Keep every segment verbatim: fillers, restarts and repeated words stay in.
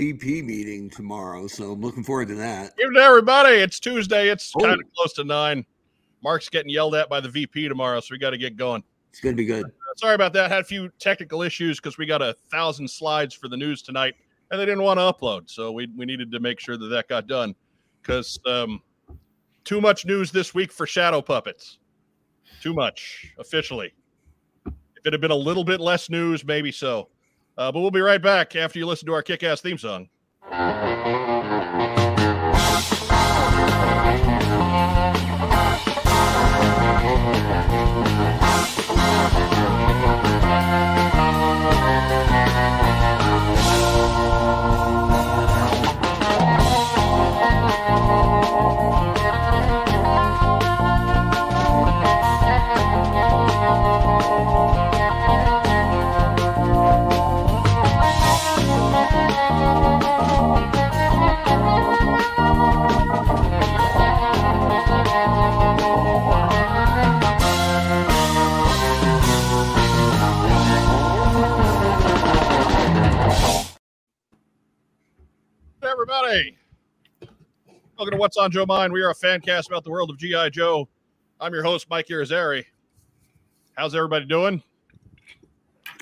P P meeting tomorrow, so I'm looking forward to that. Evening, everybody. It's Tuesday. It's oh. kind of close to nine. Mark's getting yelled at by the V P tomorrow, so we got to get going. It's going to be good. Uh, sorry about that. Had a few technical issues because we got a thousand slides for the news tonight, and they didn't want to upload, so we, we needed to make sure that that got done because um, too much news this week for Shadow Puppets. Too much, officially. If it had been a little bit less news, maybe so. Uh, but we'll be right back after you listen to our kick-ass theme song. Everybody, welcome to What's on Joe Mind. We are a fan cast about the world of G I Joe. I'm your host, Mike Irizarry. How's everybody doing?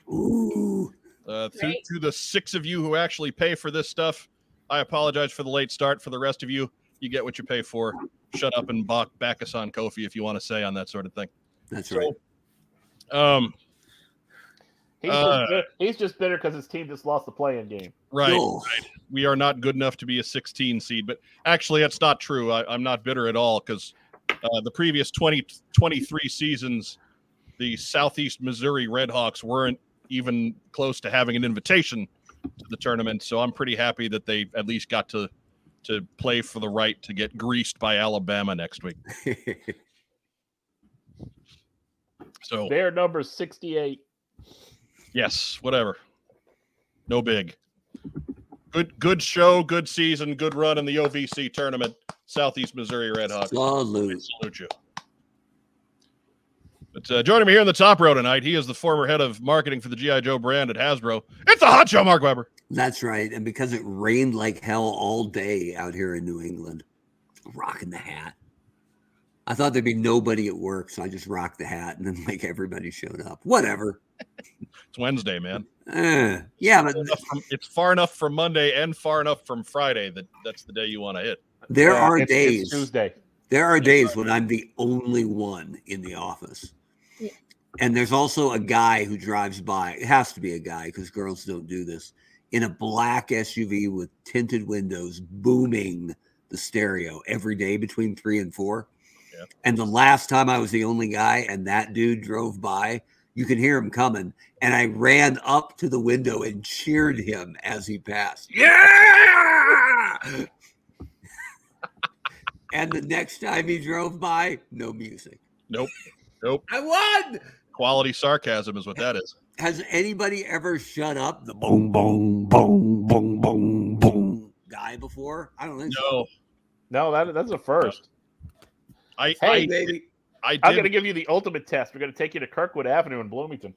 Ooh. Uh, to, to the six of you who actually pay for this stuff, I apologize for the late start. For the rest of you, you get what you pay for. Shut up and back, back us on Kofi if you want to say on that sort of thing. That's so, right. Um, he's, uh, just he's just bitter because his team just lost the play-in game. Right, right. We are not good enough to be a sixteen seed, but actually that's not true. I, I'm not bitter at all because uh, the previous twenty, twenty-three seasons, the Southeast Missouri Redhawks weren't even close to having an invitation to the tournament. So I'm pretty happy that they at least got to, to play for the right to get greased by Alabama next week. So their number sixty-eight. Yes, whatever. No big. Good, good show, good season, good run in the O V C tournament. Southeast Missouri Redhawks. Salute. Salute you. But uh, joining me here in the top row tonight, he is the former head of marketing for the G I Joe brand at Hasbro. It's a hot show, Mark Webber. That's right, and because it rained like hell all day out here in New England, rocking the hat. I thought there'd be nobody at work, so I just rocked the hat, and then like everybody showed up. Whatever. It's Wednesday, man. Uh, yeah, but from, it's far enough from Monday and far enough from Friday that that's the day you want to hit. There yeah, are it's, days. It's Tuesday. There are it's days Friday. When I'm the only one in the office, yeah. And there's also a guy who drives by. It has to be a guy because girls don't do this. In a black S U V with tinted windows, booming the stereo every day between three and four. Yeah. And the last time I was the only guy, and that dude drove by. You can hear him coming. And I ran up to the window and cheered him as he passed. Yeah! And the next time he drove by, no music. Nope. Nope. I won! Quality sarcasm is what that is. Has anybody ever shut up the boom, boom, boom, boom, boom, boom guy before? I don't think no. so. No. No, that, that's a first. I, hey, I, baby. I did. I'm going to give you the ultimate test. We're going to take you to Kirkwood Avenue in Bloomington.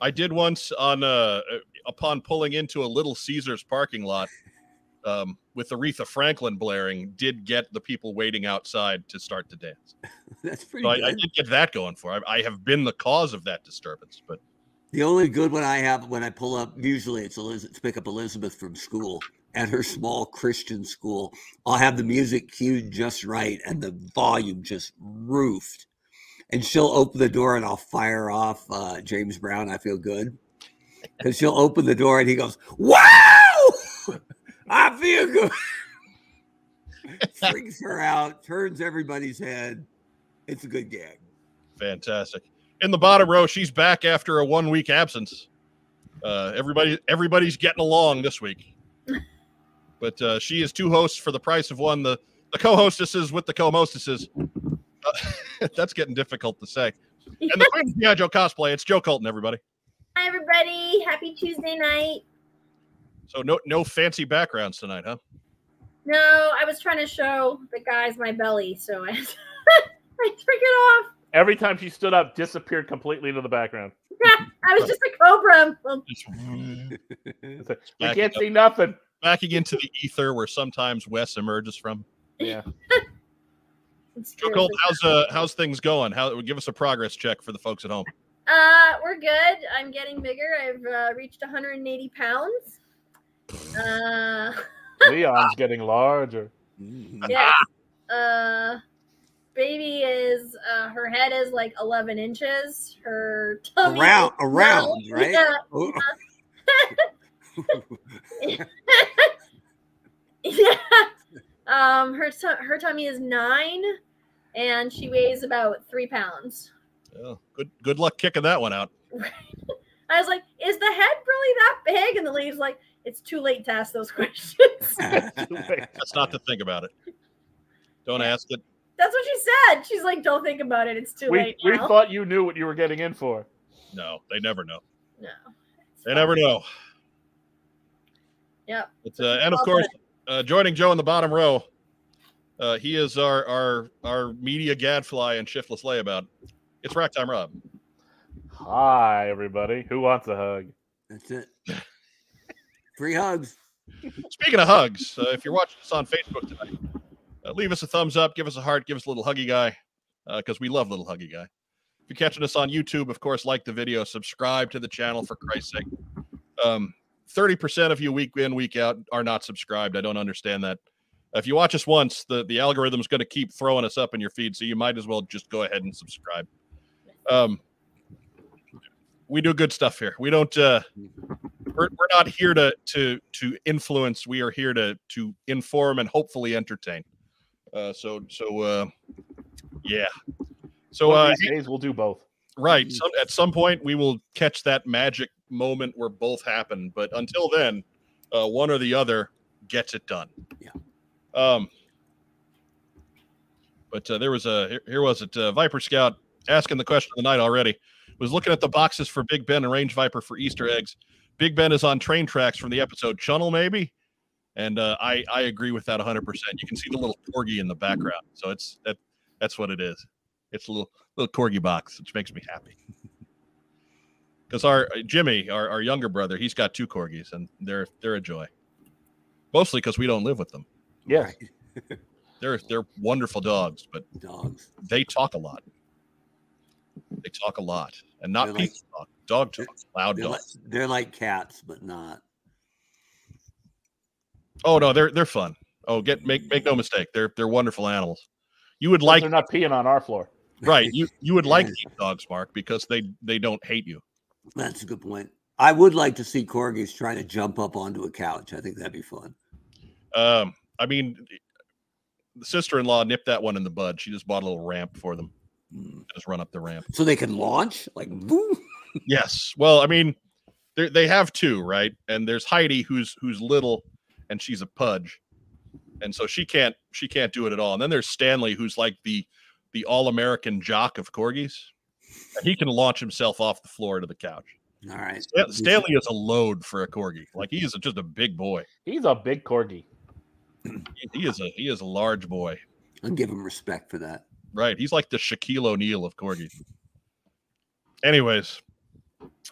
I did once on uh, upon pulling into a Little Caesars parking lot um, with Aretha Franklin blaring, did get the people waiting outside to start to dance. That's pretty so good. I, I did get that going for it. I, I have been the cause of that disturbance. But the only good one I have when I pull up, usually it's Elizabeth, to pick up Elizabeth from school. At her small Christian school, I'll have the music cued just right and the volume just roofed. And she'll open the door and I'll fire off uh, James Brown, I Feel Good. And she'll open the door and he goes, wow, I feel good. Freaks her out, turns everybody's head. It's a good gag. Fantastic. In the bottom row, she's back after a one-week absence. Uh, everybody, everybody's getting along this week. But uh, she is two hosts for the price of one. The, the co-hostesses with the co-mostesses. Uh, that's getting difficult to say. And the queen of G I Joe cosplay. It's Joe Colton, everybody. Hi, everybody. Happy Tuesday night. So no no fancy backgrounds tonight, huh? No, I was trying to show the guys my belly, so I, I took it off. Every time she stood up, disappeared completely into the background. I was just a cobra. We can't see nothing. Back again to the ether where sometimes Wes emerges from. Yeah. Joe Colton, how's uh how's things going? How give us a progress check for the folks at home. Uh, we're good. I'm getting bigger. I've uh, reached one hundred eighty pounds. Uh, Leon's getting larger. Yeah. Uh, baby is uh, her head is like eleven inches. Her tummy around, is around, right? Yeah. Oh. Yeah. Yeah. Um, her her tummy is nine, and she weighs about three pounds. Oh, good good luck kicking that one out. I was like, "Is the head really that big?" And the lady's like, "It's too late to ask those questions." That's not to think about it. Don't yeah. ask it. That's what she said. She's like, "Don't think about it. It's too we, late." Now. We thought you knew what you were getting in for. No, they never know. No, they funny. never know. Yep. It's, uh, and of course. Uh, joining Joe in the bottom row, uh, he is our our our media gadfly and shiftless layabout. It's Rack Time Rob. Hi, everybody. Who wants a hug? That's it. Free hugs. Speaking of hugs, uh, if you're watching us on Facebook tonight, uh, leave us a thumbs up, give us a heart, give us a little huggy guy, because uh, we love little huggy guy. If you're catching us on YouTube, of course, like the video, subscribe to the channel for Christ's sake. Um, thirty percent of you week in, week out are not subscribed. I don't understand that. If you watch us once, the, the algorithm is going to keep throwing us up in your feed, so you might as well just go ahead and subscribe. Um, we do good stuff here. We don't. Uh, we're, we're not here to to to influence. We are here to to inform and hopefully entertain. Uh, so so uh, yeah. So uh, these days we'll do both. Right. Some, at some point we will catch that magic moment where both happen, but until then uh one or the other gets it done. Yeah. Um but uh, there was a here, here was it uh, Viper Scout asking the question of the night already. Was looking at the boxes for Big Ben and Range Viper for Easter eggs. Big Ben is on train tracks from the episode Chunnel maybe, and uh I I agree with that one hundred percent. You can see the little Corgi in the background, so it's that that's what it is. It's a little little Corgi box, which makes me happy. Because our Jimmy, our, our younger brother, he's got two Corgis, and they're they're a joy. Mostly because we don't live with them. Yeah, they're they're wonderful dogs, but dogs they talk a lot. They talk a lot, and not people like, talk. Dog talk, loud they're dogs. Like, they're like cats, but not. Oh no, they're they're fun. Oh, get make make no mistake, they're they're wonderful animals. You would like they're not peeing on our floor, right? You you would like these dogs, Mark, because they they don't hate you. That's a good point. I would like to see Corgis trying to jump up onto a couch. I think that'd be fun. Um, I mean, the sister-in-law nipped that one in the bud. She just bought a little ramp for them. Mm. Just run up the ramp. So they can launch? Like, boom? Yes. Well, I mean, they have two, right? And there's Heidi, who's who's little, and she's a pudge. And so she can't she can't do it at all. And then there's Stanley, who's like the, the all-American jock of Corgis. He can launch himself off the floor to the couch. All right. Stanley is a load for a Corgi. Like he is just a big boy. He's a big Corgi. He is a he is a large boy. I'll give him respect for that. Right. He's like the Shaquille O'Neal of Corgis. Anyways,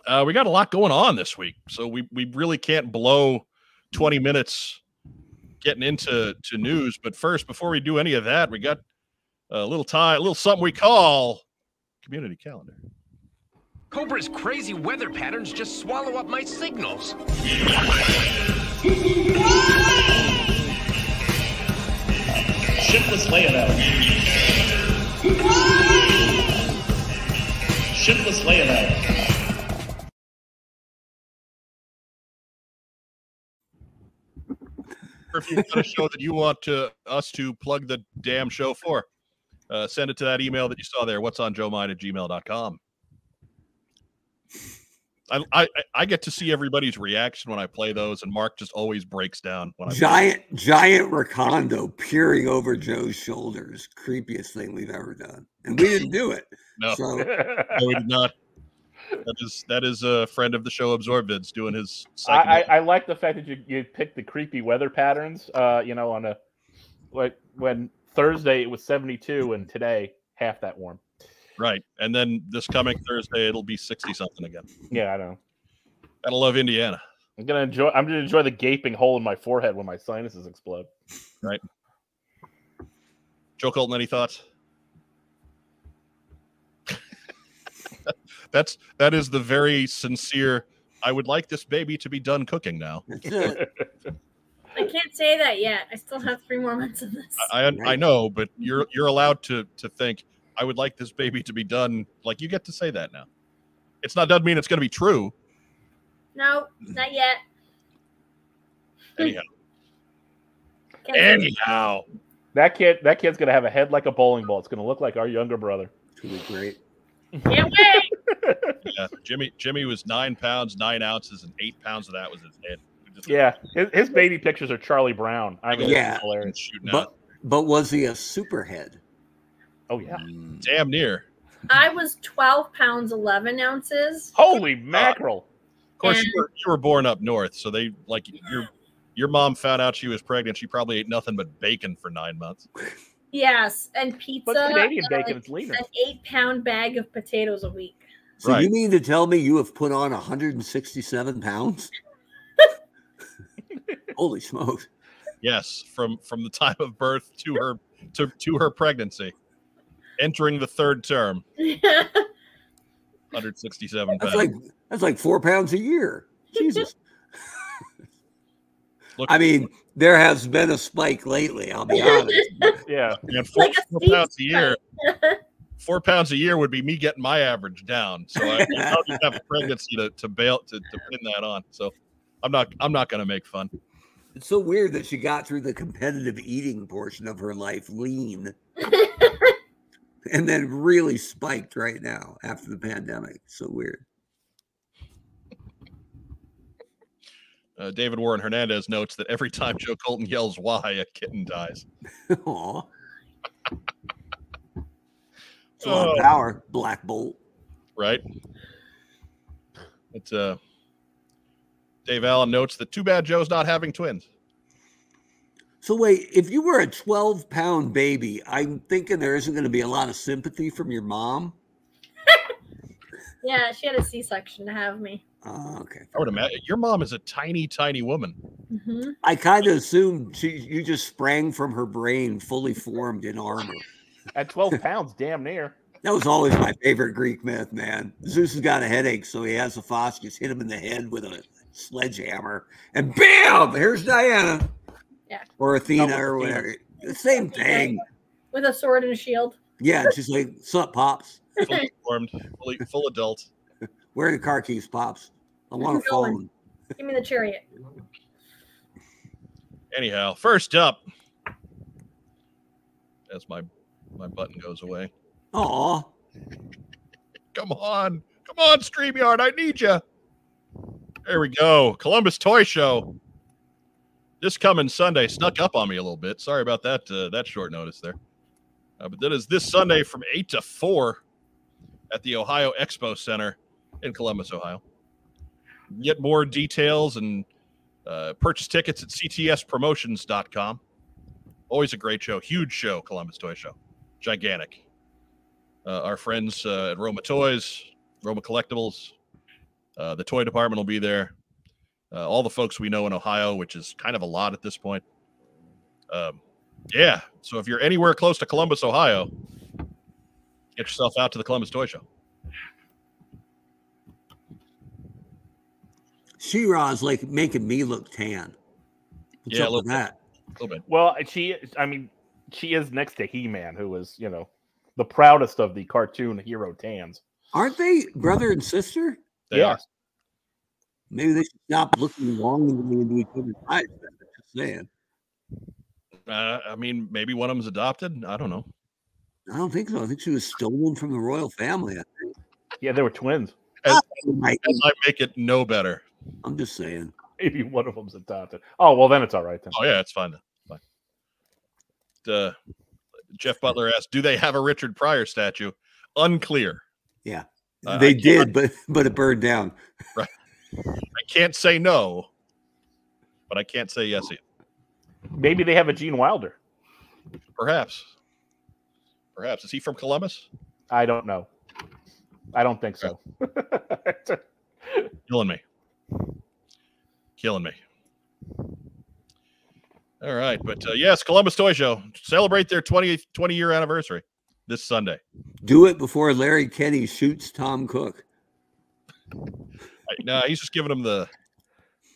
uh, we got a lot going on this week, so we we really can't blow twenty minutes getting into to news. But first, before we do any of that, we got a little time, a little something we call. Community calendar. Cobra's crazy weather patterns just swallow up my signals. Shipless layabout. Shipless layabout. If you've got a show that you want to, us to plug the damn show for. Uh, send it to that email that you saw there. What's on Joe Mind at gmail dot com. I, I I get to see everybody's reaction when I play those, and Mark just always breaks down when I giant play. Giant Recondo peering over Joe's shoulders, creepiest thing we've ever done, and we didn't do it. No, so. No, we did not. That is that is a friend of the show, Absorbvid's, doing his. I, I I like the fact that you you picked the creepy weather patterns. Uh, you know, on a like when. Thursday, it was seventy-two, and today, half that warm. Right. And then this coming Thursday, it'll be sixty something again. Yeah, I know. Gotta love Indiana. I'm gonna enjoy. I'm gonna enjoy the gaping hole in my forehead when my sinuses explode. Right. Joe Colton, any thoughts? That's that is the very sincere. I would like this baby to be done cooking now. I can't say that yet. I still have three more months of this. I I, I know, but you're you're allowed to to think. I would like this baby to be done. Like, you get to say that now. It's not doesn't mean it's going to be true. No, not yet. Anyhow. Anyhow. That kid, that kid's gonna have a head like a bowling ball. It's gonna look like our younger brother. It's gonna be great. Can't wait. Yeah, Jimmy Jimmy was nine pounds, nine ounces, and eight pounds of that was his head. Just yeah. His, his baby pictures are Charlie Brown. I mean, yeah. It's hilarious. But but was he a super head? Oh yeah. Mm. Damn near. I was twelve pounds, eleven ounces. Holy mackerel. Of course, you were, you were born up north, so they like your your mom found out she was pregnant. She probably ate nothing but bacon for nine months. Yes, and pizza. But Canadian uh, bacon, like, it's leaner. An eight-pound bag of potatoes a week. So right. You mean to tell me you have put on one hundred and sixty-seven pounds? Holy smokes! Yes, from from the time of birth to her to to her pregnancy, entering the third term. one hundred sixty-seven pounds. That's like, that's like four pounds a year. Jesus. Look, I mean, there has been a spike lately, I'll be honest. Yeah. Man, four, like four pounds a year. Four pounds a year would be me getting my average down. So I, I don't have a pregnancy to, to bail to, to pin that on. So I'm not I'm not gonna make fun. It's so weird that she got through the competitive eating portion of her life lean. And then really spiked right now after the pandemic. So weird. Uh, David Warren Hernandez notes that every time Joe Colton yells why, a kitten dies. Aww. It's a lot of power, Black Bolt. Right. It's, uh, Dave Allen notes that too bad Joe's not having twins. So wait, if you were a twelve-pound baby, I'm thinking there isn't going to be a lot of sympathy from your mom. Yeah, she had a C-section to have me. Oh, uh, okay. I would imagine your mom is a tiny, tiny woman. Mm-hmm. I kind of assumed she, you just sprang from her brain, fully formed in armor. At twelve pounds, damn near. That was always my favorite Greek myth, man. Zeus has got a headache, so he has Hephaestus hit him in the head with a sledgehammer, and bam! Here's Diana. Yeah. Or Athena or whatever. The same thing. With a sword and a shield. Yeah, she's like, sup, Pops. Fully formed, fully, full adult. Where are the car keys, Pops? I want to follow them. Give me the chariot. Anyhow, first up, as my my button goes away. Aw. Come on. Come on, StreamYard. I need you. There we go. Columbus Toy Show. This coming Sunday snuck up on me a little bit. Sorry about that, uh, that short notice there. Uh, but that is this Sunday from eight to four at the Ohio Expo Center in Columbus, Ohio. Get more details and uh, purchase tickets at c t s promotions dot com. Always a great show. Huge show, Columbus Toy Show. Gigantic. Uh, our friends uh, at Roma Toys, Roma Collectibles, uh, the toy department will be there. Uh, all the folks we know in Ohio, which is kind of a lot at this point. Um, yeah. So if you're anywhere close to Columbus, Ohio, get yourself out to the Columbus Toy Show. She-Ra's like making me look tan. What's yeah, up a little, with that? Bit. A little bit. Well, she, I mean, she is next to He-Man, who was, you know, the proudest of the cartoon hero tans. Aren't they brother and sister? They yeah. are. Maybe they should stop looking longingly into each other's eyes. Just saying. Uh, I mean, maybe one of them's adopted. I don't know. I don't think so. I think she was stolen from the royal family. I think. Yeah, they were twins. As, oh, as I make it no better. I'm just saying. Maybe one of them's adopted. Oh, well, then it's all right. Then. Oh, yeah, it's fine. Then. Fine. Uh, Jeff Butler asked, do they have a Richard Pryor statue? Unclear. Yeah, uh, they I did, but, but it burned down. Right. I can't say no, but I can't say yes either. Maybe they have a Gene Wilder. Perhaps. Perhaps. Is he from Columbus? I don't know. I don't think so. Killing me. Killing me. All right. But uh, yes, Columbus Toy Show. Celebrate their twentieth, twenty-year anniversary this Sunday. Do it before Larry Kenny shoots Tom Cook. No, he's just giving him the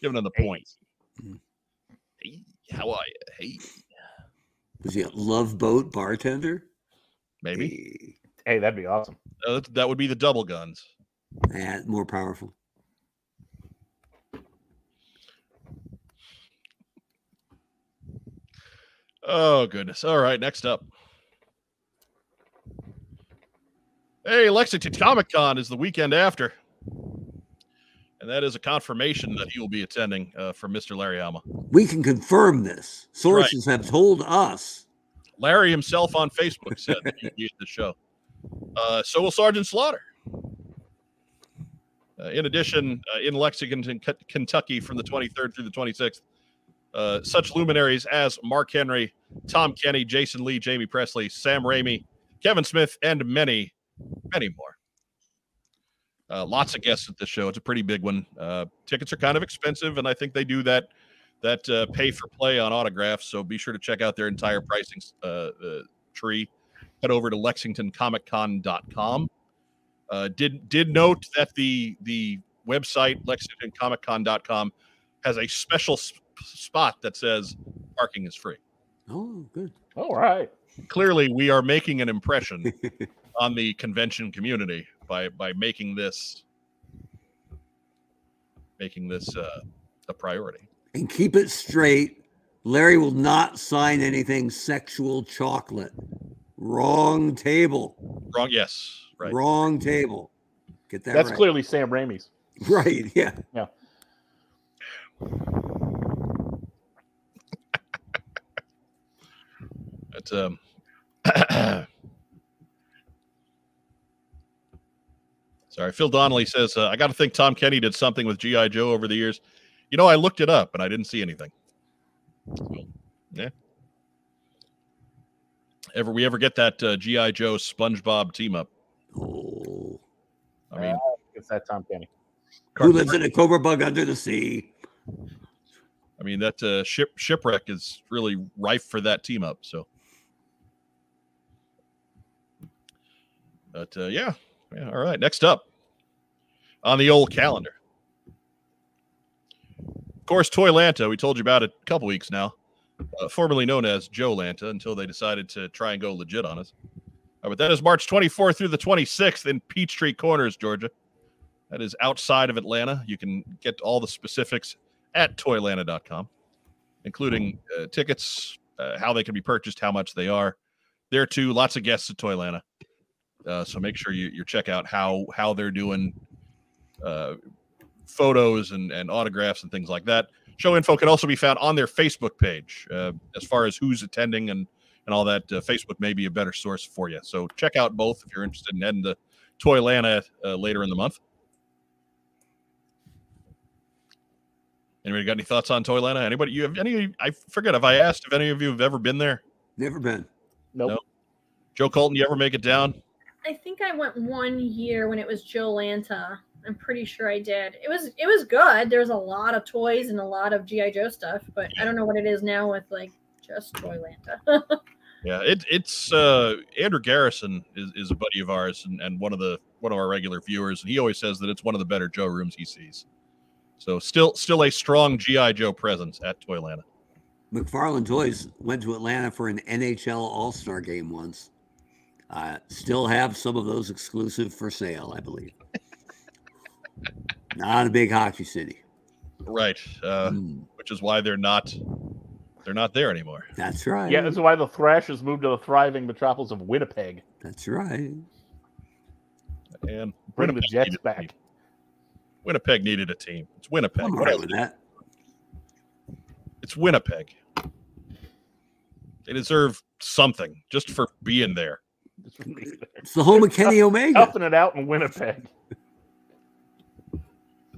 giving him the hey. points. Hey, how are you? Hey. Was he a Love Boat bartender? Maybe. Hey, hey that'd be awesome. Uh, that would be the double guns. Yeah, more powerful. Oh, goodness. All right, next up. Hey, Lexington Comic Con is the weekend after. And that is a confirmation that he will be attending uh, from Mister Larry Hama. We can confirm this. Sources right. have told us. Larry himself on Facebook said that he used the show. Uh, so will Sergeant Slaughter. Uh, in addition, uh, in Lexington, K Kentucky from the twenty-third through the twenty-sixth, uh, such luminaries as Mark Henry, Tom Kenny, Jason Lee, Jamie Presley, Sam Raimi, Kevin Smith, and many, many more. Uh, lots of guests at the show. It's a pretty big one. Uh, tickets are kind of expensive, and I think they do that that uh, pay for play on autographs. So be sure to check out their entire pricing uh, uh, tree. Head over to Lexington Comic Con dot com. Uh, did did note that the the website Lexington Comic Con dot com has a special sp spot that says parking is free. Oh, good. All right. Clearly, we are making an impression on the convention community. By by making this making this uh, a priority, and keep it straight, Larry will not sign anything sexual chocolate. Wrong table. Wrong. Yes. Right. Wrong table. Get that. That's right. Clearly Sam Raimi's. Right. Yeah. Yeah. That's um. Sorry, Phil Donnelly says, uh, I got to think Tom Kenny did something with G I Joe over the years. You know, I looked it up, and I didn't see anything. So, yeah. Ever we ever get that uh, G I Joe SpongeBob team-up? Oh. I mean, uh, it's that Tom Kenny. Who lives in a cobra bug under the sea? I mean, that uh, ship, shipwreck is really rife for that team-up. So, But, uh, yeah. Yeah, all right, next up on the old calendar. Of course, Toylanta, we told you about it a couple weeks now, uh, formerly known as Joe Lanta until they decided to try and go legit on us. Right, but that is March twenty-fourth through the twenty-sixth in Peachtree Corners, Georgia. That is outside of Atlanta. You can get all the specifics at Toylanta dot com, including uh, tickets, uh, how they can be purchased, how much they are. There, too, lots of guests at Toylanta. Uh, so make sure you, you check out how how they're doing uh, photos and, and autographs and things like that. Show info can also be found on their Facebook page. Uh, as far as who's attending and, and all that, uh, Facebook may be a better source for you. So check out both if you're interested in heading to Toylanta uh, later in the month. Anybody got any thoughts on Toylanta? Anybody? You have any? I forget if I asked if any of you have ever been there. Never been. Nope. No. Joe Colton, you ever make it down? I think I went one year when it was Joe Lanta. I'm pretty sure I did. It was it was good. There was a lot of toys and a lot of G I Joe stuff, but I don't know what it is now with like just Toy Lanta. Yeah, it, it's uh, Andrew Garrison is, is a buddy of ours and, and one of the one of our regular viewers, and he always says that it's one of the better Joe rooms he sees. So still still a strong G I Joe presence at Toy Lanta. McFarlane Toys went to Atlanta for an N H L All-Star game once. Uh, still have some of those exclusive for sale, I believe. Not a big hockey city, right? Uh, mm. Which is why they're not they're not there anymore. That's right. Yeah, that's why the Thrash has moved to the thriving metropolis of Winnipeg. That's right. And bring the Jets back. Winnipeg needed a team. It's Winnipeg. I'm all right with that. It's Winnipeg. They deserve something just for being there. It's the home of Kenny Omega. Helping it out in Winnipeg.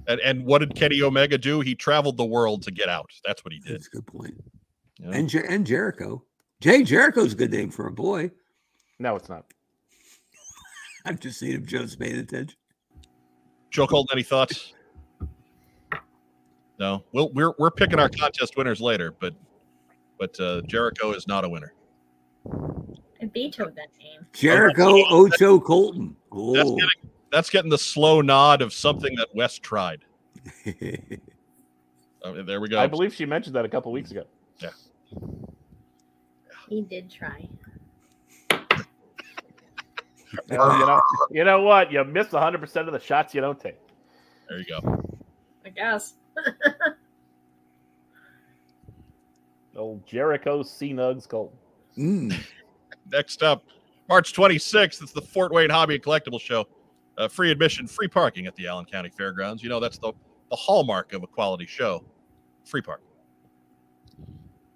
And, and what did Kenny Omega do? He traveled the world to get out. That's what he did. That's a good point. Yeah. And, Jer and Jericho. Jay Jericho's a good name for a boy. No, it's not. I'm just seeing if Joe's paying attention. Joe Colton, any thoughts? No. Well, we're we're picking our contest winners later, but but uh, Jericho is not a winner. I vetoed that name. Jericho oh, Ocho Colton. Oh. That's, getting, that's getting the slow nod of something that Wes tried. Oh, there we go. I believe she mentioned that a couple weeks ago. Yeah. He did try. Well, you know, you know what? You miss one hundred percent of the shots you don't take. There you go. I guess. Old Jericho C. Nugs Colton. Mm. Next up, March twenty-sixth. It's the Fort Wayne Hobby and Collectible Show. Uh, free admission, free parking at the Allen County Fairgrounds. You know, that's the, the hallmark of a quality show. Free parking.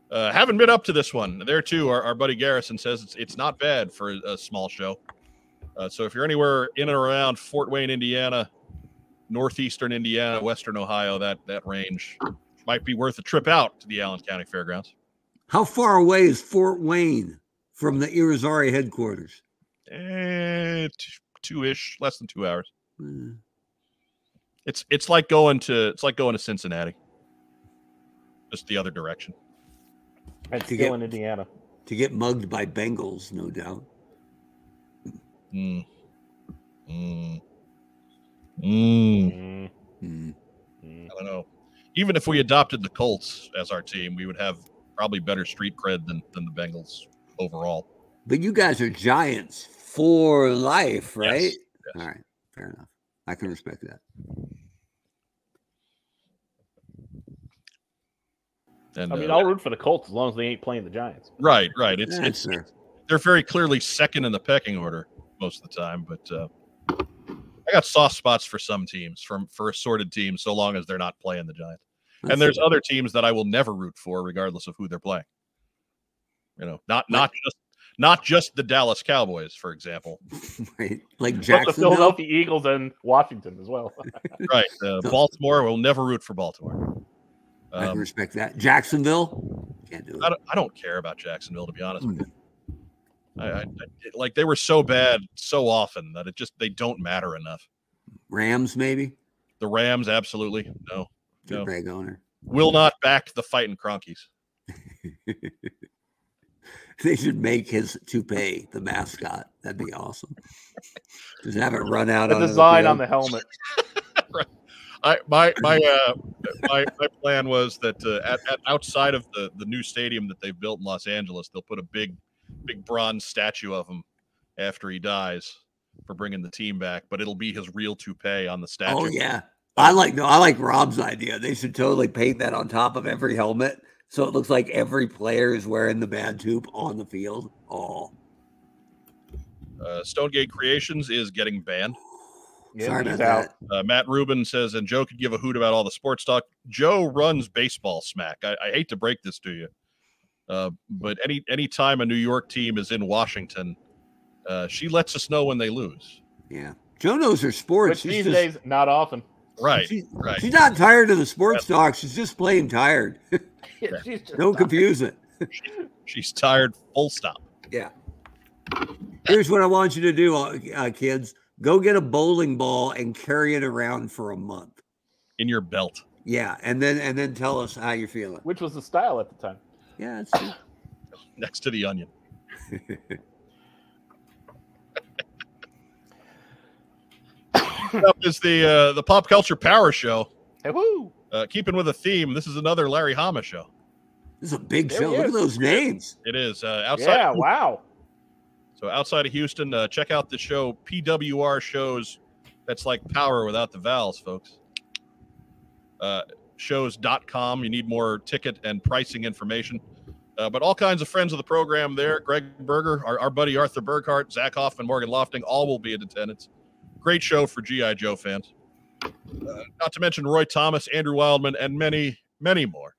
Uh, haven't been up to this one. There, too, our, our buddy Garrison says it's, it's not bad for a, a small show. Uh, so if you're anywhere in and around Fort Wayne, Indiana, northeastern Indiana, western Ohio, that, that range might be worth a trip out to the Allen County Fairgrounds. How far away is Fort Wayne from the Irizarry headquarters? Eh, two-ish, less than two hours. Mm. It's it's like going to it's like going to Cincinnati, just the other direction. That's to still in Indiana. To get mugged by Bengals, no doubt. Mm. Mm. Mm. Mm. I don't know. Even if we adopted the Colts as our team, we would have probably better street cred than, than the Bengals overall. But you guys are Giants for life, right? Yes. Yes. All right. Fair enough. I can respect that. And, I mean, uh, I'll root for the Colts as long as they ain't playing the Giants. Right, right. It's, yeah, it's, it's they're very clearly second in the pecking order most of the time, but uh, I got soft spots for some teams, from for assorted teams, so long as they're not playing the Giants. That's and there's it. Other teams that I will never root for, regardless of who they're playing. You know, not not just not just the Dallas Cowboys, for example, right? Like Jacksonville, but the Philadelphia Eagles, and Washington as well. Right, uh, Baltimore. We'll never root for Baltimore. Um, I can respect that. Jacksonville, can't do it. I don't, I don't care about Jacksonville, to be honest with you. I, I, I like they were so bad so often that it just they don't matter enough. Rams, maybe the Rams, absolutely no. no. Big owner will not back the fighting Cronkies. They should make his toupee the mascot. That'd be awesome. Just have it run out. The design the on the helmet. Right. I, my my, uh, my my plan was that uh, at, at outside of the, the new stadium that they've built in Los Angeles, they'll put a big big bronze statue of him after he dies for bringing the team back, but it'll be his real toupee on the statue. Oh yeah, I like no, I like Rob's idea. They should totally paint that on top of every helmet, so it looks like every player is wearing the bad toupee on the field. Oh, uh, Stonegate Creations is getting banned. Yeah, sorry about that. Uh, Matt Rubin says, and Joe could give a hoot about all the sports talk. Joe runs baseball smack. I, I hate to break this to you, uh, but any any time a New York team is in Washington, uh, she lets us know when they lose. Yeah, Joe knows her sports. Which these just, days, not often. Right, she, right. She's not tired of the sports yeah. talk. She's just plain tired. Yeah, she's just Don't tired. confuse it. she, she's tired. Full stop. Yeah. Here's what I want you to do, uh, kids. Go get a bowling ball and carry it around for a month in your belt. Yeah, and then and then tell us how you're feeling. Which was the style at the time. Yeah, it's true. Next to the onion. Up is the uh, the Pop Culture Power Show. Hey, woo. Uh, keeping with a theme, this is another Larry Hama show. This is a big there show. Look at those names. It is uh, outside. Yeah, wow. So outside of Houston, uh, check out the show P W R shows. That's like power without the vowels, folks. Uh, shows dot com. You need more ticket and pricing information. Uh, but all kinds of friends of the program there. Greg Berger, our, our buddy Arthur Burkhart, Zach Hoffman, Morgan Lofting, all will be in attendance. Great show for G I Joe fans. Uh, not to mention Roy Thomas, Andrew Wildman, and many, many more.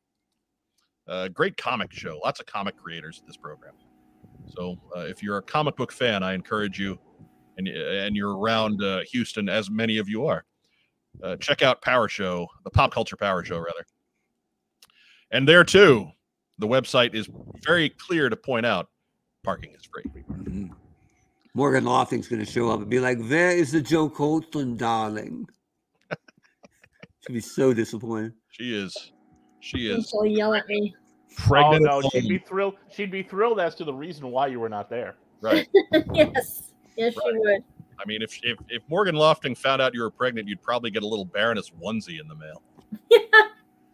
Uh, great comic show. Lots of comic creators at this program. So uh, if you're a comic book fan, I encourage you, and, and you're around uh, Houston, as many of you are, uh, check out Power Show, the Pop Culture Power Show, rather. And there, too, the website is very clear to point out parking is free. Morgan Lothing's going to show up and be like, "Where is the Joe Colton, darling?" She'll be so disappointed. She is. She is. She'll yell at me. Pregnant. Oh, no, she'd be thrilled. She'd be thrilled as to the reason why you were not there. Right. Yes. Yes, right. She would. I mean, if, if if Morgan Lofting found out you were pregnant, you'd probably get a little Baroness onesie in the mail. Yeah.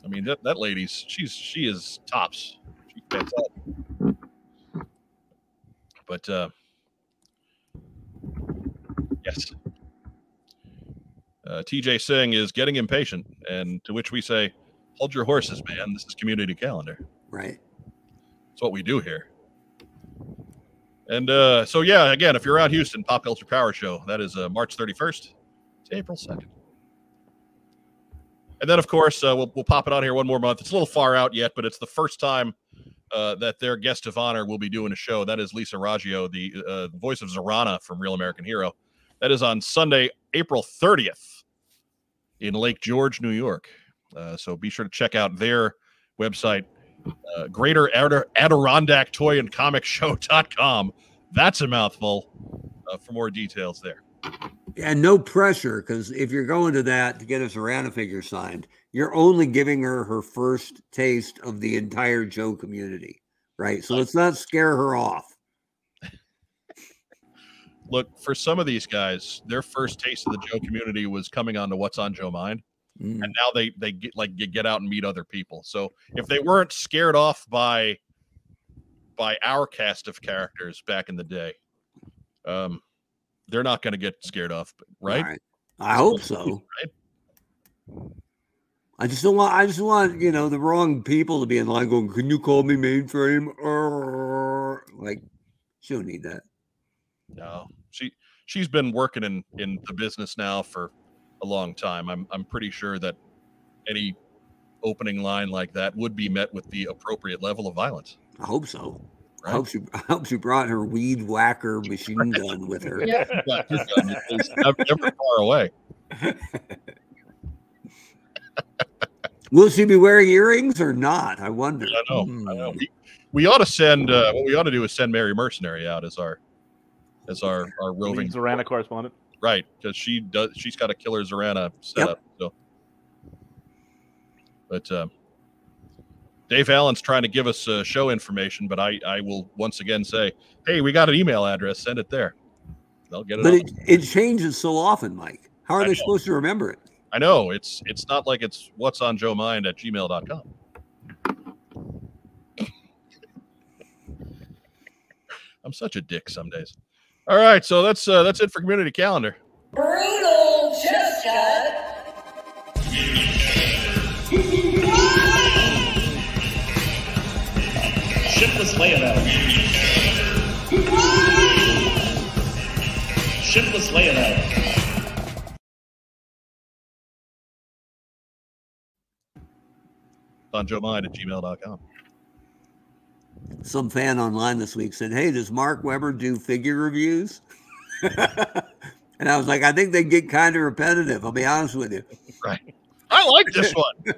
I mean, that, that lady's she's she is tops. She gets up. But uh, yes, uh, T J Singh is getting impatient, and to which we say, "Hold your horses, man. This is community calendar." Right. That's what we do here. And uh, so, yeah, again, if you're out Houston, Pop Culture Power Show, that is uh, March thirty-first to April second. And then, of course, uh, we'll, we'll pop it on here one more month. It's a little far out yet, but it's the first time uh, that their guest of honor will be doing a show. That is Lisa Raggio, the uh, voice of Zorana from Real American Hero. That is on Sunday, April thirtieth in Lake George, New York. Uh, so be sure to check out their website. Uh, Greater Adirondack Toy and Comic Show dot com. That's a mouthful. Uh, for more details there. Yeah, no pressure, because if you're going to that to get a Zorana figure signed, you're only giving her her first taste of the entire Joe community, right? So let's not scare her off. Look, for some of these guys, their first taste of the Joe community was coming on to What's on Joe Mind. And now they they get like you get out and meet other people. So if they weren't scared off by by our cast of characters back in the day, um, they're not going to get scared off, right? Right. I hope so. Right? I just don't want I just want you know the wrong people to be in line going, "Can you call me mainframe?" Or like, she don't need that. No, she she's been working in in the business now for a long time. I'm I'm pretty sure that any opening line like that would be met with the appropriate level of violence. I hope so. Right? I hope she I hope she brought her weed whacker machine right. gun with her. Yeah. It's never far away. Will she be wearing earrings or not? I wonder. I know. Mm. I know. We, we ought to send. Uh, what we ought to do is send Mary Mercenary out as our as our our roving Zorana correspondent. Right, because she does. She's got a killer Zorana set up. Yep. So, but um, Dave Allen's trying to give us uh, show information, but I, I will once again say, hey, we got an email address. Send it there. They'll get it. But it, it changes so often, Mike. How are I they know. supposed to remember it? I know it's it's not like it's what's on Joe Mind at gmail dot com. I'm such a dick some days. All right, so that's uh, that's it for community calendar. Brutal chest cut. Shipless layabout. Shipless layabout. On Joe Mind at gmail dot com. Some fan online this week said, "Hey, does Mark Webber do figure reviews?" And I was like, I think they get kind of repetitive. I'll be honest with you. Right. I like this one.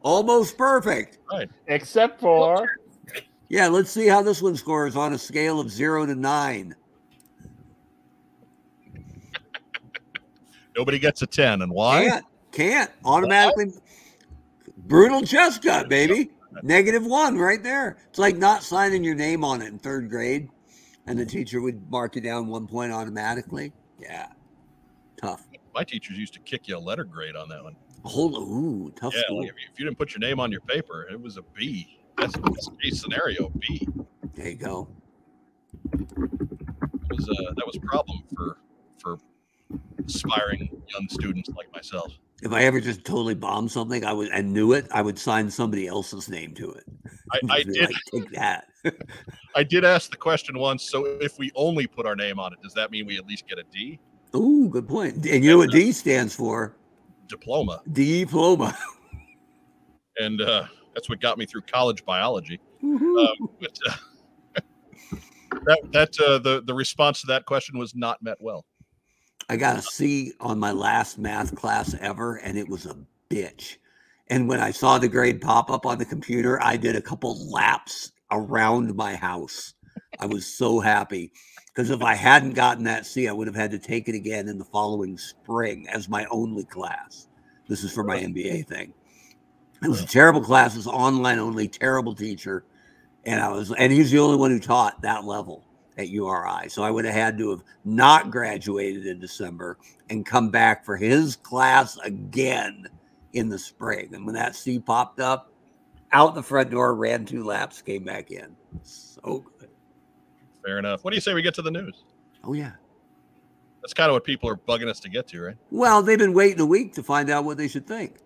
Almost perfect. Right. Except for. Yeah, let's see how this one scores on a scale of zero to nine. Nobody gets a ten. And why? Can't. Can't. Automatically. Why? Brutal chest cut, baby. Negative one right there. It's like not signing your name on it in third grade, and the teacher would mark you down one point automatically. Yeah. Tough. My teachers used to kick you a letter grade on that one. Hold on. Ooh, tough yeah, school. If you didn't put your name on your paper, it was a B. That's a scenario B. There you go. It was, uh, that was a problem for, for aspiring young students like myself. If I ever just totally bombed something, I would and knew it, I would sign somebody else's name to it. I, I did like, take that. I did ask the question once. So if we only put our name on it, does that mean we at least get a D? Ooh, good point. And you and know what D stands for? Diploma. Diploma. And uh, that's what got me through college biology. Um, but, uh, that that uh, the the response to that question was not met well. I got a C on my last math class ever, and it was a bitch. And when I saw the grade pop up on the computer, I did a couple laps around my house. I was so happy, because if I hadn't gotten that C, I would have had to take it again in the following spring as my only class. This is for my M B A thing. It was a terrible class. It was online only, terrible teacher. And I was, and he's the only one who taught that level at U R I. So I would have had to have not graduated in December and come back for his class again in the spring. And when that C popped up, out the front door, ran two laps, came back in. So good. Fair enough. What do you say we get to the news? Oh, yeah. That's kind of what people are bugging us to get to, right? Well, they've been waiting a week to find out what they should think.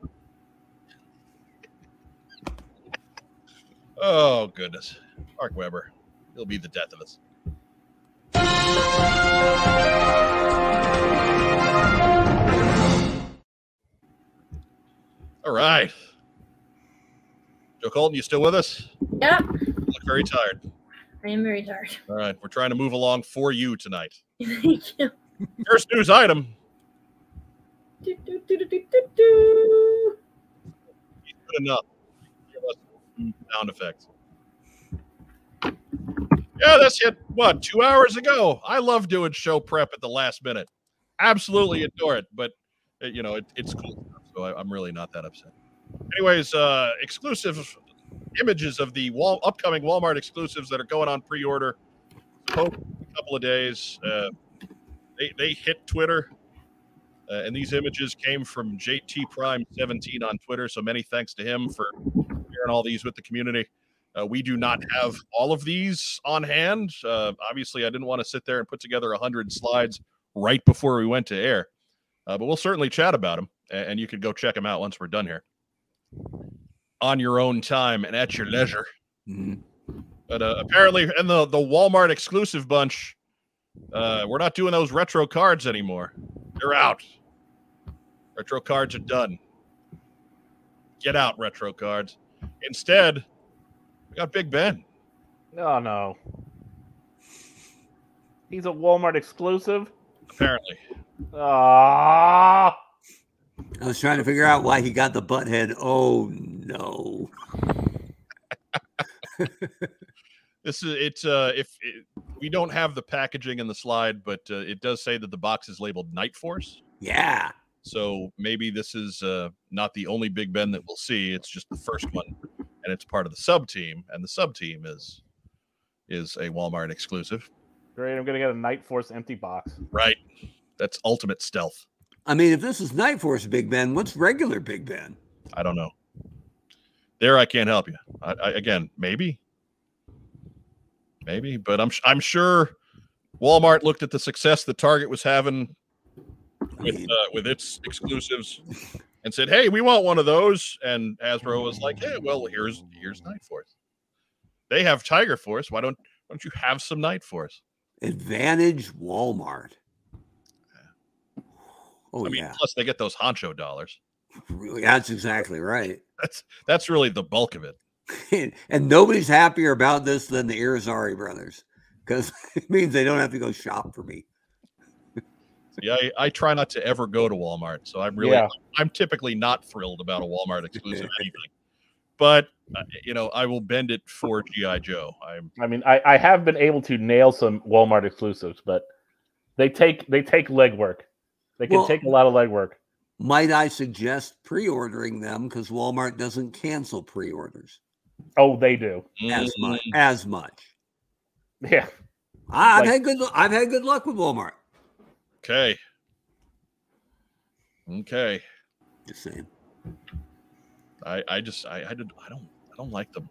Oh, goodness. Mark Webber. He'll be the death of us. All right. Joe Colton, you still with us? Yep. You look very tired. I am very tired. All right. We're trying to move along for you tonight. Thank you. First news item. Do, do, do, do, do, do. Good enough. Sound effects. Yeah, that's hit, what, two hours ago? I love doing show prep at the last minute. Absolutely adore it, but, it, you know, it, it's cool. So I, I'm really not that upset. Anyways, uh, exclusive images of the wall, upcoming Walmart exclusives that are going on pre-order. Hope a couple of days. Uh, they, they hit Twitter, uh, and these images came from J T Prime seventeen on Twitter, so many thanks to him for sharing all these with the community. Uh, we do not have all of these on hand. Uh, obviously, I didn't want to sit there and put together one hundred slides right before we went to air. Uh, but we'll certainly chat about them, and you can go check them out once we're done here. On your own time and at your leisure. Mm-hmm. But uh, apparently, and the, the Walmart exclusive bunch, uh, we're not doing those retro cards anymore. They're out. Retro cards are done. Get out, retro cards. Instead, we got Big Ben. Oh, no. He's a Walmart exclusive? Apparently. Aww. I was trying to figure out why he got the butthead. Oh, no. This is it's uh if it, we don't have the packaging in the slide, but uh, it does say that the box is labeled Night Force. Yeah. So maybe this is uh not the only Big Ben that we'll see. It's just the first one, and it's part of the sub team, and the sub team is is a Walmart exclusive. Great, I'm gonna get a Night Force empty box. Right. That's ultimate stealth. I mean, if this is Night Force Big Ben, what's regular Big Ben? I don't know. There, I can't help you. I, I, again, maybe, maybe, but I'm I'm sure Walmart looked at the success that Target was having with uh, with its exclusives and said, "Hey, we want one of those." And Hasbro was like, "Hey, well, here's here's Night Force. They have Tiger Force. Why don't why don't you have some Night Force?" Advantage Walmart. Yeah. Oh I mean, yeah. Plus, they get those honcho dollars. That's exactly right. That's that's really the bulk of it. And nobody's happier about this than the Irizarry brothers, because it means they don't have to go shop for me. Yeah, I, I try not to ever go to Walmart, so I'm really yeah. I'm typically not thrilled about a Walmart exclusive anything. But uh, you know, I will bend it for G I Joe. I'm. I mean, I, I have been able to nail some Walmart exclusives, but they take they take legwork. They can well, take a lot of legwork. Might I suggest pre-ordering them, because Walmart doesn't cancel pre-orders. Oh, they do. As much. As much. Yeah. I've like, had good I've had good luck with Walmart. Okay. Okay. The same. I I just I I did I don't I don't like them.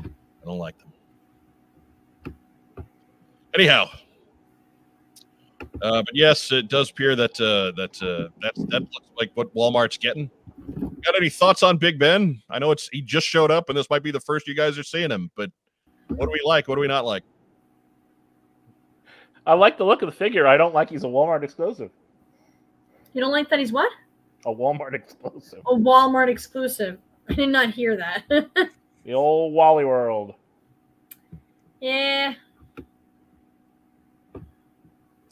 I don't like them. Anyhow. Uh, but yes, it does appear that uh, that uh, that that looks like what Walmart's getting. Got any thoughts on Big Ben? I know it's he just showed up, and this might be the first you guys are seeing him. But what do we like? What do we not like? I like the look of the figure. I don't like he's a Walmart exclusive. You don't like that he's what? A Walmart exclusive. A Walmart exclusive. I did not hear that. The old Wally World. Yeah.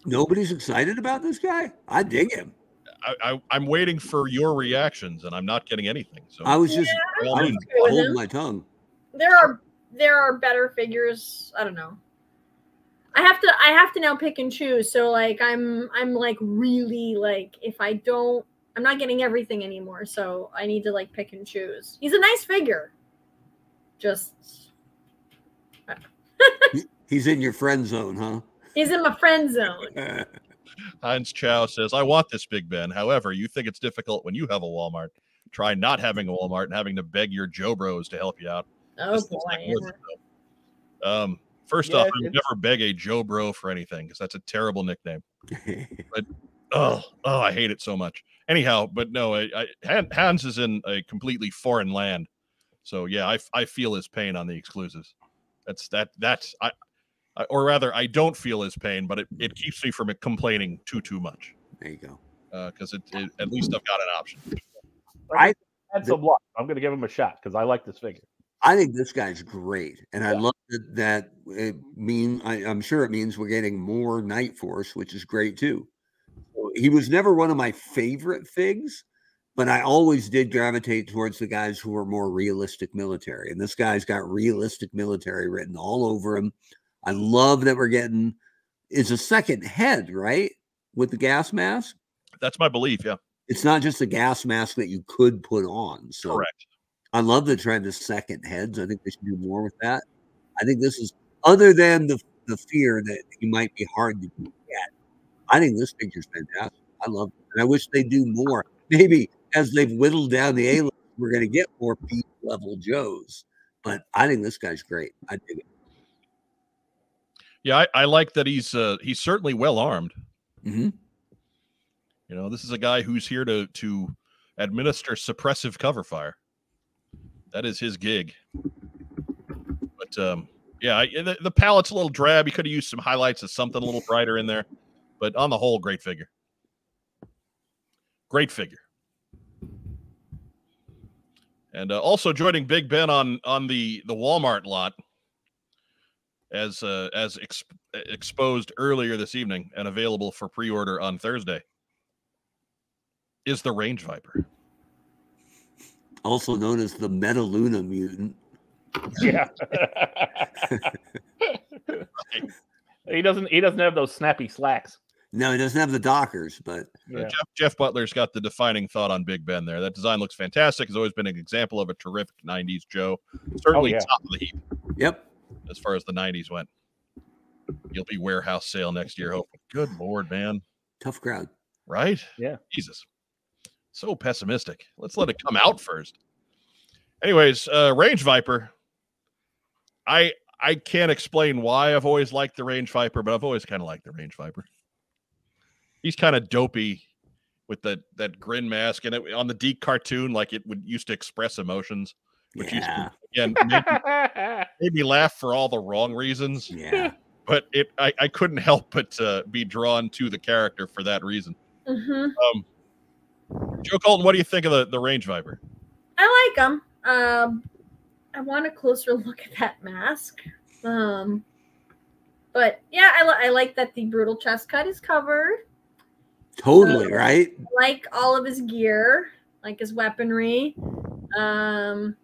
Nobody's excited about this guy. I dig him. I, I, I'm waiting for your reactions, and I'm not getting anything. So I was just yeah, I was holding my tongue. There are there are better figures. I don't know. I have to I have to now pick and choose. So like I'm I'm like really like if I don't I'm not getting everything anymore, so I need to like pick and choose. He's a nice figure. Just he's in your friend zone, huh? He's in my friend zone. Heinz Chow says, I want this Big Ben. However, you think it's difficult when you have a Walmart. Try not having a Walmart and having to beg your Joe Bros to help you out. Oh boy. Like um First yeah, off, I would never beg a Joe Bro for anything because that's a terrible nickname. But oh, oh, I hate it so much. Anyhow, but no, I, I, Hans is in a completely foreign land, so yeah, I, I feel his pain on the exclusives. That's that that's I, I, or rather, I don't feel his pain, but it, it keeps me from complaining too too much. There you go, because uh, it, it at least I've got an option. I that's the, a block. I'm going to give him a shot because I like this figure. I think this guy's great, and yeah. I love that. that it mean I, I'm sure it means we're getting more Night Force, which is great too. He was never one of my favorite figs, but I always did gravitate towards the guys who were more realistic military. And this guy's got realistic military written all over him. I love that we're getting it's a second head, right? With the gas mask. That's my belief. Yeah. It's not just a gas mask that you could put on. So correct. I love the trend of second heads. I think they should do more with that. I think this is other than the, the fear that you might be hard to do. I think this figure's fantastic. I love it. And I wish they do more. Maybe as they've whittled down the A-level, we're going to get more B-level Joes. But I think this guy's great. I dig it. Yeah, I, I like that he's uh, he's certainly well-armed. Mm-hmm. You know, this is a guy who's here to, to administer suppressive cover fire. That is his gig. But, um, yeah, I, the, the palette's a little drab. He could have used some highlights of something a little brighter in there. But on the whole, great figure. Great figure. And uh, also joining Big Ben on on the, the Walmart lot, as uh, as exp exposed earlier this evening and available for pre-order on Thursday, is the Range Viper. Also known as the Metaluna Mutant. Yeah. Right. He doesn't he doesn't have those snappy slacks. No, he doesn't have the Dockers, but yeah. Jeff, Jeff Butler's got the defining thought on Big Ben there. That design looks fantastic. It's always been an example of a terrific nineties Joe. Certainly oh, yeah. top of the heap. Yep. As far as the nineties went. You'll be warehouse sale next year, hopefully. Good Lord, man. Tough crowd. Right? Yeah. Jesus. So pessimistic. Let's let it come out first. Anyways, uh, Range Viper. I... I can't explain why I've always liked the Range Viper, but I've always kind of liked the Range Viper. He's kind of dopey with the, that grin mask. And it, on the Deke cartoon, like it would used to express emotions, which yeah. used to again, made, made me laugh for all the wrong reasons. Yeah. But it, I, I couldn't help but uh, be drawn to the character for that reason. Mm-hmm. um, Joe Colton, what do you think of the, the Range Viper? I like him. Um, I want a closer look at that mask. Um, but yeah, I, li I like that the brutal chest cut is covered. Totally, um, right? I like all of his gear, like his weaponry. Um,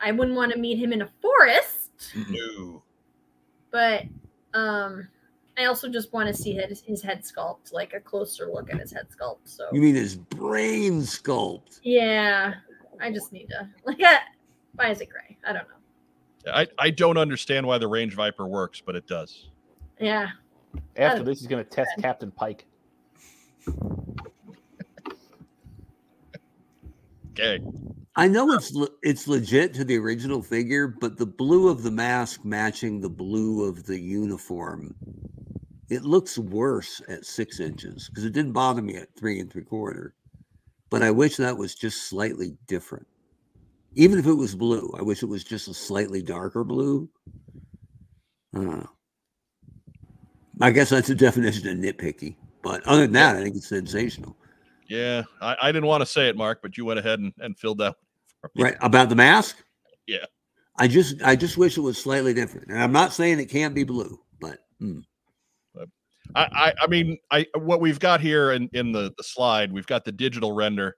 I wouldn't want to meet him in a forest. No. But um, I also just want to see his, his head sculpt, like a closer look at his head sculpt. So you mean his brain sculpt? Yeah. I just need to look at Why is it gray? I don't know. I, I don't understand why the Range Viper works, but it does. Yeah. After this, he's going to test Captain Pike. Okay. I know it's le it's legit to the original figure, but the blue of the mask matching the blue of the uniform, it looks worse at six inches because it didn't bother me at three and three quarter. But I wish that was just slightly different. Even if it was blue, I wish it was just a slightly darker blue. I don't know. I guess that's a definition of nitpicky. But other than that, I think it's sensational. Yeah. I, I didn't want to say it, Mark, but you went ahead and, and filled that for me. Right. About the mask? Yeah. I just I just wish it was slightly different. And I'm not saying it can't be blue, but mm. I, I I mean I what we've got here in, in the, the slide, we've got the digital render.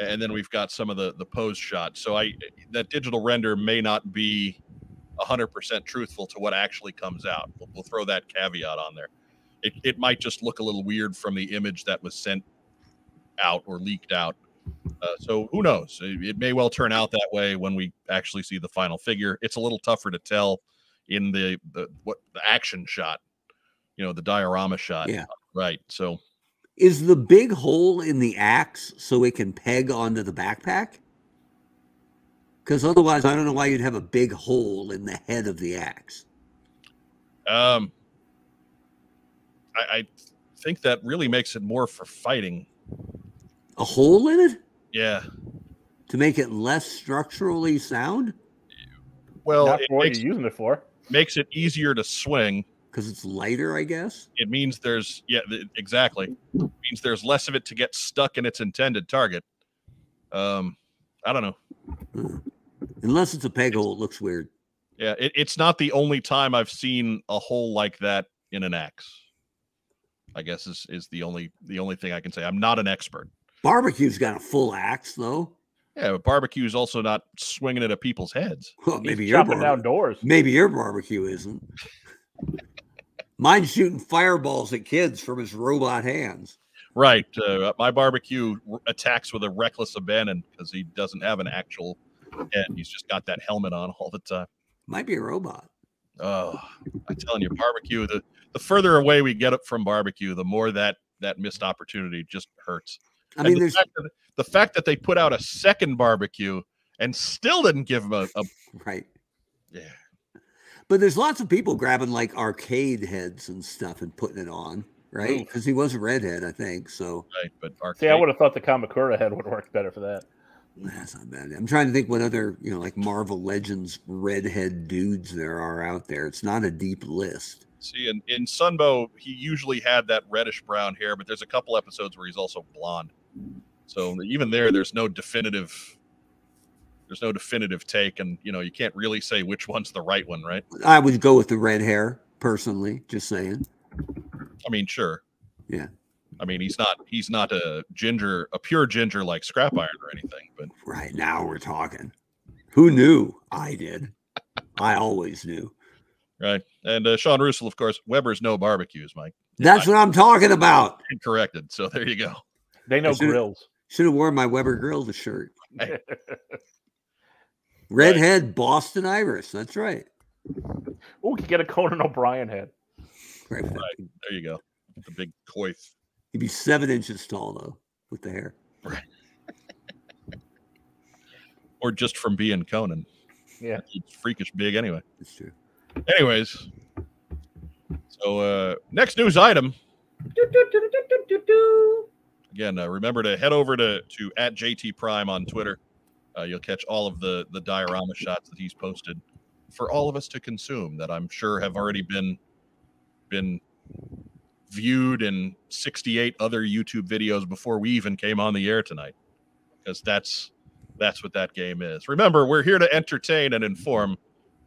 And then we've got some of the, the pose shots. So I that digital render may not be one hundred percent truthful to what actually comes out. We'll, we'll throw that caveat on there. It, it might just look a little weird from the image that was sent out or leaked out. Uh, so who knows? It, it may well turn out that way when we actually see the final figure. It's a little tougher to tell in the, the what the action shot, you know, the diorama shot. Yeah. Right. So is the big hole in the axe so it can peg onto the backpack? Because otherwise, I don't know why you'd have a big hole in the head of the axe. Um, I, I think that really makes it more for fighting. A hole in it? Yeah. To make it less structurally sound? Well, not for what you're using it for. Makes it easier to swing. Because it's lighter, I guess? It means there's, yeah, exactly. It means there's less of it to get stuck in its intended target. Um, I don't know. Unless it's a peg hole, it looks weird. Yeah, it, it's not the only time I've seen a hole like that in an axe. I guess is is the only the only thing I can say. I'm not an expert. Barbecue's got a full axe though. Yeah, but barbecue's also not swinging it at people's heads. Well, maybe you're chopping down doors. Maybe your barbecue isn't. Mine's shooting fireballs at kids from his robot hands. Right. Uh, my barbecue attacks with a reckless abandon because he doesn't have an actual head. He's just got that helmet on all the time. Might be a robot. Oh, I'm telling you, barbecue, the, the further away we get up from barbecue, the more that, that missed opportunity just hurts. I mean, the, there's... fact that, the fact that they put out a second barbecue and still didn't give him a... a... Right. Yeah. But there's lots of people grabbing like arcade heads and stuff and putting it on. Right, because he was a redhead, I think. So, right, but arcade. See, I would have thought the Kamakura head would work better for that. That's not bad. I'm trying to think what other, you know, like Marvel Legends redhead dudes there are out there. It's not a deep list. See, in, in Sunbow, he usually had that reddish brown hair, but there's a couple episodes where he's also blonde. So even there, there's no definitive, there's no definitive take, and you know, you can't really say which one's the right one, right? I would go with the red hair personally. Just saying. I mean, sure. Yeah. I mean, he's not he's not a ginger, a pure ginger like Scrap Iron or anything. But right now we're talking. Who knew? I did. I always knew. Right. And uh, Sean Russell, of course, Weber's no barbecues, Mike. That's I, what I'm talking about. Corrected. So there you go. They know grills. Should have worn my Weber grill shirt. Right. Redhead right. Boston Irish. That's right. Oh, we could get a Conan O'Brien head. Right. There you go. The big coif. He'd be seven inches tall though, with the hair. Right. Or just from being Conan. Yeah. It's freakish big anyway. It's true. Anyways. So uh next news item. Do, do, do, do, do, do, do. Again, uh, remember to head over to to at J T Prime on Twitter. Uh, you'll catch all of the the diorama shots that he's posted for all of us to consume that I'm sure have already been been viewed in sixty-eight other YouTube videos before we even came on the air tonight, because that's that's what that game is. Remember, we're here to entertain and inform,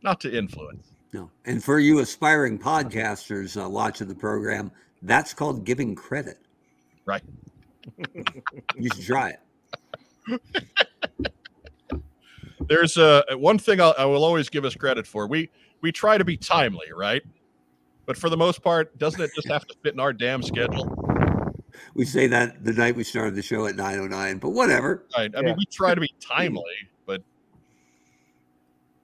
not to influence. No. And for you aspiring podcasters uh, watching the program, that's called giving credit. Right. You should try it. There's uh, one thing I'll, I will always give us credit for. We we try to be timely, right? But for the most part, doesn't it just have to fit in our damn schedule? We say that the night we started the show at nine oh nine, but whatever. Right. I yeah. mean, we try to be timely, but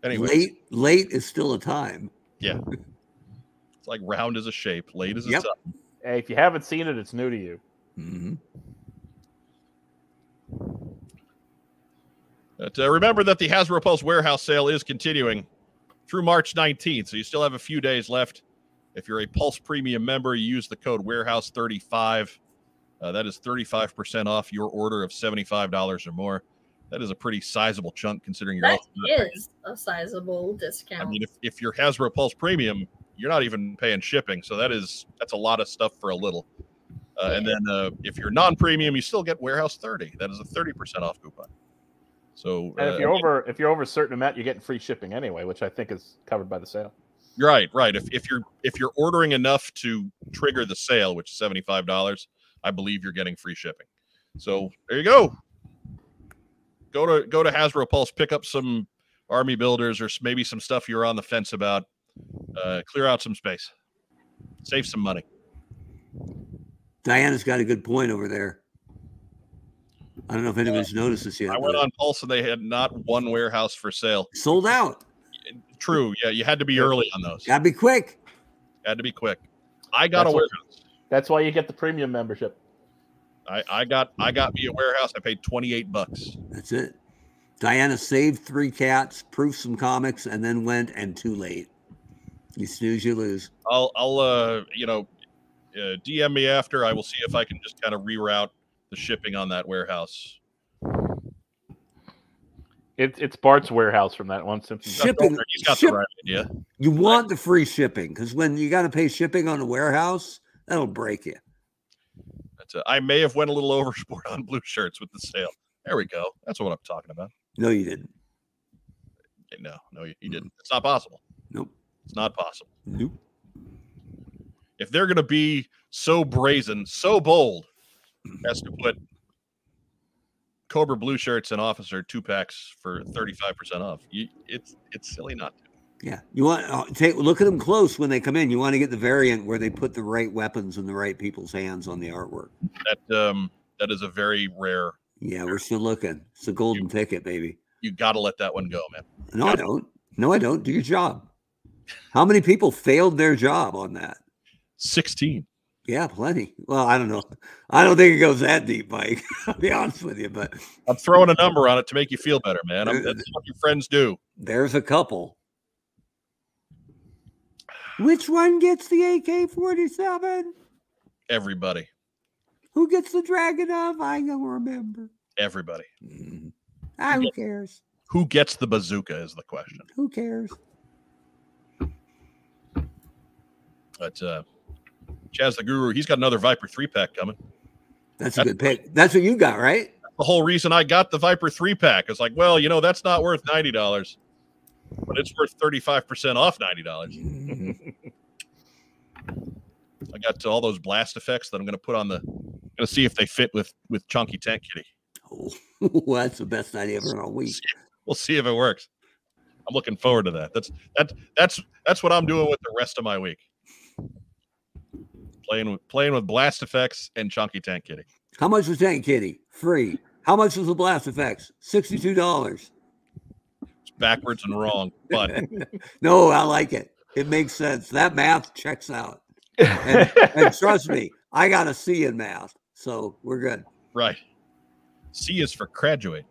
anyway. Late, late is still a time. Yeah. It's like round is a shape. Late is a yep. time. Hey, if you haven't seen it, it's new to you. Mm-hmm. But uh, remember that the Hasbro Pulse Warehouse sale is continuing through March nineteenth, so you still have a few days left. If you're a Pulse Premium member, you use the code Warehouse thirty-five. Uh, that is thirty-five percent off your order of seventy-five dollars or more. That is a pretty sizable chunk considering your. That is a sizable discount. I mean, if, if you're Hasbro Pulse Premium, you're not even paying shipping. So that is, that's a lot of stuff for a little. Uh, yeah. And then uh, if you're non-premium, you still get Warehouse thirty. That is a thirty percent off coupon. So and if uh, you're over, if you're over a certain amount, you're getting free shipping anyway, which I think is covered by the sale. Right, right. If if you're if you're ordering enough to trigger the sale, which is seventy-five dollars, I believe you're getting free shipping. So there you go. Go to go to Hasbro Pulse, pick up some army builders or maybe some stuff you're on the fence about. Uh, clear out some space. Save some money. Diana's got a good point over there. I don't know if anyone's noticed this yet. I went on Pulse and they had not one warehouse for sale. Sold out. True. Yeah, you had to be early on those. Got to be quick. Had to be quick. I got that's a warehouse. What, that's why you get the premium membership. I, I got I got me a warehouse. I paid twenty-eight bucks. That's it. Diana saved three cats, proofed some comics, and then went and too late. You snooze, you lose. I'll I'll uh you know uh, D M me after. I will see if I can just kind of reroute the shipping on that warehouse. It's it's Bart's warehouse from that one. Shipping, he's got ship, the right idea. You want the free shipping because when you got to pay shipping on a warehouse, that'll break you. That's a, I may have went a little overboard on blue shirts with the sale. There we go. That's what I'm talking about. No, you didn't. No, no, you, you didn't. It's not possible. Nope. It's not possible. Nope. If they're going to be so brazen, so bold, as to put Cobra blue shirts and officer two packs for thirty-five percent off. You, it's it's silly not to. Yeah, you want uh, take look at them close when they come in. You want to get the variant where they put the right weapons in the right people's hands on the artwork. That um that is a very rare. Yeah, variant. We're still looking. It's a golden you, ticket, baby. You got to let that one go, man. No, I don't. No, I don't. Do your job. How many people failed their job on that? Sixteen. Yeah, plenty. Well, I don't know. I don't think it goes that deep, Mike. I'll be honest with you, but I'm throwing a number on it to make you feel better, man. I'm, that's what your friends do. There's a couple. Which one gets the A K forty-seven? Everybody. Who gets the Dragunov? I don't remember. Everybody. Mm-hmm. Ah, who, who cares? Who gets the bazooka is the question. Who cares? But uh Chaz the Guru, he's got another Viper three-pack coming. That's, that's a good pick. That's what you got, right? The whole reason I got the Viper three-pack is like, well, you know, that's not worth ninety dollars, but it's worth thirty-five percent off ninety dollars. Mm-hmm. I got all those blast effects that I'm going to put on the – I'm going to see if they fit with, with Chonky Tank Kitty. Oh, well, that's the best idea ever in a week. We'll see if it works. I'm looking forward to that. That's that that's that's what I'm doing with the rest of my week. Playing with playing with blast effects and Chonky Tank Kitty. How much was Tank Kitty? Free. How much was the blast effects? sixty-two dollars. It's backwards and wrong, but no, I like it. It makes sense. That math checks out. And, and trust me, I got a C in math, so we're good. Right. C is for graduate.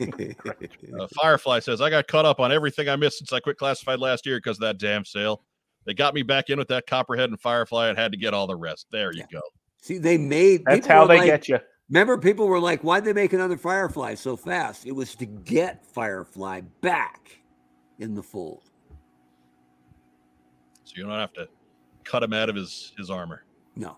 uh, Firefly says, I got caught up on everything I missed since I quit classified last year because of that damn sale. They got me back in with that Copperhead and Firefly and had to get all the rest. There you yeah. go. See, they made... That's how they like, get you. Remember, people were like, why'd they make another Firefly so fast? It was to get Firefly back in the fold. So you don't have to cut him out of his, his armor. No.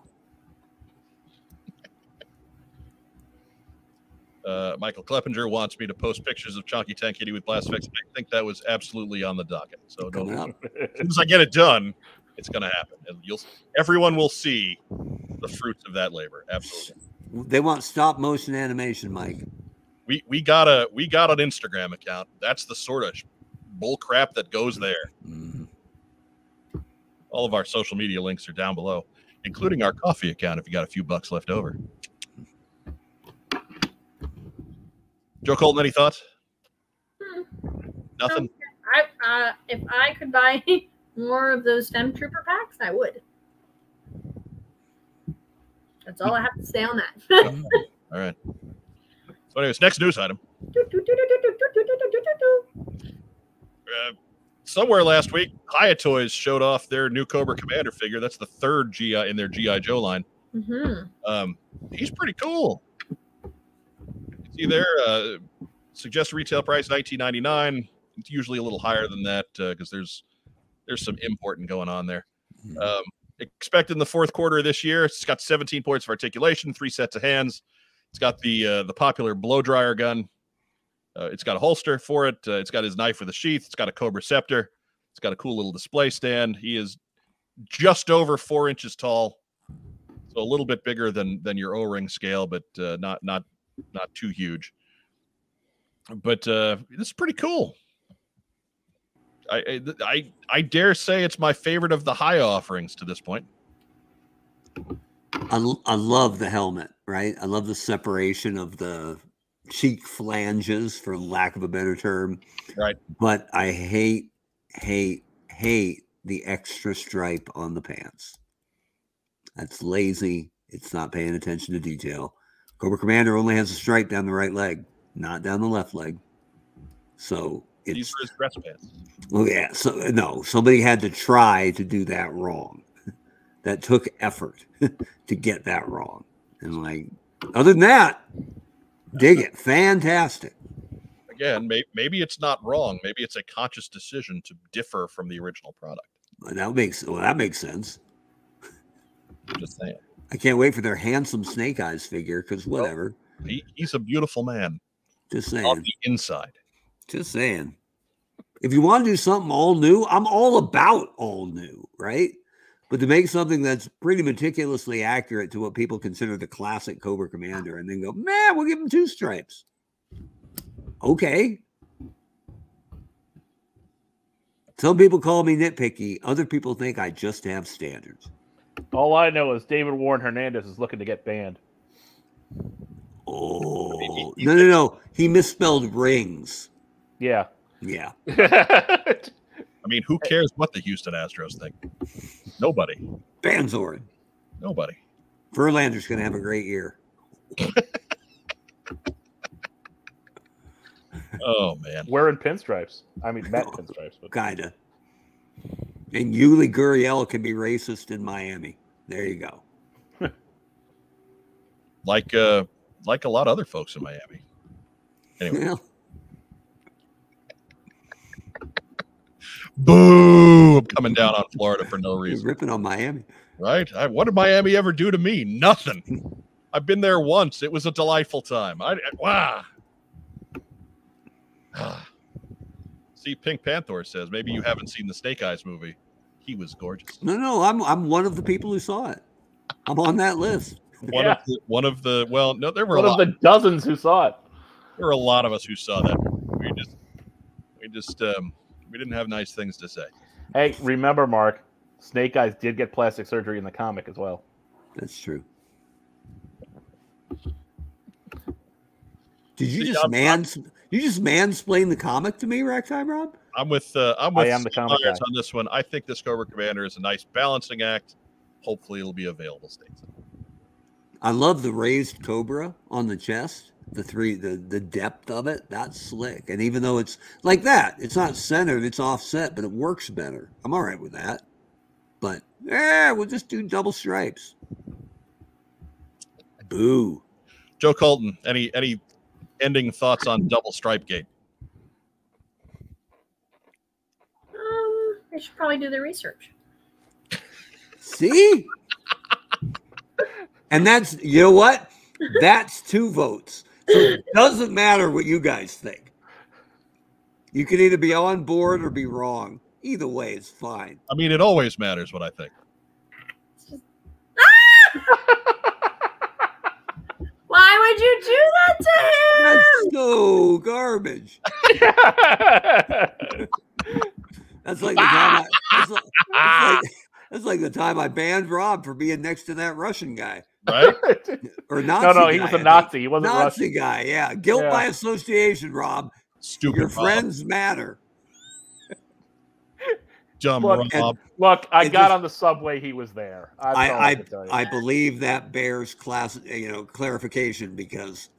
uh, Michael Kleppinger wants me to post pictures of Chonky Tank Kitty with blast effects. I think that was absolutely on the docket. So don't, as soon as I get it done, it's going to happen. And you'll, everyone will see the fruits of that labor. Absolutely. They want stop motion animation, Mike. We we got a we got an Instagram account. That's the sort of bull crap that goes there. Mm-hmm. All of our social media links are down below, including our coffee account if you got a few bucks left over. Joe Colton, any thoughts? Hmm. Nothing. I, uh, if I could buy more of those Stem Trooper packs, I would. That's all I have to say on that. Oh, all right. So, anyways, next news item. Uh, somewhere last week, Hiya Toys showed off their new Cobra Commander figure. That's the third G I in their G I Joe line. Mm-hmm. Um, he's pretty cool. There uh suggest retail price nineteen ninety-nine. It's usually a little higher than that because uh, there's there's some importing going on there. Um expected in the fourth quarter of this year. It's got seventeen points of articulation, three sets of hands. It's got the uh, the popular blow dryer gun. Uh, it's got a holster for it. Uh, it's got his knife with a sheath. It's got a Cobra scepter. It's got a cool little display stand. He is just over four inches tall, so a little bit bigger than than your O-ring scale, but uh, not not Not too huge, but uh, this is pretty cool. I, I, I dare say it's my favorite of the high offerings to this point. I, I love the helmet, right? I love the separation of the cheek flanges, for lack of a better term. Right. But I hate, hate, hate the extra stripe on the pants. That's lazy. It's not paying attention to detail. Cobra Commander only has a stripe down the right leg, not down the left leg. So it's... These are his dress pants. Well, yeah. So, no, somebody had to try to do that wrong. That took effort to get that wrong. And, like, other than that, dig it. Fantastic. Again, may maybe it's not wrong. Maybe it's a conscious decision to differ from the original product. Well, that makes, well, that makes sense. Just saying. I can't wait for their handsome Snake Eyes figure, because whatever. Well, he, he's a beautiful man. Just saying. On the inside. Just saying. If you want to do something all new, I'm all about all new, right? But to make something that's pretty meticulously accurate to what people consider the classic Cobra Commander and then go, man, we'll give him two stripes. Okay. Some people call me nitpicky. Other people think I just have standards. All I know is David Warren Hernandez is looking to get banned. Oh. No, no, no. He misspelled rings. Yeah. Yeah. I mean, who cares what the Houston Astros think? Nobody. Banzord. Nobody. Verlander's going to have a great year. Oh, man. Wearing pinstripes. I mean, Matt pinstripes. But... Kind of. And Yuli Gurriel can be racist in Miami. There you go. like, uh, like a lot of other folks in Miami. Anyway. Yeah. Boo! I'm coming down on Florida for no reason. You're ripping on Miami. Right? I, what did Miami ever do to me? Nothing. I've been there once. It was a delightful time. I, I wow. Ah. See, Pink Panther says, maybe you haven't seen the Snake Eyes movie. He was gorgeous. No, no, I'm I'm one of the people who saw it. I'm on that list. one, yeah. of the, one of the, well, no, there were one a lot. One of the dozens who saw it. There were a lot of us who saw that. We just, we just, um, we didn't have nice things to say. Hey, remember, Mark, Snake Eyes did get plastic surgery in the comic as well. That's true. Did you See, just I'm, mans you just mansplain the comic to me, Ragtime Rob? I'm with uh, I'm with I am the comic guy on this one. I think this Cobra Commander is a nice balancing act. Hopefully, it'll be available states. I love the raised cobra on the chest. The three, the the depth of it, that's slick. And even though it's like that, it's not centered, it's offset, but it works better. I'm all right with that. But yeah, we'll just do double stripes. Boo. Joe Colton, any any ending thoughts on double stripe gate? Um, they should probably do their research. See, and that's you know what, that's two votes. So it doesn't matter what you guys think. You can either be on board or be wrong. Either way, it's fine. I mean, it always matters what I think. Just... Ah! Why would you do that to him? That's so garbage. That's like the time I, that's like, that's like, that's like the time I banned Rob for being next to that Russian guy. Right? Or Nazi no, no, he guy, was a Nazi. He wasn't Nazi Russian. guy, yeah. Guilt yeah. by association, Rob. Stupid Your Rob. friends matter. Dumb look, Rob. And, look, I got just, on the subway. He was there. I I, I, I believe that bears class, you know, clarification, because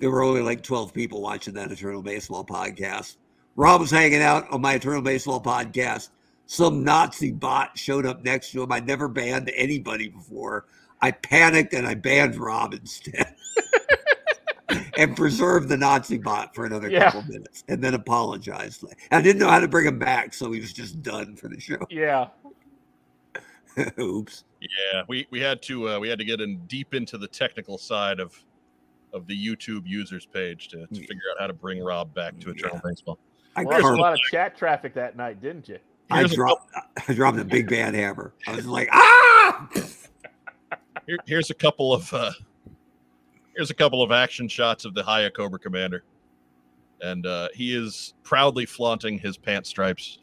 there were only like twelve people watching that Eternal Baseball podcast. Rob was hanging out on my Eternal Baseball podcast. Some Nazi bot showed up next to him. I never banned anybody before. I panicked and I banned Rob instead and preserved the Nazi bot for another yeah. couple minutes and then apologized. I didn't know how to bring him back, so he was just done for the show. Yeah. Oops. Yeah, we, we had to uh, we had to get in deep into the technical side of of the YouTube users page to, to yeah. figure out how to bring Rob back to Eternal yeah. Baseball. I well, there was a lot of chat traffic that night, didn't you? I dropped, I dropped a big bad hammer. I was like, ah! Here, here's a couple of uh, here's a couple of action shots of the Haya Cobra Commander, and uh, he is proudly flaunting his pant stripes.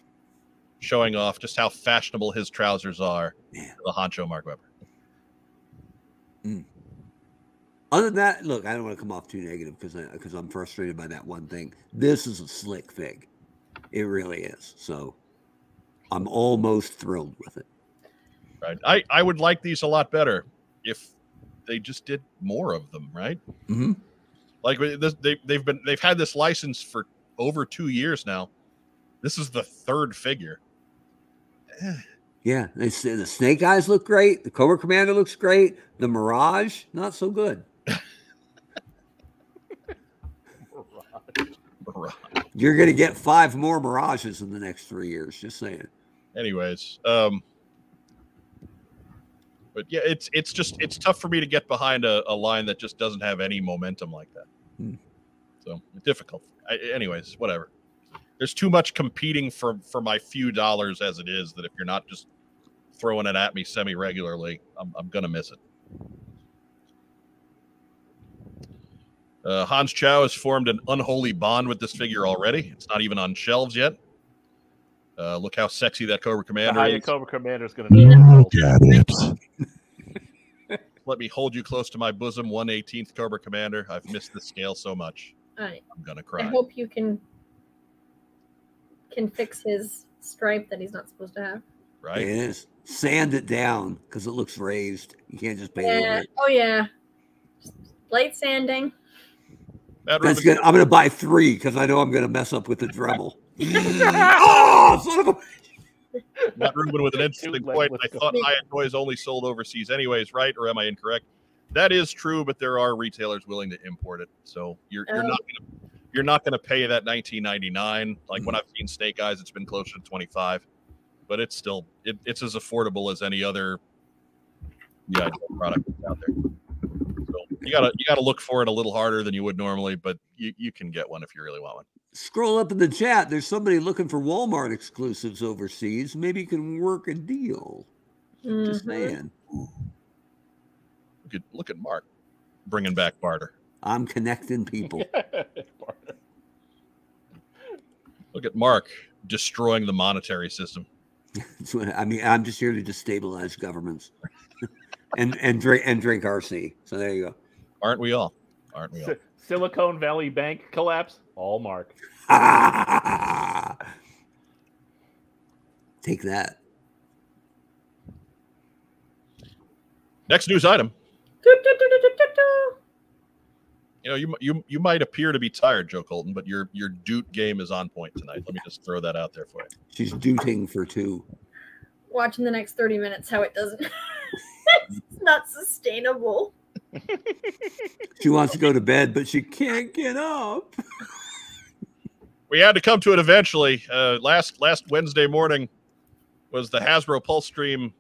showing off just how fashionable his trousers are. Man. The honcho Mark Webber. Mm. Other than that, look, I don't want to come off too negative because because I'm frustrated by that one thing. This is a slick fig. It really is. So I'm almost thrilled with it. Right. I, I would like these a lot better if they just did more of them, right? Mm-hmm. Like this, they, they've been they've had this license for over two years now. This is the third figure. Yeah, they say the Snake Eyes look great. The Cobra Commander looks great. The Mirage, not so good. Mirage. Mirage. You're going to get five more Mirages in the next three years. Just saying. Anyways, um, but yeah, it's it's just it's tough for me to get behind a, a line that just doesn't have any momentum like that. Hmm. So difficult. I, anyways, whatever. There's too much competing for, for my few dollars as it is that if you're not just throwing it at me semi-regularly, I'm, I'm going to miss it. Uh, Hans Chow has formed an unholy bond with this figure already. It's not even on shelves yet. Uh, look how sexy that Cobra Commander is. How Cobra Commander is going to do it. Let me hold you close to my bosom, one eighteenth Cobra Commander. I've missed the scale so much. I, I'm going to cry. I hope you can... can fix his stripe that he's not supposed to have. Right. It is. Sand it down because it looks raised. You can't just paint yeah. over it. Oh, yeah. Just light sanding. That That's good. I'm going to buy three because I know I'm going to mess up with the Dremel. Oh, son of a... Matt Rubin with an interesting point. I thought Hyatt Toys only sold overseas anyways, right? Or am I incorrect? That is true, but there are retailers willing to import it. So you're, you're oh. not going to... You're not going to pay that nineteen ninety-nine. Like mm-hmm. when I've seen Snake Eyes, it's been closer to twenty-five, but it's still it, it's as affordable as any other yeah product out there. So you gotta you gotta look for it a little harder than you would normally, but you you can get one if you really want one. Scroll up in the chat. There's somebody looking for Walmart exclusives overseas. Maybe you can work a deal. Mm-hmm. Just saying. Look at, look at Mark bringing back barter. I'm connecting people. Look at Mark destroying the monetary system. I mean, I'm just here to destabilize governments and and drink and drink R C. So there you go. Aren't we all? Aren't we all? Silicon Valley Bank collapse. All Mark. Take that. Next news item. You know, you, you you might appear to be tired, Joe Colton, but your your Doot game is on point tonight. Let me just throw that out there for you. She's dooting for two. Watching the next thirty minutes, how it doesn't. It's not sustainable. She wants to go to bed, but she can't get up. We had to come to it eventually. Uh, last last Wednesday morning was the Hasbro Pulse stream,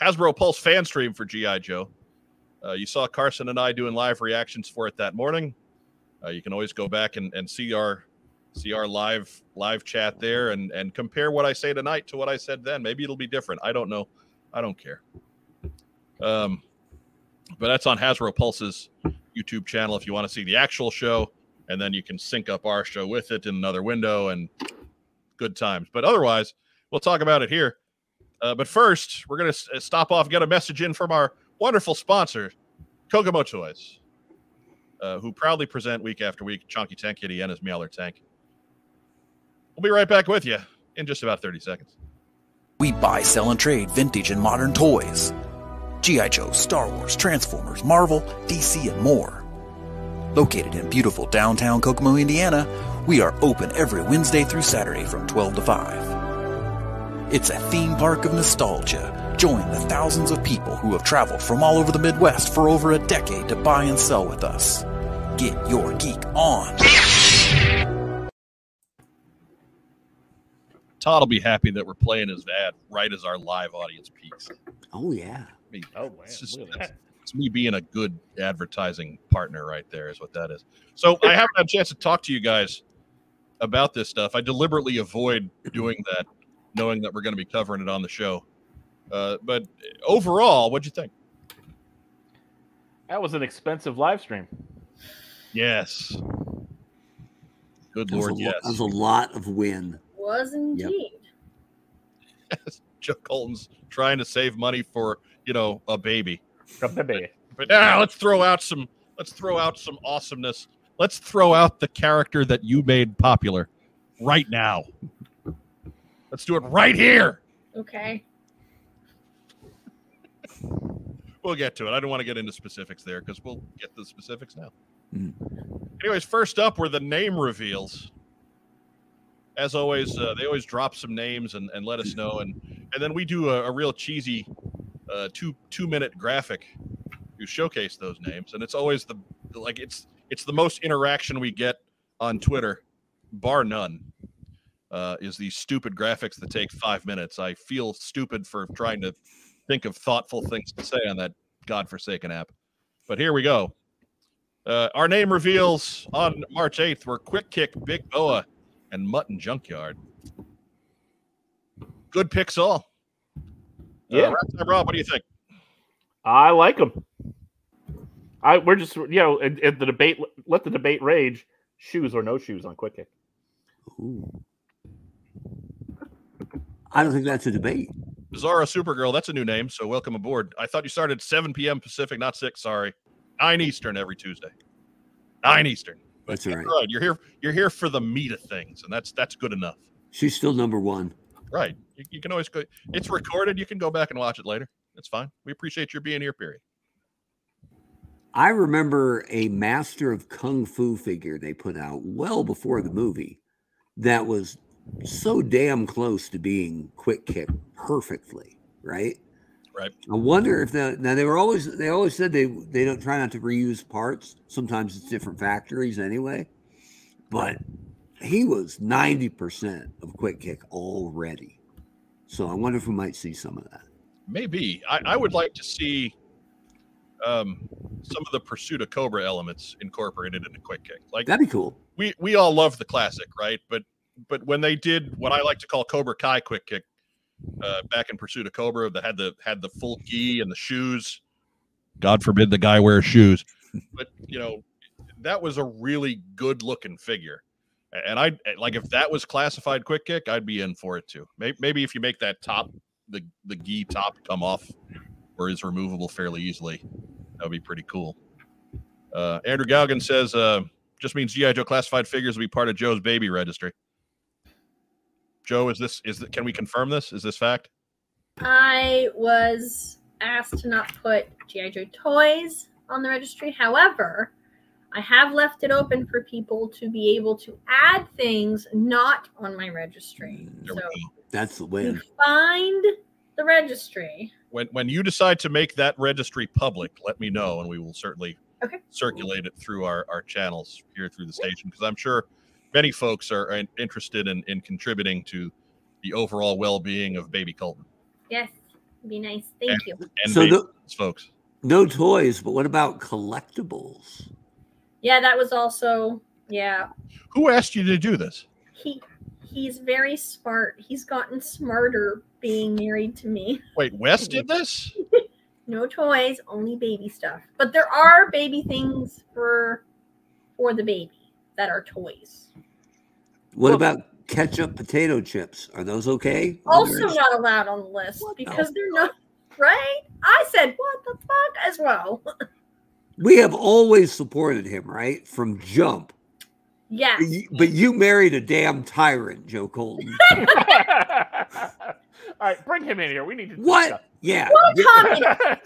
Hasbro Pulse fan stream for G I Joe. Uh, you saw Carson and I doing live reactions for it that morning. Uh, you can always go back and, and see our see our live live chat there and, and compare what I say tonight to what I said then. Maybe it'll be different. I don't know. I don't care. Um, but that's on Hasbro Pulse's YouTube channel if you want to see the actual show. And then you can sync up our show with it in another window and good times. But otherwise, we'll talk about it here. Uh, but first, we're going to stop off, get a message in from our wonderful sponsor, Kokomo Toys, uh, who proudly present week after week Chonky Tank Kitty and his Meowler Tank. We'll be right back with you in just about thirty seconds. We buy, sell, and trade vintage and modern toys. G I Joe, Star Wars, Transformers, Marvel, D C, and more. Located in beautiful downtown Kokomo, Indiana, we are open every Wednesday through Saturday from twelve to five. It's a theme park of nostalgia. Join the thousands of people who have traveled from all over the Midwest for over a decade to buy and sell with us. Get your geek on. Todd will be happy that we're playing his ad right as our live audience peaks. Oh, yeah. I mean, oh, man. It's, just, it's, it's me being a good advertising partner right there is what that is. So I haven't had a chance to talk to you guys about this stuff. I deliberately avoid doing that, knowing that we're going to be covering it on the show. Uh, but overall, what'd you think? That was an expensive live stream. Yes. Good Lord, yes. That was a lot of win. Was indeed. Yep. Joe Colton's trying to save money for, you know, a baby. A baby. But, but now let's throw out some. Let's throw out some awesomeness. Let's throw out the character that you made popular right now. Let's do it right here. Okay. We'll get to it. I don't want to get into specifics there because we'll get to the specifics now. Mm. Anyways, first up were the name reveals. As always, uh, they always drop some names and, and let us know. And, and then we do a, a real cheesy uh, two two minute graphic to showcase those names. And it's always the like it's it's the most interaction we get on Twitter, bar none. Uh, is these stupid graphics that take five minutes. I feel stupid for trying to think of thoughtful things to say on that godforsaken app. But here we go. Uh, our name reveals on March eighth were Quick Kick, Big Boa, and Mutton Junkyard. Good picks all. Yeah. Uh, Rob, what do you think? I like them. I, we're just, you know, in, in the debate, let the debate rage, shoes or no shoes on Quick Kick. Ooh. I don't think that's a debate. Bizarro Supergirl, that's a new name, so welcome aboard. I thought you started at seven p m Pacific, not six, sorry. nine Eastern every Tuesday. nine Eastern. But that's all right. right. You're here You're here for the meat of things, and that's that's good enough. She's still number one. Right. You, you can always go. It's recorded. You can go back and watch it later. That's fine. We appreciate your being here, period. I remember a Master of Kung Fu figure they put out well before the movie that was so damn close to being Quick Kick perfectly, right? Right. I wonder if that now they were always they always said they they don't try not to reuse parts. Sometimes it's different factories anyway. But he was ninety percent of Quick Kick already. So I wonder if we might see some of that. Maybe. I, I would like to see um some of the Pursuit of Cobra elements incorporated into Quick Kick. Like that'd be cool. We we all love the classic, right? But But when they did what I like to call Cobra Kai Quick Kick uh, back in Pursuit of Cobra, that had the had the full gi and the shoes. God forbid the guy wears shoes, but you know that was a really good looking figure, and I like if that was classified Quick Kick, I'd be in for it too. Maybe, maybe if you make that top the the gi top come off or is removable fairly easily, that would be pretty cool. Uh, Andrew Galgan says uh, just means G I Joe classified figures will be part of Joe's baby registry. Joe, is this is that? Can we confirm this? Is this fact? I was asked to not put G I Joe toys on the registry. However, I have left it open for people to be able to add things not on my registry. There so that's the way. Find the registry. When when you decide to make that registry public, let me know, and we will certainly okay. circulate it through our our channels here through the station because I'm sure. Many folks are interested in, in contributing to the overall well-being of Baby Colton. Yes, it'd be nice. Thank and, you. And so no, folks. No toys, but what about collectibles? Yeah, that was also, yeah. Who asked you to do this? He He's very smart. He's gotten smarter being married to me. Wait, Wes did this? No toys, only baby stuff. But there are baby things for for the baby. That are toys. What about ketchup potato chips? Are those okay? Also not allowed on the list because they're not, right? I said, what the fuck as well. We have always supported him, right? From jump. Yeah. But you, but you married a damn tyrant, Joe Colton. All right, bring him in here. We need to what? Stuff. Yeah. What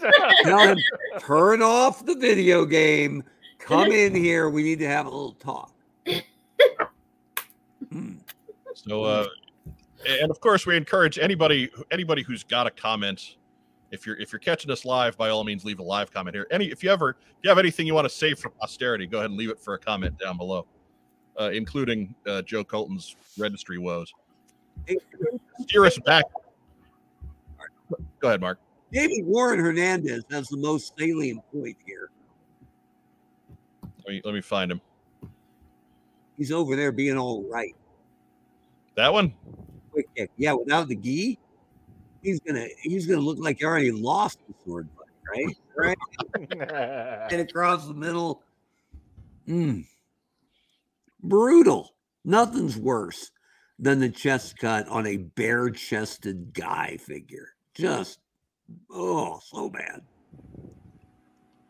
Tell him, turn off the video game. Come in here. We need to have a little talk. So, uh, and of course, we encourage anybody anybody who's got a comment. If you're if you're catching us live, by all means, leave a live comment here. Any if you ever if you have anything you want to save for posterity, go ahead and leave it for a comment down below, uh, including uh, Joe Colton's registry woes. Steer us back. Go ahead, Mark. David Warren Hernandez has the most salient point here. Let me, let me find him. He's over there being all right. That one? Quick Kick. Yeah, without the gi, he's gonna he's gonna look like he already lost the sword fight, right? Right. And across the middle. Mm. Brutal. Nothing's worse than the chest cut on a bare-chested guy figure. Just, oh, so bad.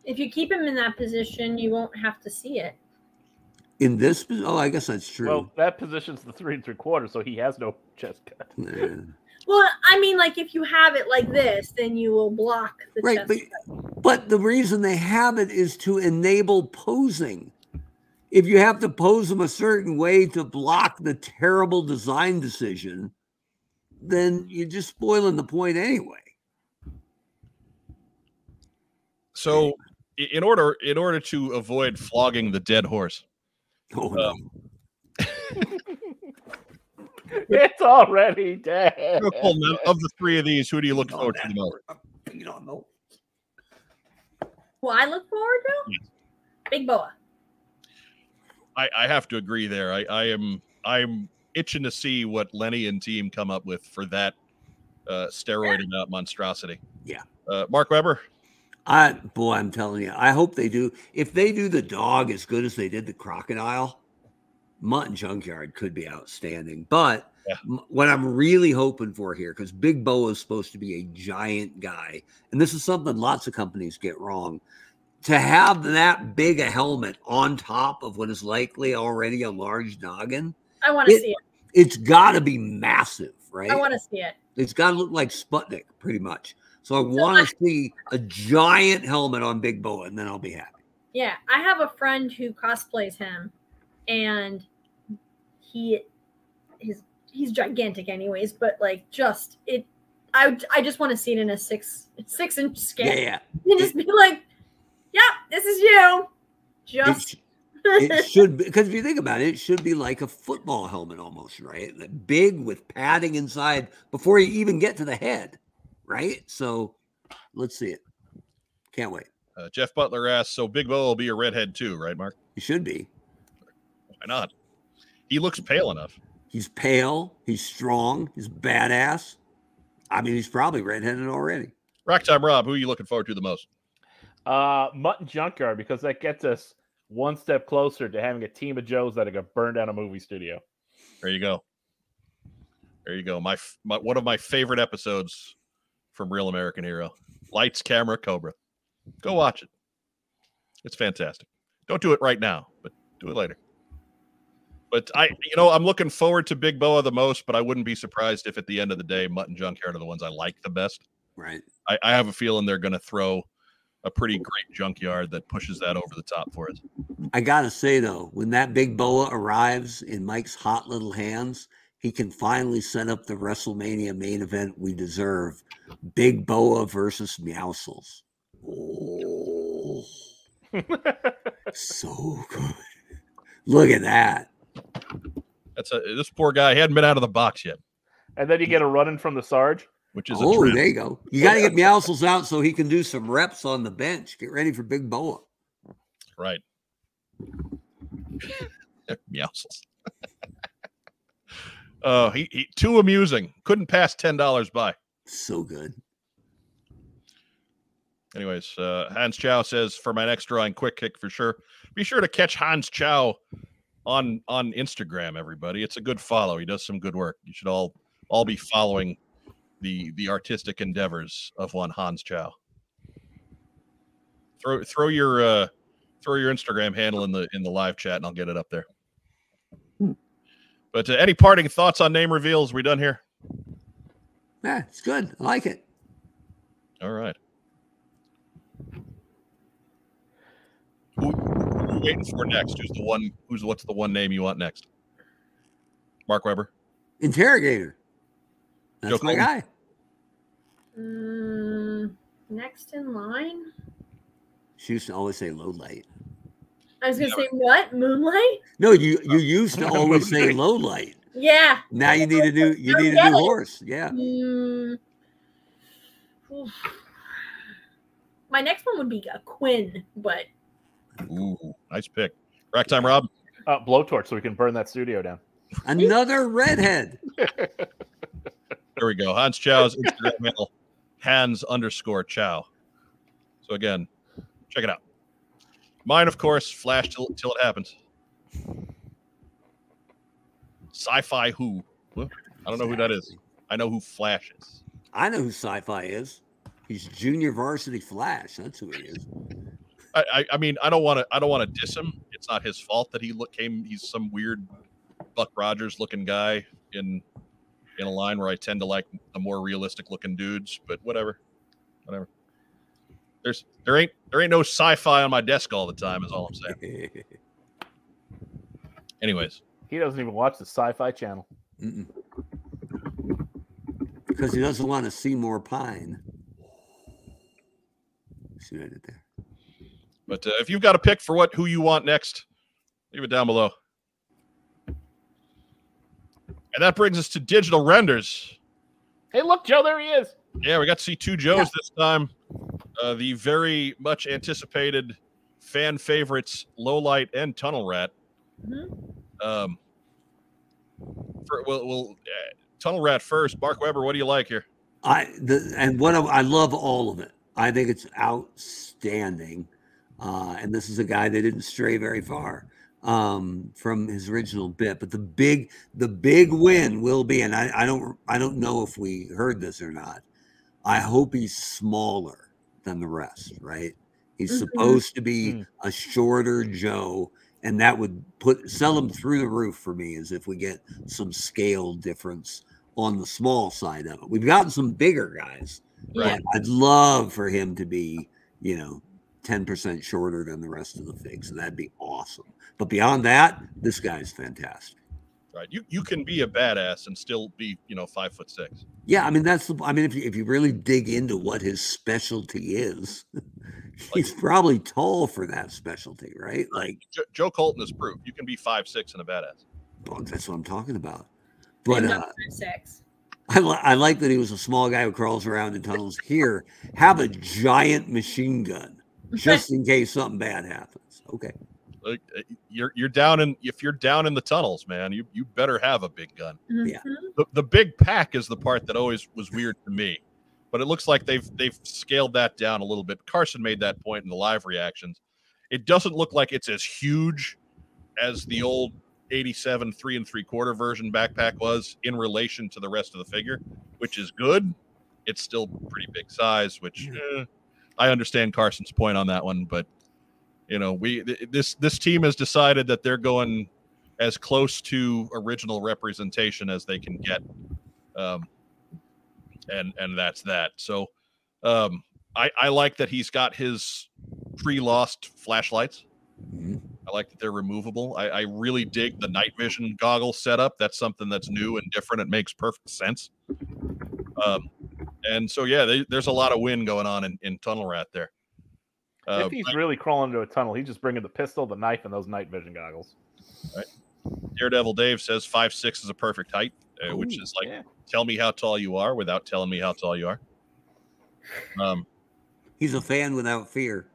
If you keep him in that position, you won't have to see it. In this, oh, I guess that's true. Well, that position's the three and three quarters, so he has no chest cut. Yeah. Well, I mean, like if you have it like this, then you will block the right, chest but, cut. But the reason they have it is to enable posing. If you have to pose them a certain way to block the terrible design decision, then you're just spoiling the point anyway. So, in order in order to avoid flogging the dead horse, oh, um, it's already dead. Of the three of these, who do you look forward to the most? You don't know. Who I look forward to? Yes. Big Boa. I, I have to agree there. I, I am I'm itching to see what Lenny and team come up with for that uh, steroided out monstrosity. Yeah. Uh, Mark Webber. I boy, I'm telling you, I hope they do. If they do the dog as good as they did the crocodile, Mutt and Junkyard could be outstanding. But yeah. What I'm really hoping for here, because Big Boa is supposed to be a giant guy, and this is something lots of companies get wrong. To have that big a helmet on top of what is likely already a large noggin, I want to see it. It's got to be massive, right? I want to see it. It's got to look like Sputnik, pretty much. So I so want to see a giant helmet on Big Boa, and then I'll be happy. Yeah, I have a friend who cosplays him, and he, his, he's gigantic, anyways. But like, just it, I I just want to see it in a six six inch scale. Yeah, yeah. And just be like. Yep, this is you. Just it, it should be, because if you think about it, it should be like a football helmet almost, right? Big with padding inside before you even get to the head, right? So let's see it. Can't wait. Uh, Jeff Butler asks, so Big Bo will be a redhead too, right, Mark? He should be. Why not? He looks pale enough. He's pale. He's strong. He's badass. I mean, he's probably redheaded already. Rock Time Rob, who are you looking forward to the most? Uh, Mutt and Junkyard, because that gets us one step closer to having a team of Joes that are going to burn down a movie studio. There you go. There you go. My, my one of my favorite episodes from Real American Hero. Lights, Camera, Cobra. Go watch it. It's fantastic. Don't do it right now, but do it later. But I, you know, I'm looking forward to Big Boa the most, but I wouldn't be surprised if at the end of the day, Mutt and Junkyard are the ones I like the best. Right. I, I have a feeling they're going to throw a pretty great Junkyard that pushes that over the top for us. I got to say, though, when that Big Boa arrives in Mike's hot little hands, he can finally set up the WrestleMania main event we deserve. Big Boa versus Meowsles. Oh. So good. Look at that. That's a, this poor guy hadn't been out of the box yet. And then you get a run-in from the Sarge. Which is oh, a there you go. You got to get Meowsles out so he can do some reps on the bench. Get ready for Big Boa. Right. Meowsles. Oh, uh, he, he too amusing. Couldn't pass ten dollars by. So good. Anyways, uh, Hans Chow says, for my next drawing, quick kick for sure. Be sure to catch Hans Chow on, on Instagram, everybody. It's a good follow. He does some good work. You should all, all be following the the artistic endeavors of one Hans Chow. Throw throw your uh, throw your Instagram handle in the in the live chat, and I'll get it up there. Hmm. But uh, any parting thoughts on name reveals? We done here? Yeah, it's good. I like it. All right. Who, who are you waiting for next? Who's the one? Who's what's the one name you want next? Mark Webber. Interrogator. That's Joe my Colton. Guy. Um, next in line. She used to always say low light. I was going to yeah. say what? Moonlight? No, you you used to always say low light. Yeah. Now you need a new you need a new horse. Yeah. Mm. My next one would be a Quinn, but. Ooh, nice pick. Rack Time, Rob. Uh, blowtorch, so we can burn that studio down. Another redhead. There we go. Hans Chow's Instagram handle, Hans underscore Chow. So again, check it out. Mine, of course, Flash till, till it happens. Sci-fi who. Well, I don't know who that is. I know who Flash is. I know who Sci-Fi is. He's Junior Varsity Flash. That's who he is. I, I, I mean, I don't want to. I don't want to diss him. It's not his fault that he look, came. He's some weird Buck Rogers looking guy in in a line where I tend to like the more realistic looking dudes. But whatever, whatever. There's there ain't there ain't no sci-fi on my desk all the time. Is all I'm saying. Anyways, he doesn't even watch the Sci-Fi Channel. Mm-mm. Because he doesn't want to see more pine. See what I did there. But uh, if you've got a pick for what who you want next, leave it down below. And that brings us to digital renders. Hey, look, Joe, there he is. Yeah, we got to see two Joes yeah. this time. Uh, the very much anticipated fan favorites, Lowlight and Tunnel Rat. Mm-hmm. Um, for, we'll, we'll uh, Tunnel Rat first. Mark Webber, what do you like here? I the, and what I, I love all of it. I think it's outstanding. Uh, and this is a guy that didn't stray very far um, from his original bit. But the big, the big win will be, and I, I don't, I don't know if we heard this or not. I hope he's smaller than the rest, right? He's supposed to be a shorter Joe, and that would put sell him through the roof for me. As if we get some scale difference on the small side of it, we've gotten some bigger guys. Right. I'd love for him to be, you know, ten percent shorter than the rest of the thing. So that'd be awesome. But beyond that, this guy's fantastic. Right. You you can be a badass and still be, you know, five foot six. Yeah. I mean, that's, the, I mean, if you, if you really dig into what his specialty is, he's like, probably tall for that specialty, right? Like Joe, Joe Colton has proved you can be five, six and a badass. Well, that's what I'm talking about. But uh, five, six. I, li I like that he was a small guy who crawls around in tunnels. Here, have a giant machine gun just in case something bad happens. Okay, like, you're you're down in if you're down in the tunnels, man. You you better have a big gun. Mm-hmm. Yeah, the, the big pack is the part that always was weird to me, but it looks like they've they've scaled that down a little bit. Carson made that point in the live reactions. It doesn't look like it's as huge as the old eighty-seven three and three quarter version backpack was in relation to the rest of the figure, which is good. It's still pretty big size, which eh, I understand Carson's point on that one, but you know, we th this this team has decided that they're going as close to original representation as they can get, um, and and that's that. So um, I I like that he's got his pre-lost flashlights. Mm-hmm. I like that they're removable. I, I really dig the night vision goggle setup. That's something that's new and different. It makes perfect sense. Um, and so, yeah, they, there's a lot of win going on in, in Tunnel Rat there. Uh, if he's but, really crawling into a tunnel, he's just bringing the pistol, the knife, and those night vision goggles. Right. Daredevil Dave says five six is a perfect height, uh, Ooh, which is like, yeah. tell me how tall you are without telling me how tall you are. Um, he's a fan without fear.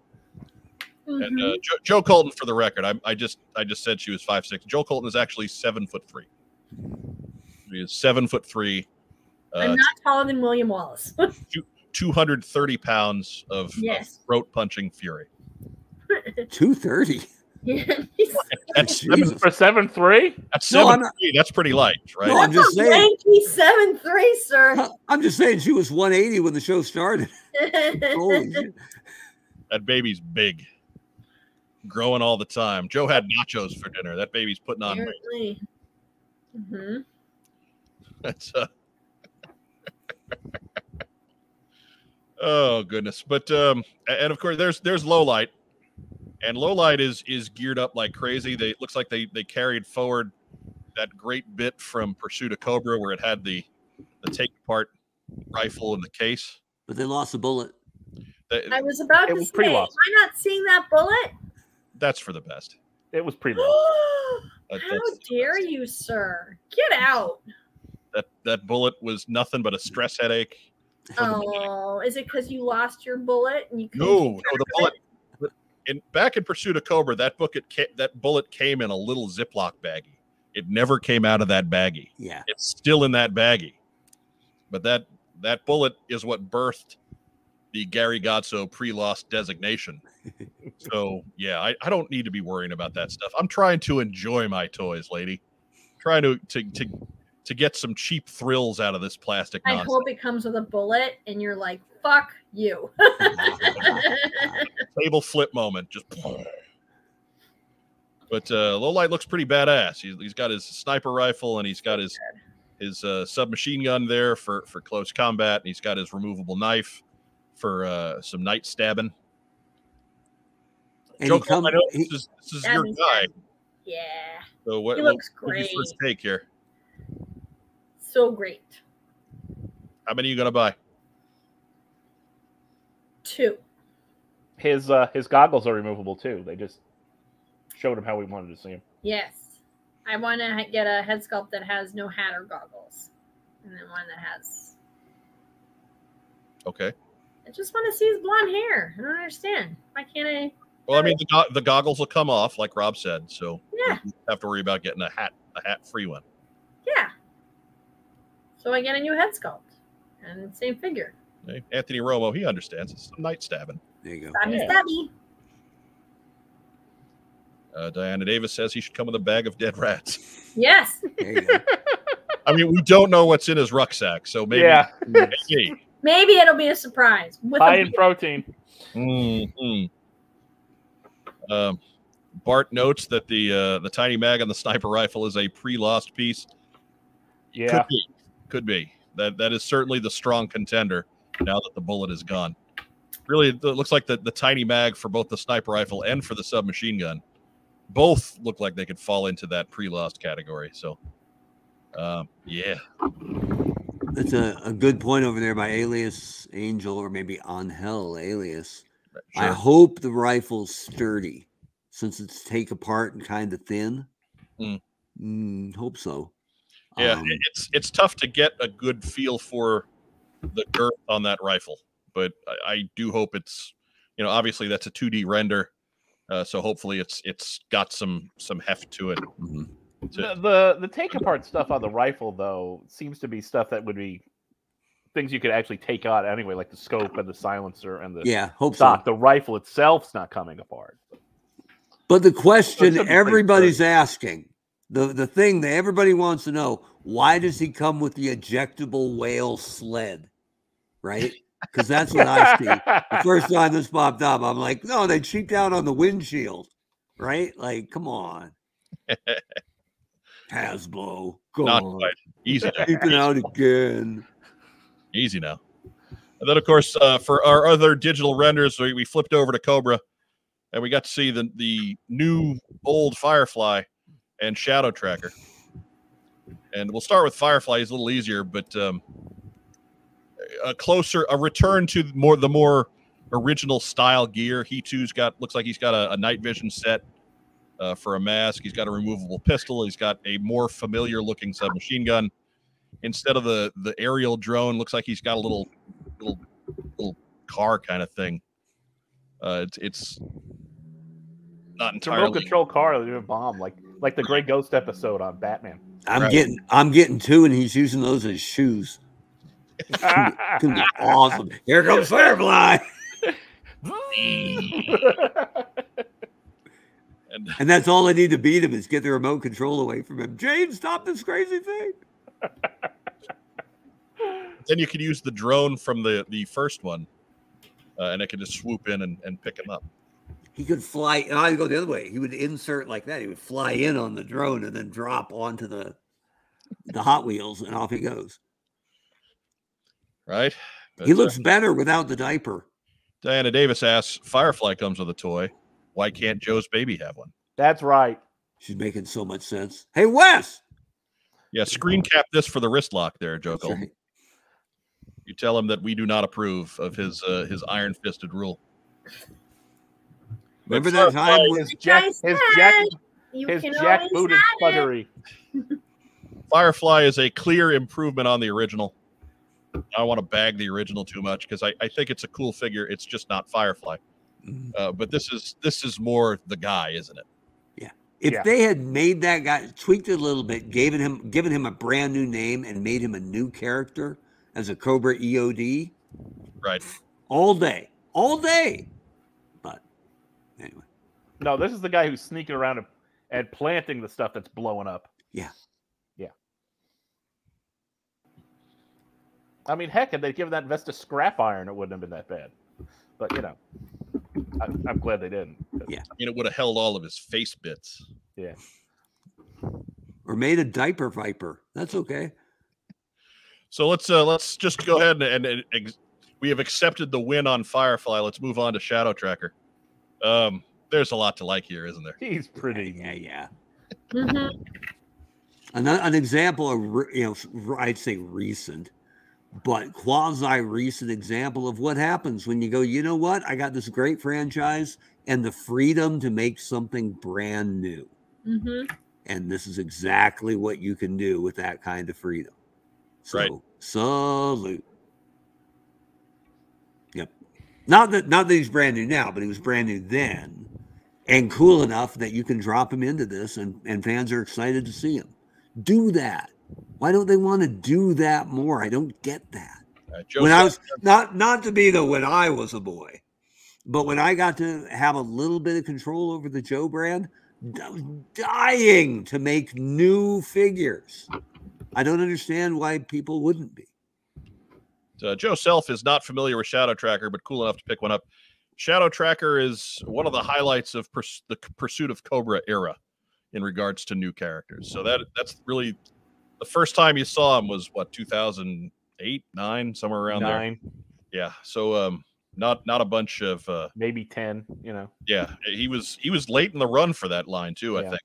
And uh, Joe, Joe Colton, for the record, I, I just I just said she was five six. Joe Colton is actually seven foot three. He is seven foot three. Uh, I'm not taller than William Wallace. Two hundred thirty pounds of, yes. of throat punching fury. Two thirty. That's seven, for seven three. That's seven no, three. That's pretty light, right? No, I'm just saying. Seven three, sir. I'm just saying she was one eighty when the show started. Holy shit. That baby's big. Growing all the time. Joe had nachos for dinner. That baby's putting on weight. Mm-hmm. That's uh... oh goodness. But um, and of course there's there's Lowlight, and Lowlight is is geared up like crazy. They it looks like they they carried forward that great bit from Pursuit of Cobra where it had the the take apart rifle in the case. But they lost a bullet. They, I was about to was say, am I not seeing that bullet? That's for the best. It was pretty low. How dare you, sir? Get out. That that bullet was nothing but a stress headache. Oh, is it because you lost your bullet and you couldn't? No, no, the bullet. In back in Pursuit of Cobra, that book it came, that bullet came in a little Ziploc baggie. It never came out of that baggie. Yeah, it's still in that baggie. But that that bullet is what birthed the Gary Godso pre-loss designation. So, yeah, I, I don't need to be worrying about that stuff. I'm trying to enjoy my toys, lady. I'm trying to, to, to to get some cheap thrills out of this plastic nonsense. I hope it comes with a bullet and you're like, fuck you. Table flip moment. Just. But uh, Lowlight looks pretty badass. He's, he's got his sniper rifle and he's got his his uh, submachine gun there for, for close combat. And he's got his removable knife for uh, some night stabbing. And Joe, he come, I know he, this is, this is your guy. Yeah. So what, he looks what, great. What's your first take here? So great. How many are you gonna buy? Two. His uh, his goggles are removable too. They just showed him how we wanted to see him. Yes, I want to get a head sculpt that has no hat or goggles, and then one that has. Okay. I just want to see his blonde hair. I don't understand. Why can't I? Well, I mean, the, go the goggles will come off, like Rob said, so yeah, you have to worry about getting a hat, a hat-free one. Yeah. So I get a new head sculpt and same figure. Hey, Anthony Romo, he understands. It's some night stabbing. There you go. Stabby, yeah. Stabby. Uh, Diana Davis says he should come with a bag of dead rats. Yes. There you go. I mean, we don't know what's in his rucksack, so maybe. Yeah. Maybe, maybe it'll be a surprise. With high a in protein. Mm-hmm. um, Bart notes that the uh, the tiny mag on the sniper rifle is a pre-lost piece. Yeah. Could be. Could be. That that is certainly the strong contender. Now that the bullet is gone, really, it looks like the the tiny mag for both the sniper rifle and for the submachine gun both look like they could fall into that pre-lost category. So, um, yeah, that's a, a good point over there by Alias Angel, or maybe On Hell Alias. Sure. I hope the rifle's sturdy, since it's take apart and kind of thin. Mm. Mm, hope so. Yeah, um, it's it's tough to get a good feel for the girth on that rifle, but I, I do hope it's, you know, obviously that's a two D render, uh, so hopefully it's it's got some some heft to it. Mm-hmm. to, the the take apart stuff on the rifle though seems to be stuff that would be things you could actually take out anyway, like the scope and the silencer and the yeah. Hope stock. So. The rifle itself's not coming apart. But the question so everybody's asking. The, the thing that everybody wants to know, why does he come with the ejectable whale sled, right? Because that's what I see. The first time this popped up, I'm like, no, they cheaped out on the windshield, right? Like, come on. Hasbro, go Not on. Quite. Easy now. Cheaping out again. Easy now. And then, of course, uh, for our other digital renders, we, we flipped over to Cobra, and we got to see the, the new old Firefly and Shadow Tracker. And we'll start with Firefly. It's a little easier, but um, a closer, a return to more the more original style gear. He too's got, looks like he's got a, a night vision set uh, for a mask. He's got a removable pistol. He's got a more familiar looking submachine gun. Instead of the, the aerial drone, looks like he's got a little, little, little car kind of thing. Uh, it's, it's not entirely. It's a remote control car that you bomb, like, like the Grey Ghost episode on Batman. I'm right. getting, I'm getting two, and he's using those as shoes. It's gonna, it's gonna be awesome. Here comes Firefly. and, and that's all I need to beat him is get the remote control away from him. James, stop this crazy thing. Then you can use the drone from the the first one, uh, and it can just swoop in and, and pick him up. He could fly, and I'd go the other way. He would insert like that. He would fly in on the drone and then drop onto the the Hot Wheels, and off he goes. Right? But he looks uh, better without the diaper. Diana Davis asks, Firefly comes with a toy. Why can't Joe's baby have one? That's right. She's making so much sense. Hey, Wes! Yeah, screen cap this for the wrist lock there, Joe Colton. Right. You tell him that we do not approve of his uh, his iron-fisted rule. Remember that time when his Jack, his Jack, his Jack booted fluttery. Firefly is a clear improvement on the original. I don't want to bag the original too much because I, I think it's a cool figure. It's just not Firefly. Uh, but this is this is more the guy, isn't it? Yeah. If yeah. they had made that guy, tweaked it a little bit, gave him given him a brand new name and made him a new character as a Cobra E O D. Right. All day. All day. Anyway. No, this is the guy who's sneaking around and planting the stuff that's blowing up. Yeah. Yeah. I mean, heck, if they'd given that vest a scrap iron, it wouldn't have been that bad. But, you know, I, I'm glad they didn't. Yeah. And it would have held all of his face bits. Yeah. Or made a diaper viper. That's okay. So let's uh, let's just go ahead and, and, and we have accepted the win on Firefly. Let's move on to Shadow Tracker. Um, there's a lot to like here, isn't there? He's pretty. Yeah, yeah. yeah. Mm-hmm. an, an example of, you know, I'd say recent, but quasi-recent example of what happens when you go, you know what? I got this great franchise and the freedom to make something brand new. Mm-hmm. And this is exactly what you can do with that kind of freedom. So, right. Salute. Yep. Not that, not that he's brand new now, but he was brand new then and cool enough that you can drop him into this and, and fans are excited to see him. Do that. Why don't they want to do that more? I don't get that. Uh, when I was not not to be the when I was a boy, but when I got to have a little bit of control over the Joe brand, I was dying to make new figures. I don't understand why people wouldn't be. Uh, Joe Self is not familiar with Shadow Tracker, but cool enough to pick one up. Shadow Tracker is one of the highlights of pers the Pursuit of Cobra era in regards to new characters. So that that's really the first time you saw him was what, two thousand eight, nine, somewhere around nine. there. Yeah. So um, not not a bunch of uh, maybe ten. You know. Yeah, he was he was late in the run for that line too. Yeah. I think.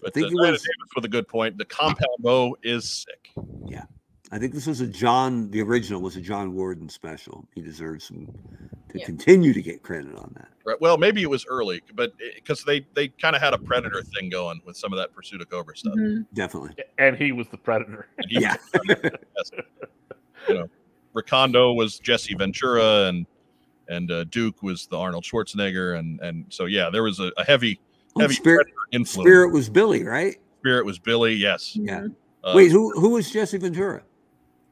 But I think he was with a good point. The compound bow is sick. Yeah, I think this was a John. The original was a John Warden special. He deserves some to yeah. continue to get credit on that. Right. Well, maybe it was early, but because they they kind of had a predator thing going with some of that Pursuit of Cobra stuff. Mm-hmm. Definitely. And he was the predator. He yeah. Was the predator. Yes. You know, Recondo was Jesse Ventura, and and uh, Duke was the Arnold Schwarzenegger, and and so yeah, there was a, a heavy. Oh, Spirit, Spirit was Billy, right? Spirit was Billy, yes. Yeah. Uh, Wait, who who was Jesse Ventura?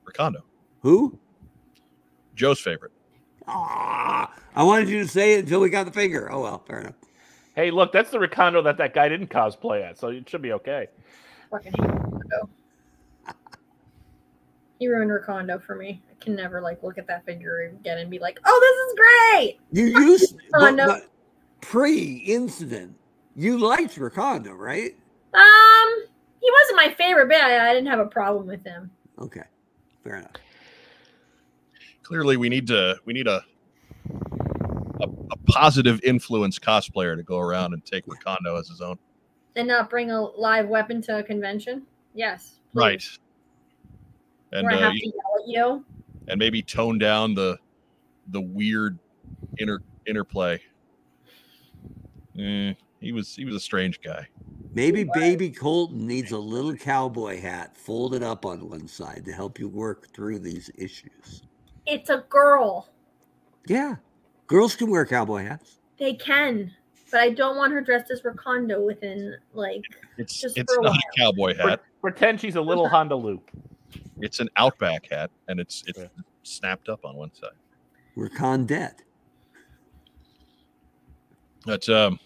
Recondo. Who? Joe's favorite. Ah, I wanted you to say it until we got the finger. Oh well, fair enough. Hey, look, that's the Recondo that that guy didn't cosplay at, so it should be okay. Fucking Recondo. He ruined Recondo for me. I can never like look at that figure again and be like, "Oh, this is great." You used Recondo but, but pre-incident. You liked Recondo, right? Um, he wasn't my favorite, but I, I didn't have a problem with him. Okay, fair enough. Clearly, we need to we need a a, a positive influence cosplayer to go around and take Recondo as his own, and not bring a live weapon to a convention. Yes, please. Right. And or I have uh, to yell at you, and maybe tone down the the weird inter interplay. Eh. He was he was a strange guy. Maybe Baby Colton needs a little cowboy hat folded up on one side to help you work through these issues. It's a girl. Yeah. Girls can wear cowboy hats. They can. But I don't want her dressed as Recondo within, like, it's, just it's for not a, a cowboy hat. Pretend she's a little Honda Loop. It's an Outback hat, and it's, it's yeah. snapped up on one side. Recondette. That's, um...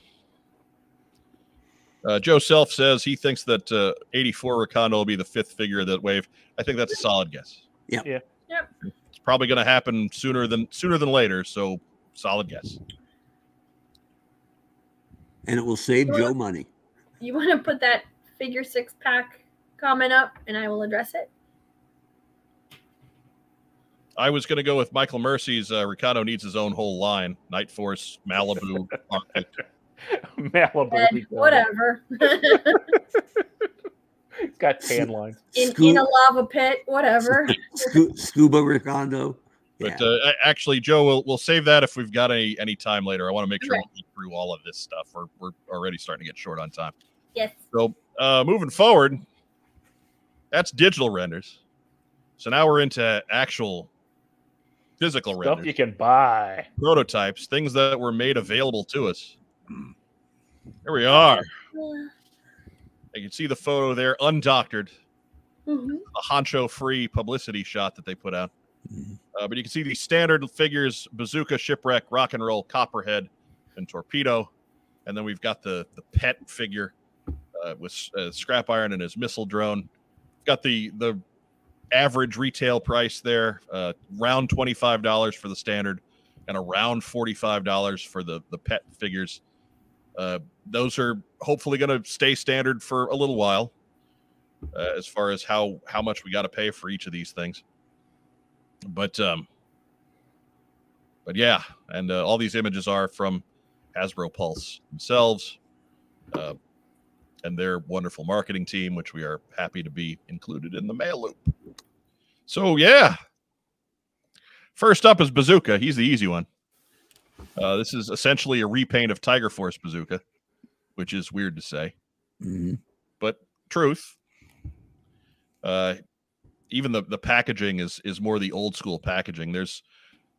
Uh, Joe Self says he thinks that uh, eighty-four Recondo will be the fifth figure of that wave. I think that's a solid guess. Yeah, yeah, yep. It's probably going to happen sooner than sooner than later. So, solid guess. And it will save you Joe wanna, money. You want to put that figure six pack comment up, and I will address it. I was going to go with Michael Mercy's. Uh, Recondo needs his own whole line: Night Force, Malibu, Arctic. Malibu, whatever. It's got tan lines. In, in a lava pit, whatever. Scuba, Scuba Recondo. But yeah. uh, actually, Joe, we'll we'll save that if we've got any any time later. I want to make sure okay. we get through all of this stuff. We're we're already starting to get short on time. Yes. So uh, moving forward, that's digital renders. So now we're into actual physical stuff renders. Stuff you can buy. Prototypes, things that were made available to us. Here we are. Yeah. You can see the photo there, undoctored. Mm-hmm. A honcho-free publicity shot that they put out. Mm-hmm. uh, but you can see the standard figures: Bazooka, Shipwreck, Rock and Roll, Copperhead, and Torpedo. And then we've got the the pet figure uh, with uh, Scrap Iron and his missile drone. Got the the average retail price there, uh, around twenty-five dollars for the standard and around forty-five dollars for the, the pet figures. Uh, those are hopefully going to stay standard for a little while, uh, as far as how, how much we got to pay for each of these things. But, um, but yeah, and uh, all these images are from Hasbro Pulse themselves, uh, and their wonderful marketing team, which we are happy to be included in the mail loop. So, yeah. First up is Bazooka. He's the easy one. Uh, this is essentially a repaint of Tiger Force Bazooka, which is weird to say. Mm-hmm. But truth. Uh, even the, the packaging is, is more the old school packaging. There's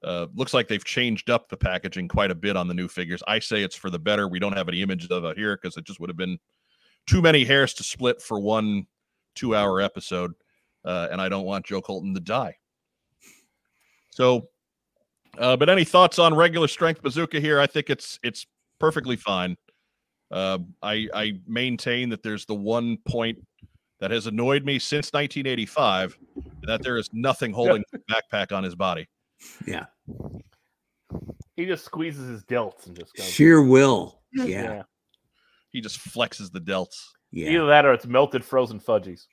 uh, looks like they've changed up the packaging quite a bit on the new figures. I say it's for the better. We don't have any images of it here because it just would have been too many hairs to split for one two-hour episode, uh, and I don't want Joe Colton to die. So, uh, but any thoughts on regular strength Bazooka here? I think it's it's perfectly fine. Uh, I, I maintain that there's the one point that has annoyed me since nineteen eighty-five, that there is nothing holding the backpack on his body. Yeah. He just squeezes his delts and just goes. Sheer will. Yeah. yeah. He just flexes the delts. Yeah. Either that or it's melted frozen fudgies.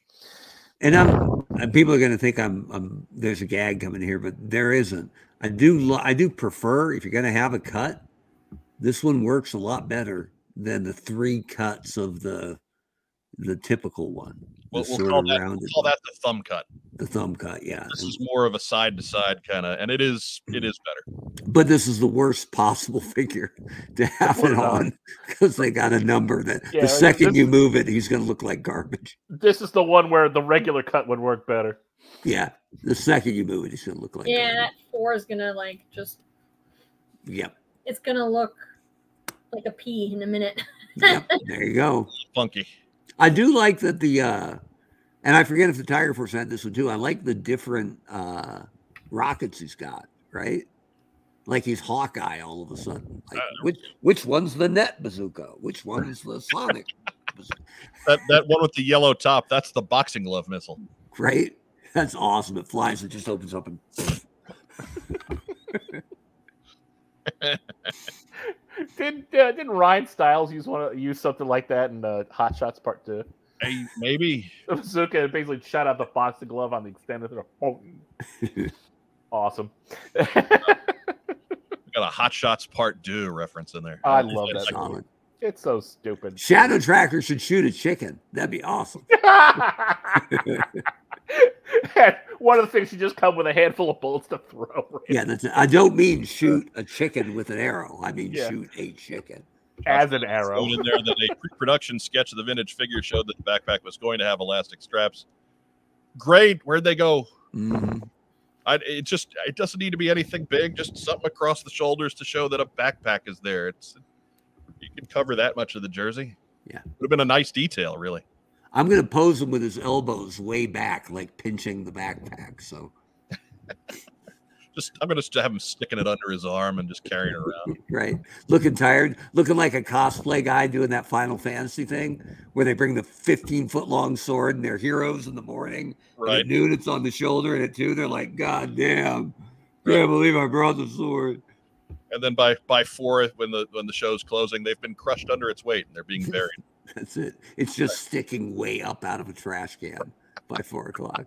And I'm and people are going to think I'm, I'm there's a gag coming here, but there isn't. I do lo I do prefer, if you're going to have a cut, this one works a lot better than the three cuts of the the typical one. Well, we'll call, that, we'll call that the thumb cut. The thumb cut, yeah. This is more of a side to side kind of, and it is it is better. But this is the worst possible figure to have it on because they got a number that yeah, the second you move it, he's going to look like garbage. This is the one where the regular cut would work better. Yeah, the second you move it, he's going to look like yeah. Garbage. That four is going to like just yeah. It's going to look like a pea in a minute. Yep, there you go. Funky. I do like that the, uh, and I forget if the Tiger Force had this one too. I like the different uh, rockets he's got, right? Like he's Hawkeye all of a sudden. Like, which which one's the net bazooka? Which one is the Sonic? that that one with the yellow top, that's the boxing glove missile. Right? That's awesome. It flies. It just opens up and. Did uh, didn't Ryan Stiles use one use something like that in uh, Hot Shots Part Two? Hey, maybe the bazooka basically shot out the boxing glove on the extended. Oh. Awesome! We got a Hot Shots Part Two reference in there. I, I love that. Like, it's so stupid. Shadow Tracker should shoot a chicken. That'd be awesome. And one of the things you just come with a handful of bullets to throw. Right? Yeah, that's, I don't mean shoot a chicken with an arrow. I mean yeah. shoot a chicken as an arrow. In there, that a pre-production sketch of the vintage figure showed that the backpack was going to have elastic straps. Great, where'd they go? Mm-hmm. I, it just it doesn't need to be anything big. Just something across the shoulders to show that a backpack is there. It's you can cover that much of the jersey. Yeah, would have been a nice detail, really. I'm going to pose him with his elbows way back, like pinching the backpack. So, just I'm going to have him sticking it under his arm and just carrying it around. Right. Looking tired. Looking like a cosplay guy doing that Final Fantasy thing where they bring the fifteen-foot-long sword and they're heroes in the morning. Right. At noon, it's on the shoulder. And at two, they're like, God damn. Right. Can't believe I brought the sword. And then by, by four, when the, when the show's closing, they've been crushed under its weight and they're being buried. That's it. It's just sticking way up out of a trash can by four o'clock.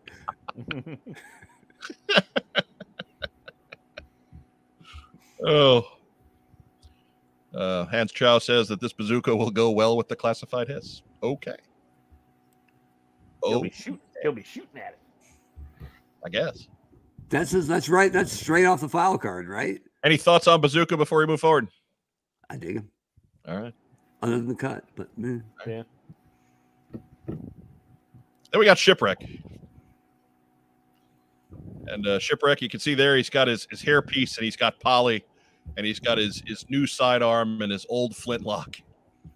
Oh. Uh, Hans Chow says that this bazooka will go well with the classified hiss. Okay. Oh. He'll be shooting. He'll be shooting at it. I guess. That's that's right. That's straight off the file card, right? Any thoughts on bazooka before we move forward? I dig him. All right. Other than the cut, but man. Yeah. Then we got Shipwreck. And uh, Shipwreck, you can see there, he's got his, his hair piece and he's got Polly and he's got his, his new sidearm and his old flintlock,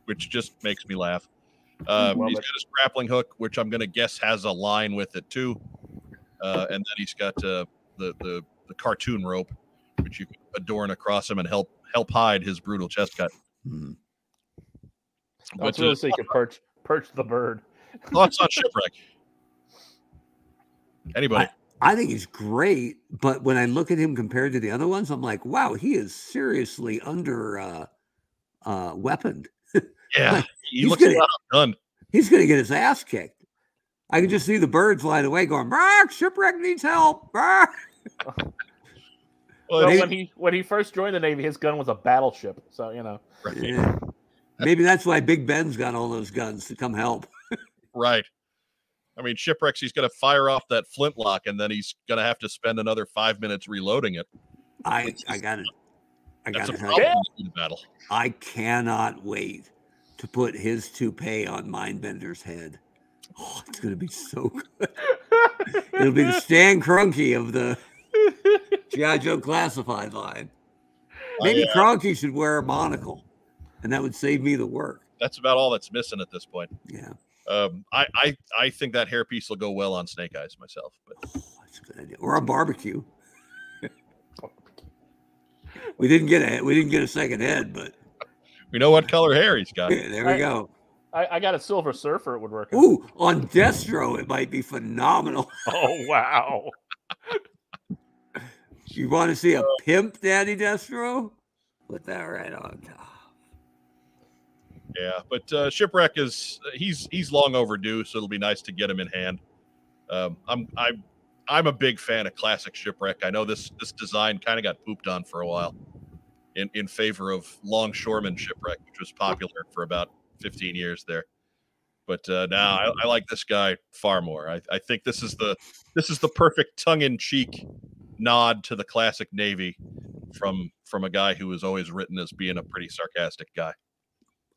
which just makes me laugh. Um, well, he's got his grappling hook, which I'm going to guess has a line with it too. Uh, and then he's got uh, the, the, the cartoon rope, which you can adorn across him and help, help hide his brutal chest cut. Hmm. But to so you can perch, perch the bird. Thoughts on Shipwreck? Anybody. I, I think he's great, but when I look at him compared to the other ones, I'm like, wow, he is seriously under uh, uh, weaponed. Yeah, like, he looks gonna, a lot done. He's going to get his ass kicked. I can just see the birds flying away going, Mark, Shipwreck needs help. Mark. Well, so when he when he first joined the Navy, his gun was a battleship. So, you know. Right. Yeah. Maybe that's why Big Ben's got all those guns to come help. Right. I mean, Shipwreck's, he's going to fire off that flintlock, and then he's going to have to spend another five minutes reloading it. I, I got it. I got it. Yeah. Battle. I cannot wait to put his toupee on Mindbender's head. Oh, it's going to be so good. It'll be the Stan Kroenke of the G I Joe classified line. Maybe oh, yeah. Kroenke should wear a monocle, and that would save me the work. That's about all that's missing at this point. Yeah. Um, I, I, I think that hairpiece will go well on Snake Eyes myself. But. Oh, that's a good idea. Or a barbecue. we didn't get a we didn't get a second head, but we know what color hair he's got. Yeah, there we I, go. I, I got a Silver Surfer. It would work. Ooh, on Destro, it might be phenomenal. Oh wow! You want to see a pimp, Daddy Destro? Put that right on top. Yeah, but uh, Shipwreck is he's he's long overdue, so it'll be nice to get him in hand. Um, I'm I'm I'm a big fan of classic Shipwreck. I know this this design kind of got pooped on for a while, in in favor of Longshoreman Shipwreck, which was popular for about fifteen years there. But uh, now I, I like this guy far more. I, I think this is the this is the perfect tongue-in-cheek nod to the classic Navy from from a guy who was always written as being a pretty sarcastic guy.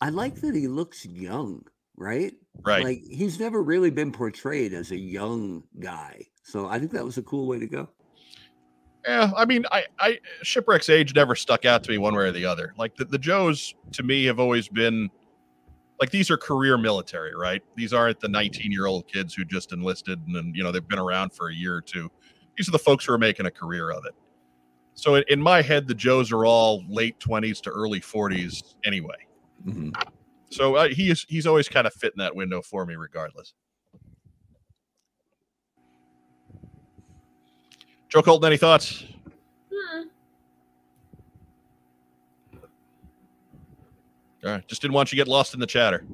I like that he looks young, right? Right. Like he's never really been portrayed as a young guy. So I think that was a cool way to go. Yeah. I mean, I, I Shipwreck's age never stuck out to me one way or the other. Like the, the Joes to me have always been like, these are career military, right? These aren't the nineteen year old kids who just enlisted and, and, you know, they've been around for a year or two. These are the folks who are making a career of it. So in, in my head, the Joes are all late twenties to early forties anyway. Mm-hmm. So uh, he is, he's always kind of fit in that window for me regardless. Joe Colton, any thoughts? Mm-hmm. All right. Just didn't want you to get lost in the chatter.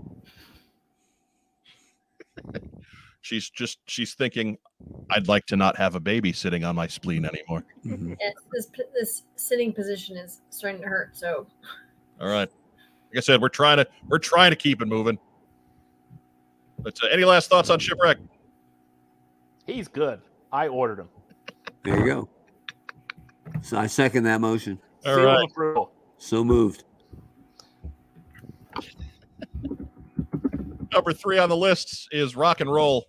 she's just, she's thinking, I'd like to not have a baby sitting on my spleen anymore. Mm-hmm. Yes, this, this sitting position is starting to hurt. So. All right. Like I said, we're trying to we're trying to keep it moving. But uh, any last thoughts on Shipwreck? He's good. I ordered him. There you go. So I second that motion. All Seal right. Approval. So moved. Number three on the list is Rock and Roll,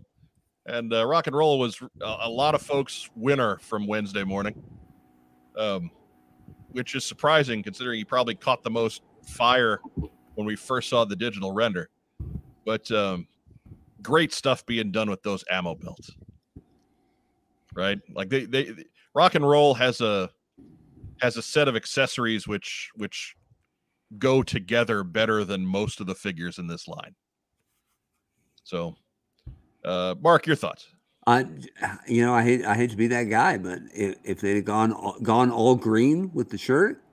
and uh, Rock and Roll was uh, a lot of folks' winner from Wednesday morning, um, which is surprising considering he probably caught the most fire when we first saw the digital render. But um great stuff being done with those ammo belts, right? Like they they, they Rock and Roll has a has a set of accessories which which go together better than most of the figures in this line. So uh Mark, your thoughts? I you know I hate I hate to be that guy, but if, if they'd gone gone all green with the shirt,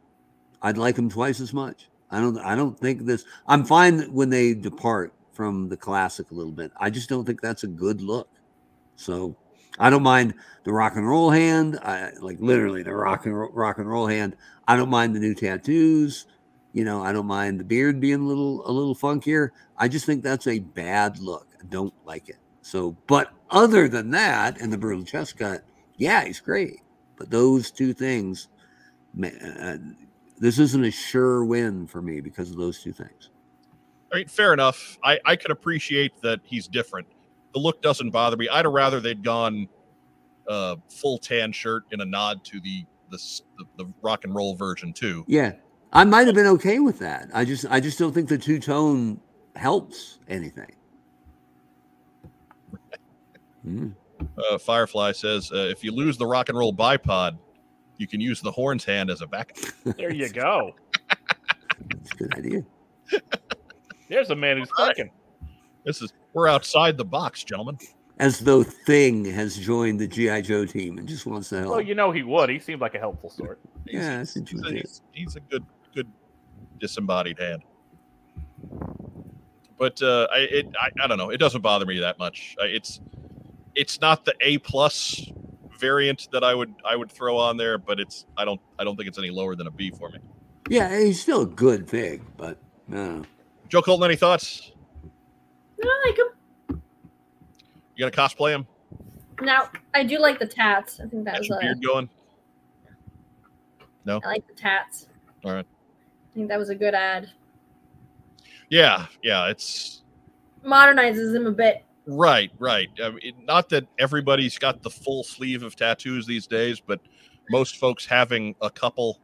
I'd like him twice as much. I don't I don't think this I'm fine when they depart from the classic a little bit. I just don't think that's a good look. So I don't mind the Rock and Roll hand. I like literally the rock and ro rock and roll hand. I don't mind the new tattoos. You know, I don't mind the beard being a little a little funkier. I just think that's a bad look. I don't like it. So but other than that and the brutal chest cut, yeah, he's great. But those two things, man, uh, this isn't a sure win for me because of those two things. I mean, fair enough. I, I can appreciate that he's different. The look doesn't bother me. I'd have rather they'd gone uh, full tan shirt in a nod to the, the the Rock and Roll version too. Yeah, I might have been okay with that. I just I just don't think the two tone helps anything. mm. uh, Firefly says uh, if you lose the Rock and Roll bipod, you can use the horns hand as a backup. There you go. That's a good idea. There's a man who's thinking. This is we're outside the box, gentlemen. as though Thing has joined the G I. Joe team and just wants to help. Well, you know he would. He seemed like a helpful sort. Yeah, he's, that's he's, a, he's, he's a good, good disembodied hand. But uh, I, it, I, I don't know. It doesn't bother me that much. It's, it's not the A plus variant that I would, I would throw on there, but it's, I don't, I don't think it's any lower than a B for me. Yeah, he's still a good pig, but no. Joe Colton, any thoughts? No, I like him. You gonna cosplay him? No, I do like the tats. I think that was your beard going. No, I like the tats. All right. I think that was a good ad. Yeah, yeah, it's modernizes him a bit. Right, right. I mean, not that everybody's got the full sleeve of tattoos these days, but most folks having a couple.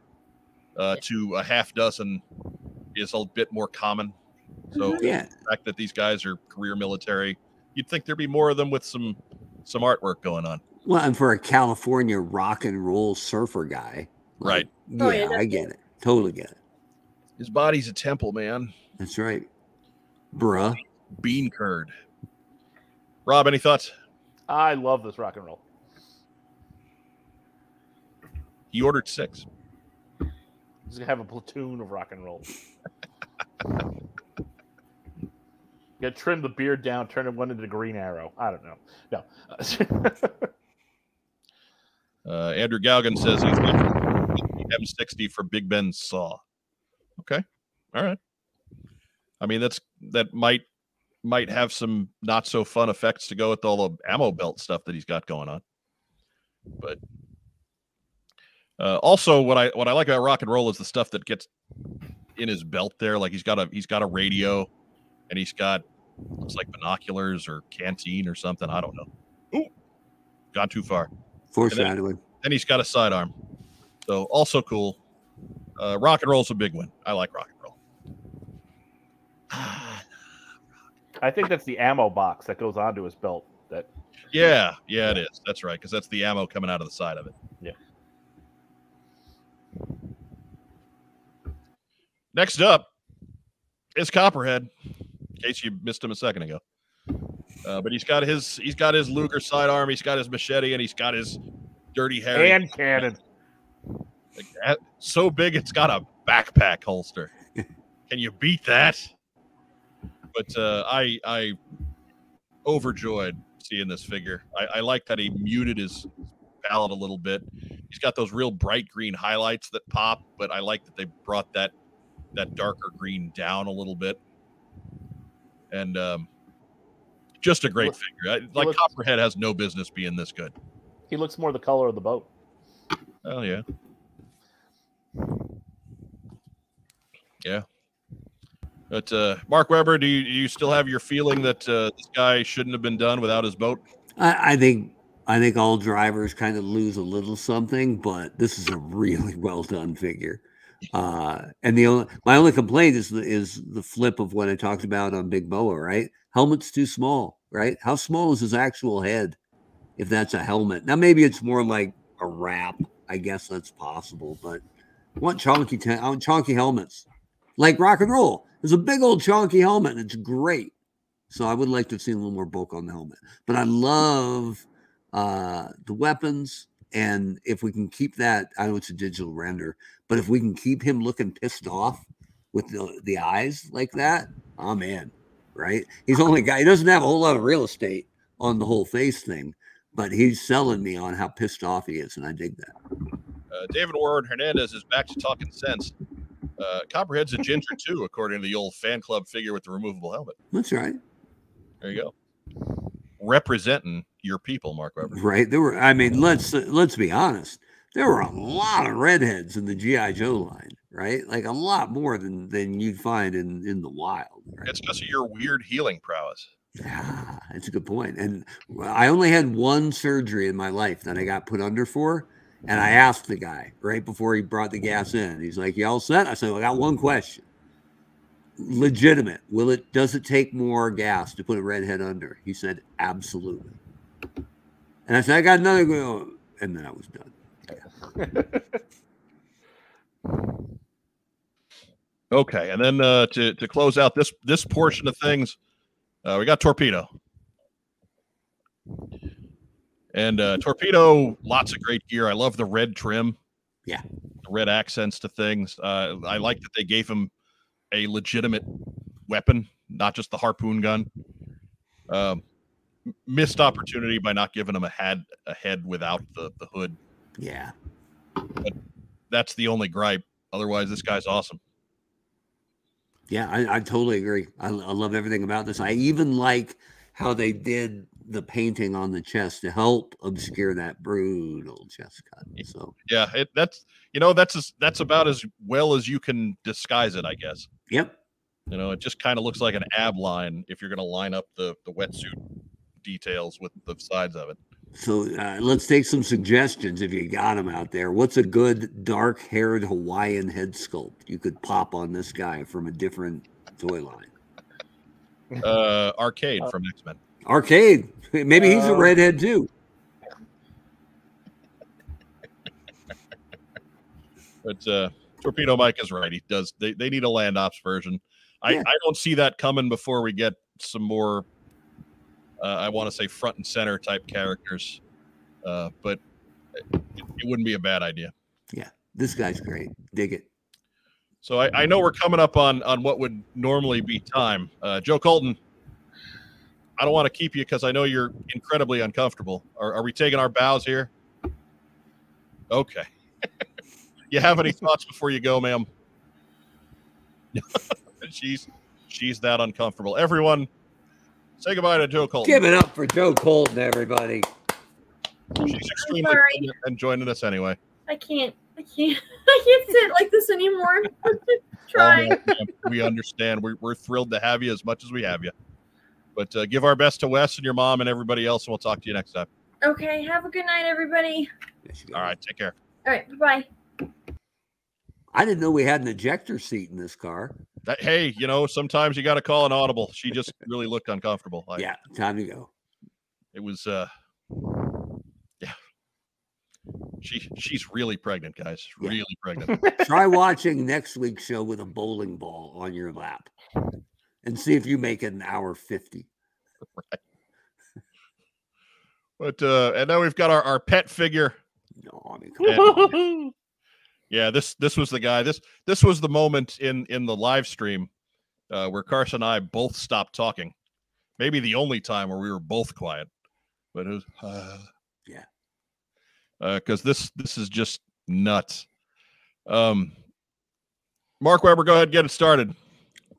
Uh, to a half dozen is a bit more common. So yeah. The fact that these guys are career military, you'd think there'd be more of them with some some artwork going on. Well, and for a California rock and roll surfer guy, like, right? Yeah, oh, yeah, I get it. Totally get it. His body's a temple, man. That's right, bruh. Bean curd. Rob, any thoughts? I love this rock and roll. He ordered six. He's gonna have a platoon of rock and roll. You gotta trim the beard down, turn it one into the Green Arrow. I don't know. No. uh, Andrew Galgan says he's got M sixty for Big Ben's saw. Okay, all right. I mean, that's that might might have some not so fun effects to go with all the ammo belt stuff that he's got going on, but. Uh, also, what I what I like about rock and roll is the stuff that gets in his belt there. Like he's got a he's got a radio, and he's got looks like binoculars or canteen or something. I don't know. Ooh, gone too far. Foreshadowing. And he's got a sidearm. So also cool. Uh, rock and roll is a big one. I like rock and roll. I think that's the ammo box that goes onto his belt. That. Yeah, yeah, it is. That's right, because that's the ammo coming out of the side of it. Yeah. Next up is Copperhead, in case you missed him a second ago. Uh, but he's got his he's got his Luger sidearm, he's got his machete, and he's got his Dirty Harry and cannon. Like that, so big it's got a backpack holster. Can you beat that? But uh, I I overjoyed seeing this figure. I, I like that he muted his palette a little bit. He's got those real bright green highlights that pop, but I like that they brought that. that darker green down a little bit, and um, just a great looks, figure. I, like looks, Copperhead has no business being this good. He looks more the color of the boat. Oh yeah, yeah. But uh, Mark Webber, do you, do you still have your feeling that uh, this guy shouldn't have been done without his boat? I, I think I think all drivers kind of lose a little something, but this is a really well done figure. Uh, and the only, my only complaint is the, is the flip of what I talked about on Big Boa, right? Helmet's too small, right? How small is his actual head if that's a helmet? Now, maybe it's more like a wrap. I guess that's possible, but I want chonky, I want chonky helmets. Like rock and roll. There's a big old chonky helmet, and it's great. So I would like to have seen a little more bulk on the helmet. But I love uh, the weapons. And if we can keep that, I know it's a digital render, but if we can keep him looking pissed off with the, the eyes like that, oh man, right? He's only guy, he doesn't have a whole lot of real estate on the whole face thing, but he's selling me on how pissed off he is, and I dig that. Uh, David Warren Hernandez is back to talking sense. Uh, Copperhead's a ginger too, according to the old fan club figure with the removable helmet. That's right. There you go. Representing your people, Mark Webber. Right. There were, I mean, let's let's be honest. There were a lot of redheads in the G I. Joe line, right? Like a lot more than than you'd find in in the wild. Right? It's because of your weird healing prowess. Yeah, that's a good point. And I only had one surgery in my life that I got put under for, and I asked the guy right before he brought the gas in. He's like, "You all set?" I said, "Well, I got one question. Legitimate. Will it? Does it take more gas to put a redhead under?" He said, "Absolutely." And I said, I got another go. And then I was done. Yeah. Okay. And then uh, to, to close out this, this portion of things, uh, we got Torpedo. And uh, Torpedo, lots of great gear. I love the red trim. Yeah. The red accents to things. Uh, I like that they gave him a legitimate weapon, not just the harpoon gun. Um, missed opportunity by not giving him a head, a head without the, the hood. Yeah. But that's the only gripe. Otherwise, this guy's awesome. Yeah, I, I totally agree. I, I love everything about this. I even like how they did the painting on the chest to help obscure that brutal chest cut. So yeah, it, that's, you know, that's, as, that's about as well as you can disguise it, I guess. Yep. You know, it just kind of looks like an ab line if you're going to line up the, the wetsuit details with the sides of it. So uh, let's take some suggestions if you got them out there. What's a good dark-haired Hawaiian head sculpt you could pop on this guy from a different toy line? Uh, Arcade from X-Men. Arcade. Maybe he's a redhead too. But uh, Torpedo Mike is right. He does. They they need a land ops version. I, yeah. I don't see that coming before we get some more. Uh, I want to say front and center type characters, uh, but it, it wouldn't be a bad idea. Yeah, this guy's great. Dig it. So I, I know we're coming up on on what would normally be time. Uh, Joe Colton, I don't want to keep you because I know you're incredibly uncomfortable. Are, are we taking our bows here? Okay. You have any thoughts before you go, ma'am? she's she's that uncomfortable. Everyone, say goodbye to Joe Colton. Give it up for Joe Colton, everybody. She's extremely sorry. And joining us anyway. I can't. I can't. I can't sit like this anymore. I'm trying. Um, we understand. We're we're thrilled to have you as much as we have you. But uh, give our best to Wes and your mom and everybody else, and we'll talk to you next time. Okay. Have a good night, everybody. All right. Take care. All right. Bye-bye. I didn't know we had an ejector seat in this car. That, hey, you know, sometimes you got to call an audible. She just really looked uncomfortable. Like, yeah. Time to go. It was, uh, yeah. She, she's really pregnant, guys. Yeah. Really pregnant. Try watching next week's show with a bowling ball on your lap. And see if you make it an hour fifty. Right. But uh, and now we've got our, our pet figure. No, I mean, come on. Yeah, this this was the guy. This this was the moment in in the live stream uh, where Carson and I both stopped talking. Maybe the only time where we were both quiet. But it was uh, yeah. Because uh, this this is just nuts. Um, Mark Webber, go ahead and get it started.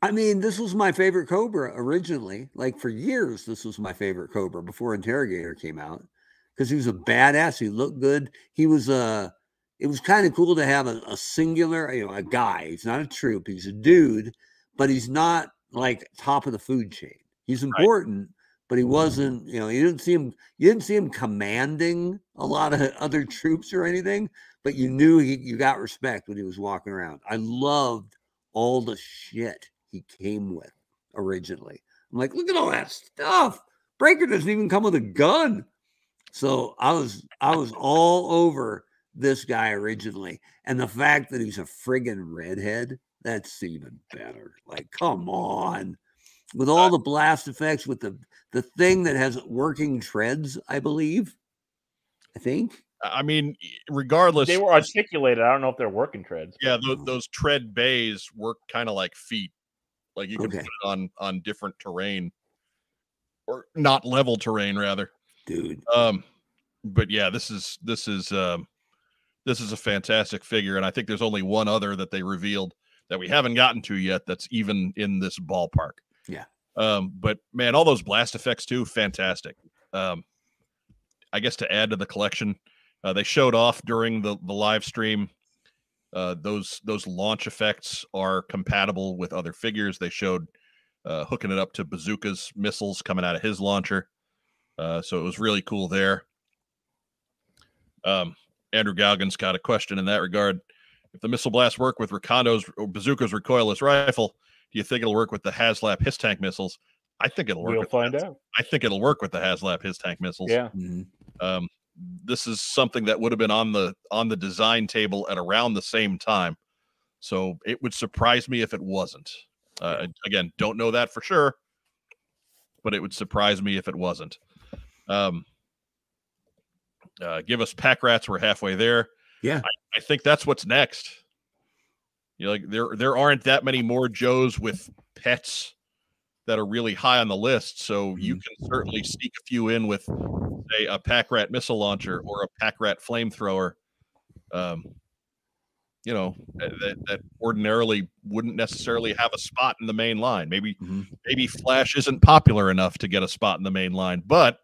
I mean, this was my favorite Cobra originally. Like, for years, this was my favorite Cobra before Interrogator came out, because he was a badass. He looked good. He was a. It was kind of cool to have a, a singular, you know, a guy. He's not a troop. He's a dude, but he's not like top of the food chain. He's important, right. But he wasn't. You know, you didn't see him. You didn't see him commanding a lot of other troops or anything. But you knew he. You got respect when he was walking around. I loved all the shit he came with originally. I'm like, look at all that stuff. Breaker doesn't even come with a gun. So I was I was all over this guy originally. And the fact that he's a friggin' redhead, that's even better. Like, come on. With all the blast effects, with the, the thing that has working treads, I believe. I think. I mean, regardless, they were articulated. I don't know if they're working treads. Yeah, those, those tread bays work kind of like feet. Like, you can okay. put it on, on different terrain, or not level terrain, rather. Dude. Um, but yeah, this is, this is, um, this is a fantastic figure. And I think there's only one other that they revealed that we haven't gotten to yet that's even in this ballpark. Yeah. Um, but man, all those blast effects too, fantastic. Um, I guess to add to the collection, uh, they showed off during the, the live stream. Uh, those those launch effects are compatible with other figures. They showed uh, hooking it up to Bazooka's missiles coming out of his launcher. Uh, so it was really cool there. Um, Andrew Gaugen's got a question in that regard. If the missile blasts work with Ricondo's or Bazooka's recoilless rifle, do you think it'll work with the HasLab his tank missiles? I think it'll work. We'll with find the, out. I think it'll work with the HasLab his tank missiles. Yeah. Mm-hmm. Um, this is something that would have been on the on the design table at around the same time. So it would surprise me if it wasn't. Uh, again, don't know that for sure, but it would surprise me if it wasn't. Um, Uh, give us Pack Rats. We're halfway there. Yeah. I, I think that's what's next. You know, like there, there aren't that many more Joes with pets that are really high on the list. So mm-hmm. you can certainly sneak a few in with say a Pack Rat missile launcher or a Pack Rat flamethrower. Um, you know, that, that ordinarily wouldn't necessarily have a spot in the main line. Maybe, mm-hmm. maybe Flash isn't popular enough to get a spot in the main line, but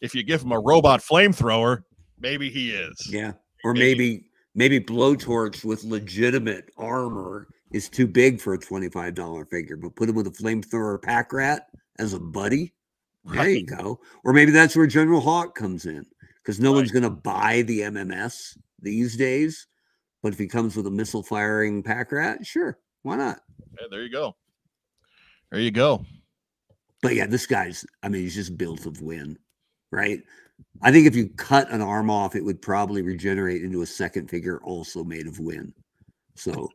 if you give him a robot flamethrower, maybe he is. Yeah. Or maybe, maybe, maybe Blowtorch with legitimate armor is too big for a twenty-five dollar figure, but put him with a flamethrower Pack Rat as a buddy. Right. There you go. Or maybe that's where General Hawk comes in, because no right. one's going to buy the M M S these days. But if he comes with a missile firing Pack Rat, sure, why not? Yeah, there you go. There you go. But yeah, this guy's, I mean, he's just built of win, right? I think if you cut an arm off, it would probably regenerate into a second figure also made of win. So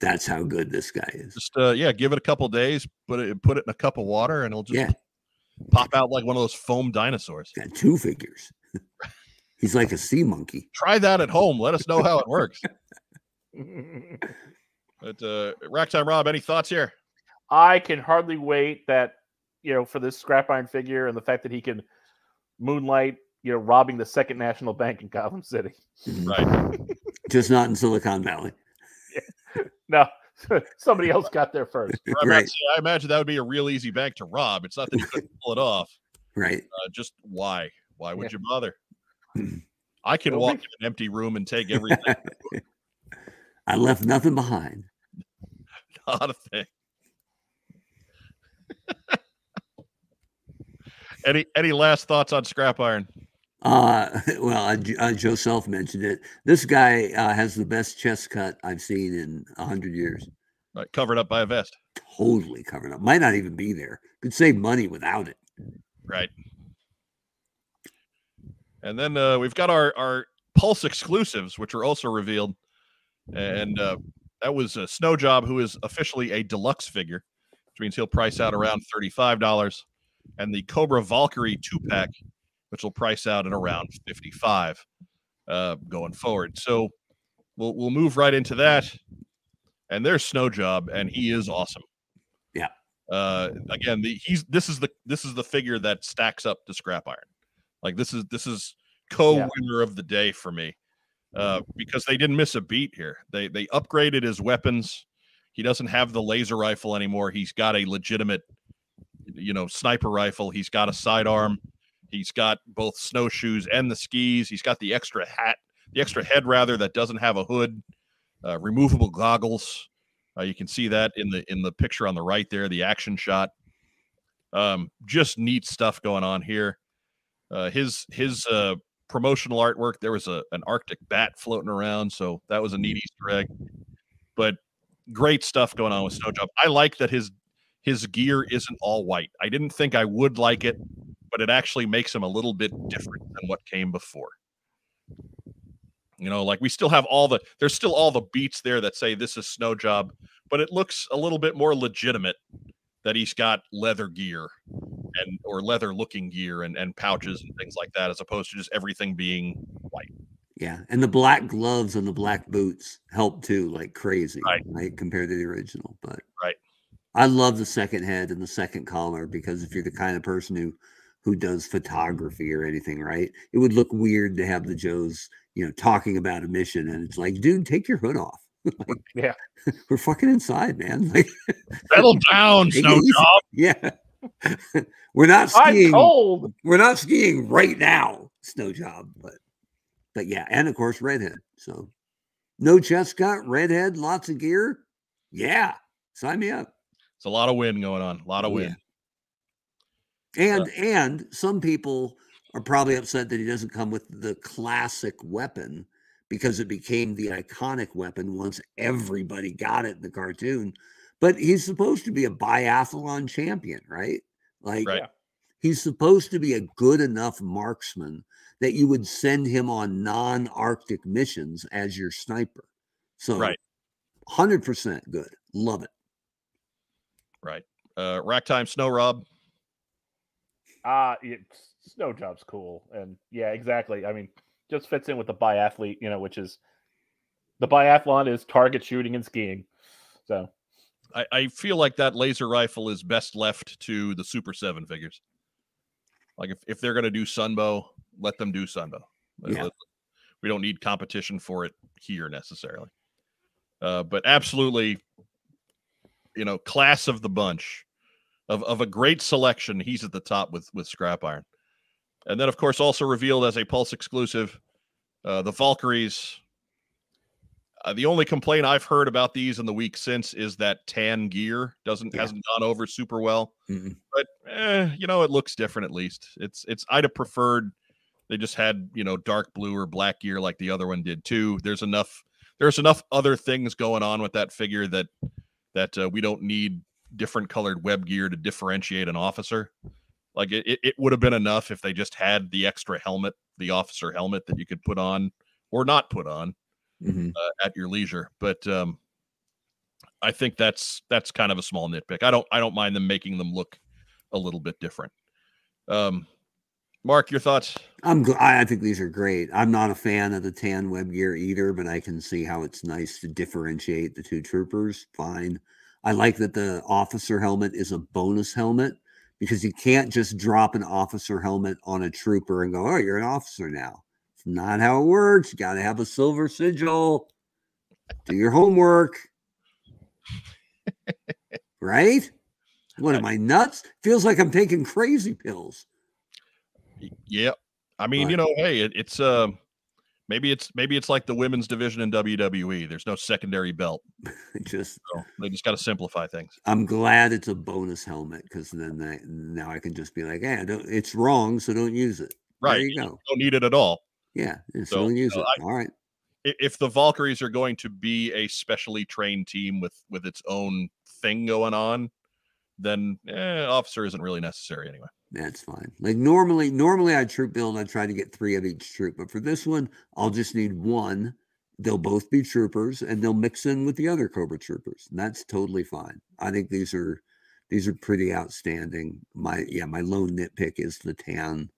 that's how good this guy is. Just uh, yeah, give it a couple days, put it put it in a cup of water, and it'll just yeah. pop out like one of those foam dinosaurs. Got two figures. He's like a sea monkey. Try that at home. Let us know how it works. But uh, Rack Time Rob, any thoughts here? I can hardly wait that, you know, for this Scrap Iron figure and the fact that he can moonlight, you know, robbing the Second National Bank in Gotham City. Right. Just not in Silicon Valley. Yeah. No, somebody else got there first. Right. Right. I imagine that would be a real easy bank to rob. It's not that you couldn't pull it off. Right. Uh, just why? Why would yeah. you bother? I can It'll walk be... in an empty room and take everything. I left nothing behind. Not a thing. any any last thoughts on Scrap Iron? Uh, well, uh, uh, Joe Self mentioned it. This guy uh, has the best chest cut I've seen in a hundred years. Right, covered up by a vest. Totally covered up. Might not even be there. Could save money without it. Right. And then uh, we've got our, our Pulse exclusives, which are also revealed. And uh, that was uh, Snow Job, who is officially a deluxe figure, which means he'll price out around thirty-five dollars. And the Cobra Valkyrie two-pack, which will price out at around fifty-five dollars uh, going forward. So we'll, we'll move right into that. And there's Snow Job, and he is awesome. Yeah. Uh, again, the, he's this is the this is the figure that stacks up to Scrap Iron. Like this is this is co-winner yeah. of the day for me, uh, because they didn't miss a beat here. They they upgraded his weapons. He doesn't have the laser rifle anymore. He's got a legitimate, you know, sniper rifle. He's got a sidearm. He's got both snowshoes and the skis. He's got the extra hat, the extra head rather that doesn't have a hood. Uh, removable goggles. Uh, you can see that in the in the picture on the right there. The action shot. Um, just neat stuff going on here. Uh, his his uh, promotional artwork, there was a, an Arctic bat floating around, so that was a neat Easter egg. But great stuff going on with Snow Job. I like that his his gear isn't all white. I didn't think I would like it, but it actually makes him a little bit different than what came before. You know, like we still have all the, there's still all the beats there that say this is Snow Job, but it looks a little bit more legitimate that he's got leather gear. And or leather looking gear and, and pouches and things like that, as opposed to just everything being white. Yeah. And the black gloves and the black boots help too, like crazy, right? right compared to the original. But right. I love the second head and the second collar, because if you're the kind of person who, who does photography or anything, right, it would look weird to have the Joes, you know, talking about a mission. And it's like, dude, take your hood off. Like, yeah. We're fucking inside, man. Like, settle down, Snow Job. Yeah. We're not skiing. Cold. We're not skiing right now, Snow Job, but but yeah, and of course Redhead. So no chest cut, Redhead, lots of gear. Yeah, sign me up. It's a lot of wind going on. A lot of wind. Yeah. And uh, and some people are probably upset that he doesn't come with the classic weapon, because it became the iconic weapon once everybody got it in the cartoon. But he's supposed to be a biathlon champion, right? Like, right. he's supposed to be a good enough marksman that you would send him on non-Arctic missions as your sniper. So, right. one hundred percent good. Love it. Right. Uh, Rack Time Snow Rob. Uh, snow job's cool. And yeah, exactly. I mean, just fits in with the biathlete, you know, which is the biathlon is target shooting and skiing. So I, I feel like that laser rifle is best left to the Super seven figures. Like if, if they're going to do Sunbow, let them do Sunbow. Yeah. We don't need competition for it here necessarily. Uh, but absolutely, you know, class of the bunch of, of a great selection. He's at the top with, with Scrap Iron. And then, of course, also revealed as a Pulse exclusive, uh, the Valkyries. Uh, the only complaint I've heard about these in the week since is that tan gear doesn't yeah. hasn't gone over super well. Mm-hmm. But eh, you know, it looks different at least. It's it's I'd have preferred they just had, you know, dark blue or black gear like the other one did too. There's enough there's enough other things going on with that figure that that uh, we don't need different colored web gear to differentiate an officer. Like it it would have been enough if they just had the extra helmet, the officer helmet that you could put on or not put on. Mm-hmm. uh, at your leisure. But um, I think that's that's kind of a small nitpick. I don't I don't mind them making them look a little bit different. Um, Mark, your thoughts? I'm gl- I think these are great. I'm not a fan of the tan web gear either, but I can see how it's nice to differentiate the two troopers. Fine. I like that the officer helmet is a bonus helmet because you can't just drop an officer helmet on a trooper and go, oh, you're an officer now. Not how it works. You got to have a silver sigil. Do your homework. Right? What, am I nuts? Feels like I'm taking crazy pills. Yeah. I mean, but, you know, hey, it, it's uh, maybe it's maybe it's like the women's division in W W E. There's no secondary belt. just so They just got to simplify things. I'm glad it's a bonus helmet because then I, now I can just be like, hey, I don't, it's wrong, so don't use it. Right. There you go. You don't need it at all. Yeah, so we'll use so it. I, All right. If the Valkyries are going to be a specially trained team with with its own thing going on, then eh, officer isn't really necessary anyway. That's fine. Like normally, normally I troop build. I try to get three of each troop, but for this one, I'll just need one. They'll both be troopers, and they'll mix in with the other Cobra troopers. And that's totally fine. I think these are these are pretty outstanding. My yeah, my lone nitpick is the tan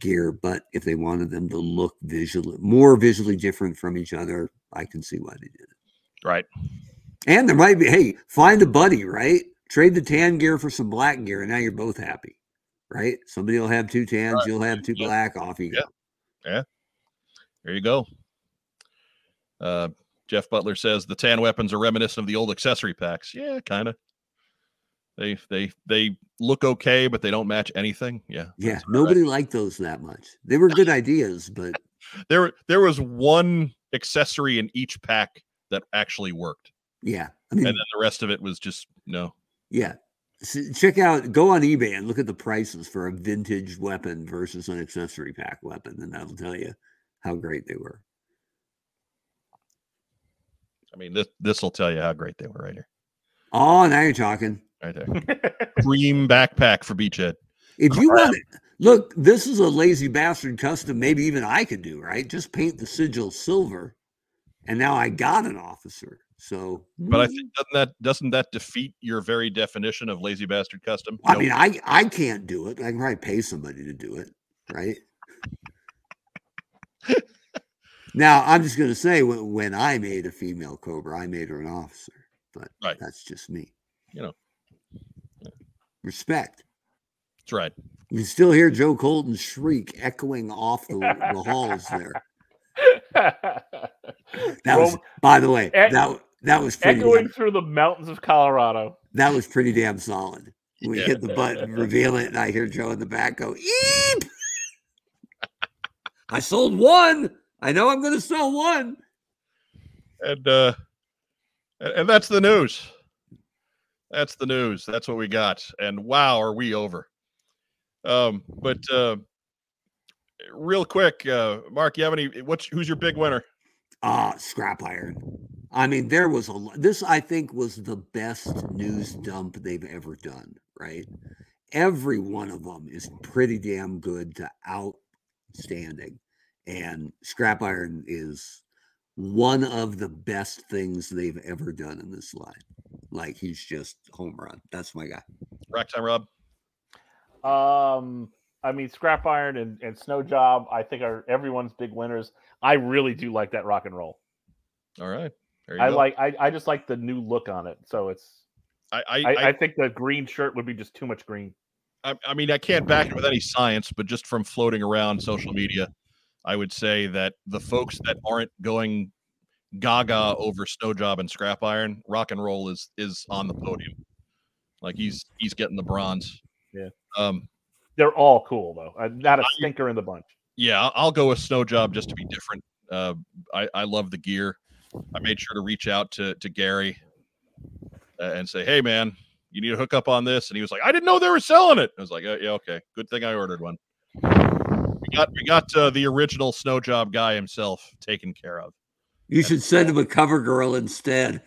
gear, but if they wanted them to look visually more visually different from each other, I can see why they did it. Right. And there might be, hey, find a buddy, right? Trade the tan gear for some black gear, and now you're both happy, right? Somebody will have two tans, right. You'll have two yeah. black, off you yeah. go. Yeah. There you go. Uh, Jeff Butler says the tan weapons are reminiscent of the old accessory packs. Yeah, kind of. They they they look okay, but they don't match anything. Yeah. Yeah. Nobody right. liked those that much. They were good ideas, but there there was one accessory in each pack that actually worked. Yeah. I mean, and then the rest of it was just no. Yeah. So check out, go on eBay and look at the prices for a vintage weapon versus an accessory pack weapon, and that'll tell you how great they were. I mean, this this'll tell you how great they were right here. Oh, now you're talking. Right there. Cream backpack for Beachhead. If you want it, look, this is a lazy bastard custom. Maybe even I could do, right? Just paint the sigil silver, and now I got an officer. So, but I think doesn't that doesn't that defeat your very definition of lazy bastard custom? I no. mean, I I can't do it. I can probably pay somebody to do it, right? Now I'm just gonna say when, when I made a female Cobra, I made her an officer, but right. that's just me, you know. Respect. That's right. You can still hear Joe Colton's shriek echoing off the, the halls there. That was, by the way, that that was pretty echoing damn, through the mountains of Colorado. That was pretty damn solid. We yeah. hit the button, reveal it, and I hear Joe in the back go, "Eep!" I sold one. I know I'm going to sell one. And uh, and that's the news. That's the news. That's what we got. And wow, are we over? Um, but uh, real quick, uh, Mark, you have any? What's who's your big winner? Ah, uh, Scrap Iron. I mean, there was a this. I think was the best news dump they've ever done. Right? Every one of them is pretty damn good to outstanding, and Scrap Iron is one of the best things they've ever done in this line. Like, he's just home run. That's my guy. Rack time, Rob. Um, I mean, Scrap Iron and, and Snow Job, I think, are everyone's big winners. I really do like that Rock and Roll. All right. There you I go. like. I, I just like the new look on it. So it's. I I, I I think the green shirt would be just too much green. I, I mean, I can't back it with any science, but just from floating around social media, I would say that the folks that aren't going gaga over Snow Job and Scrap Iron, Rock and Roll is is on the podium. Like he's he's getting the bronze. Yeah. Um, they're all cool though. Not a stinker I, in the bunch. Yeah, I'll go with Snow Job just to be different. Uh, I I love the gear. I made sure to reach out to to Gary uh, and say, "Hey, man, you need to hook up on this." And he was like, "I didn't know they were selling it." I was like, oh, "Yeah, okay. Good thing I ordered one." We got we got uh, the original Snow Job guy himself taken care of. You should send him a cover girl instead.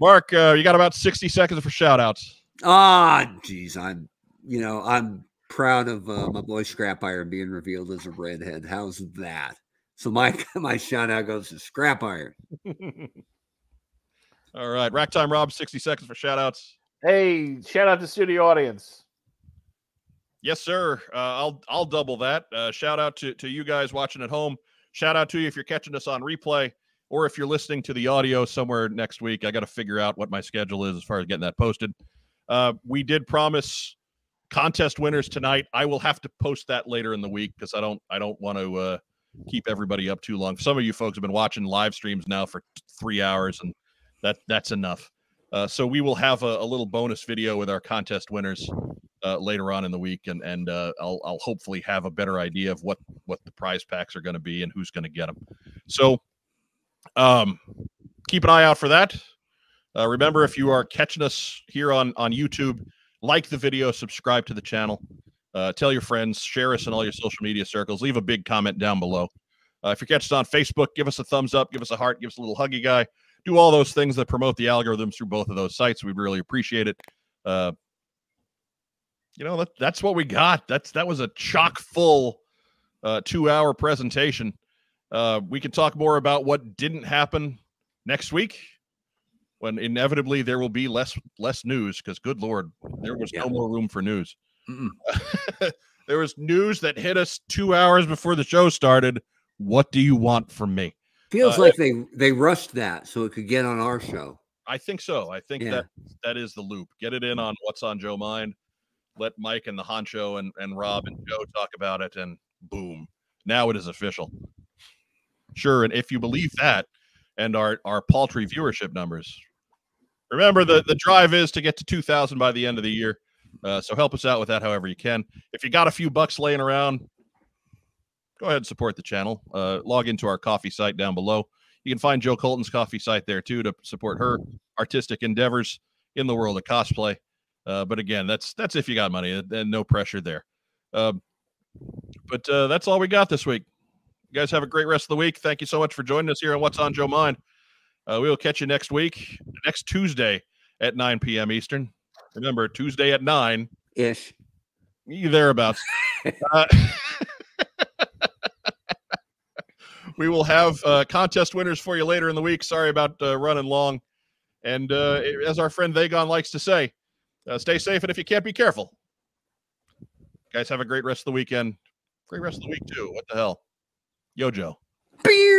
Mark, uh, you got about sixty seconds for shout outs. Ah, oh, geez, I'm you know I'm. proud of uh, my boy Scrap Iron being revealed as a redhead. How's that? So my my shout out goes to Scrap Iron. All right, Rack Time Rob, sixty seconds for shout outs. Hey, shout out to studio audience. Yes, sir. Uh, I'll I'll double that. Uh, shout out to to you guys watching at home. Shout out to you if you're catching us on replay or if you're listening to the audio somewhere next week. I got to figure out what my schedule is as far as getting that posted. Uh, we did promise contest winners tonight. I will have to post that later in the week because I don't I don't want to uh, keep everybody up too long. Some of you folks have been watching live streams now for three hours, and that that's enough. Uh, so we will have a, a little bonus video with our contest winners uh, later on in the week, and and uh, I'll I'll hopefully have a better idea of what what the prize packs are going to be and who's going to get them. So um, keep an eye out for that. Uh, remember, if you are catching us here on on YouTube, like the video, subscribe to the channel, uh, tell your friends, share us in all your social media circles, leave a big comment down below. Uh, if you're catching us on Facebook, give us a thumbs up, give us a heart, give us a little huggy guy. Do all those things that promote the algorithms through both of those sites. We'd really appreciate it. Uh, you know, that, that's what we got. That's That was a chock full uh, two-hour presentation. Uh, we can talk more about what didn't happen next week, when inevitably there will be less less news, because good Lord, there was yeah. no more room for news. There was news that hit us two hours before the show started. What do you want from me? Feels uh, like they they rushed that so it could get on our show. I think so. I think yeah. that that is the loop. Get it in on What's on Joe Mind. Let Mike and the honcho and, and Rob and Joe talk about it, and boom. Now it is official. Sure, and if you believe that and our, our paltry viewership numbers, remember, the, the drive is to get to two thousand by the end of the year. Uh, so help us out with that however you can. If you got a few bucks laying around, go ahead and support the channel. Uh, log into our coffee site down below. You can find Joe Colton's coffee site there, too, to support her artistic endeavors in the world of cosplay. Uh, but again, that's that's if you got money, and no pressure there. Uh, but uh, that's all we got this week. You guys have a great rest of the week. Thank you so much for joining us here on What's on Joe Mind. Uh, we will catch you next week, next Tuesday at nine p m Eastern. Remember, Tuesday at nine-ish. Thereabouts. uh, we will have uh, contest winners for you later in the week. Sorry about uh, running long. And uh, as our friend Vagon likes to say, uh, stay safe, and if you can't, be careful. You guys have a great rest of the weekend. Great rest of the week, too. What the hell? Yo, Joe. Beer.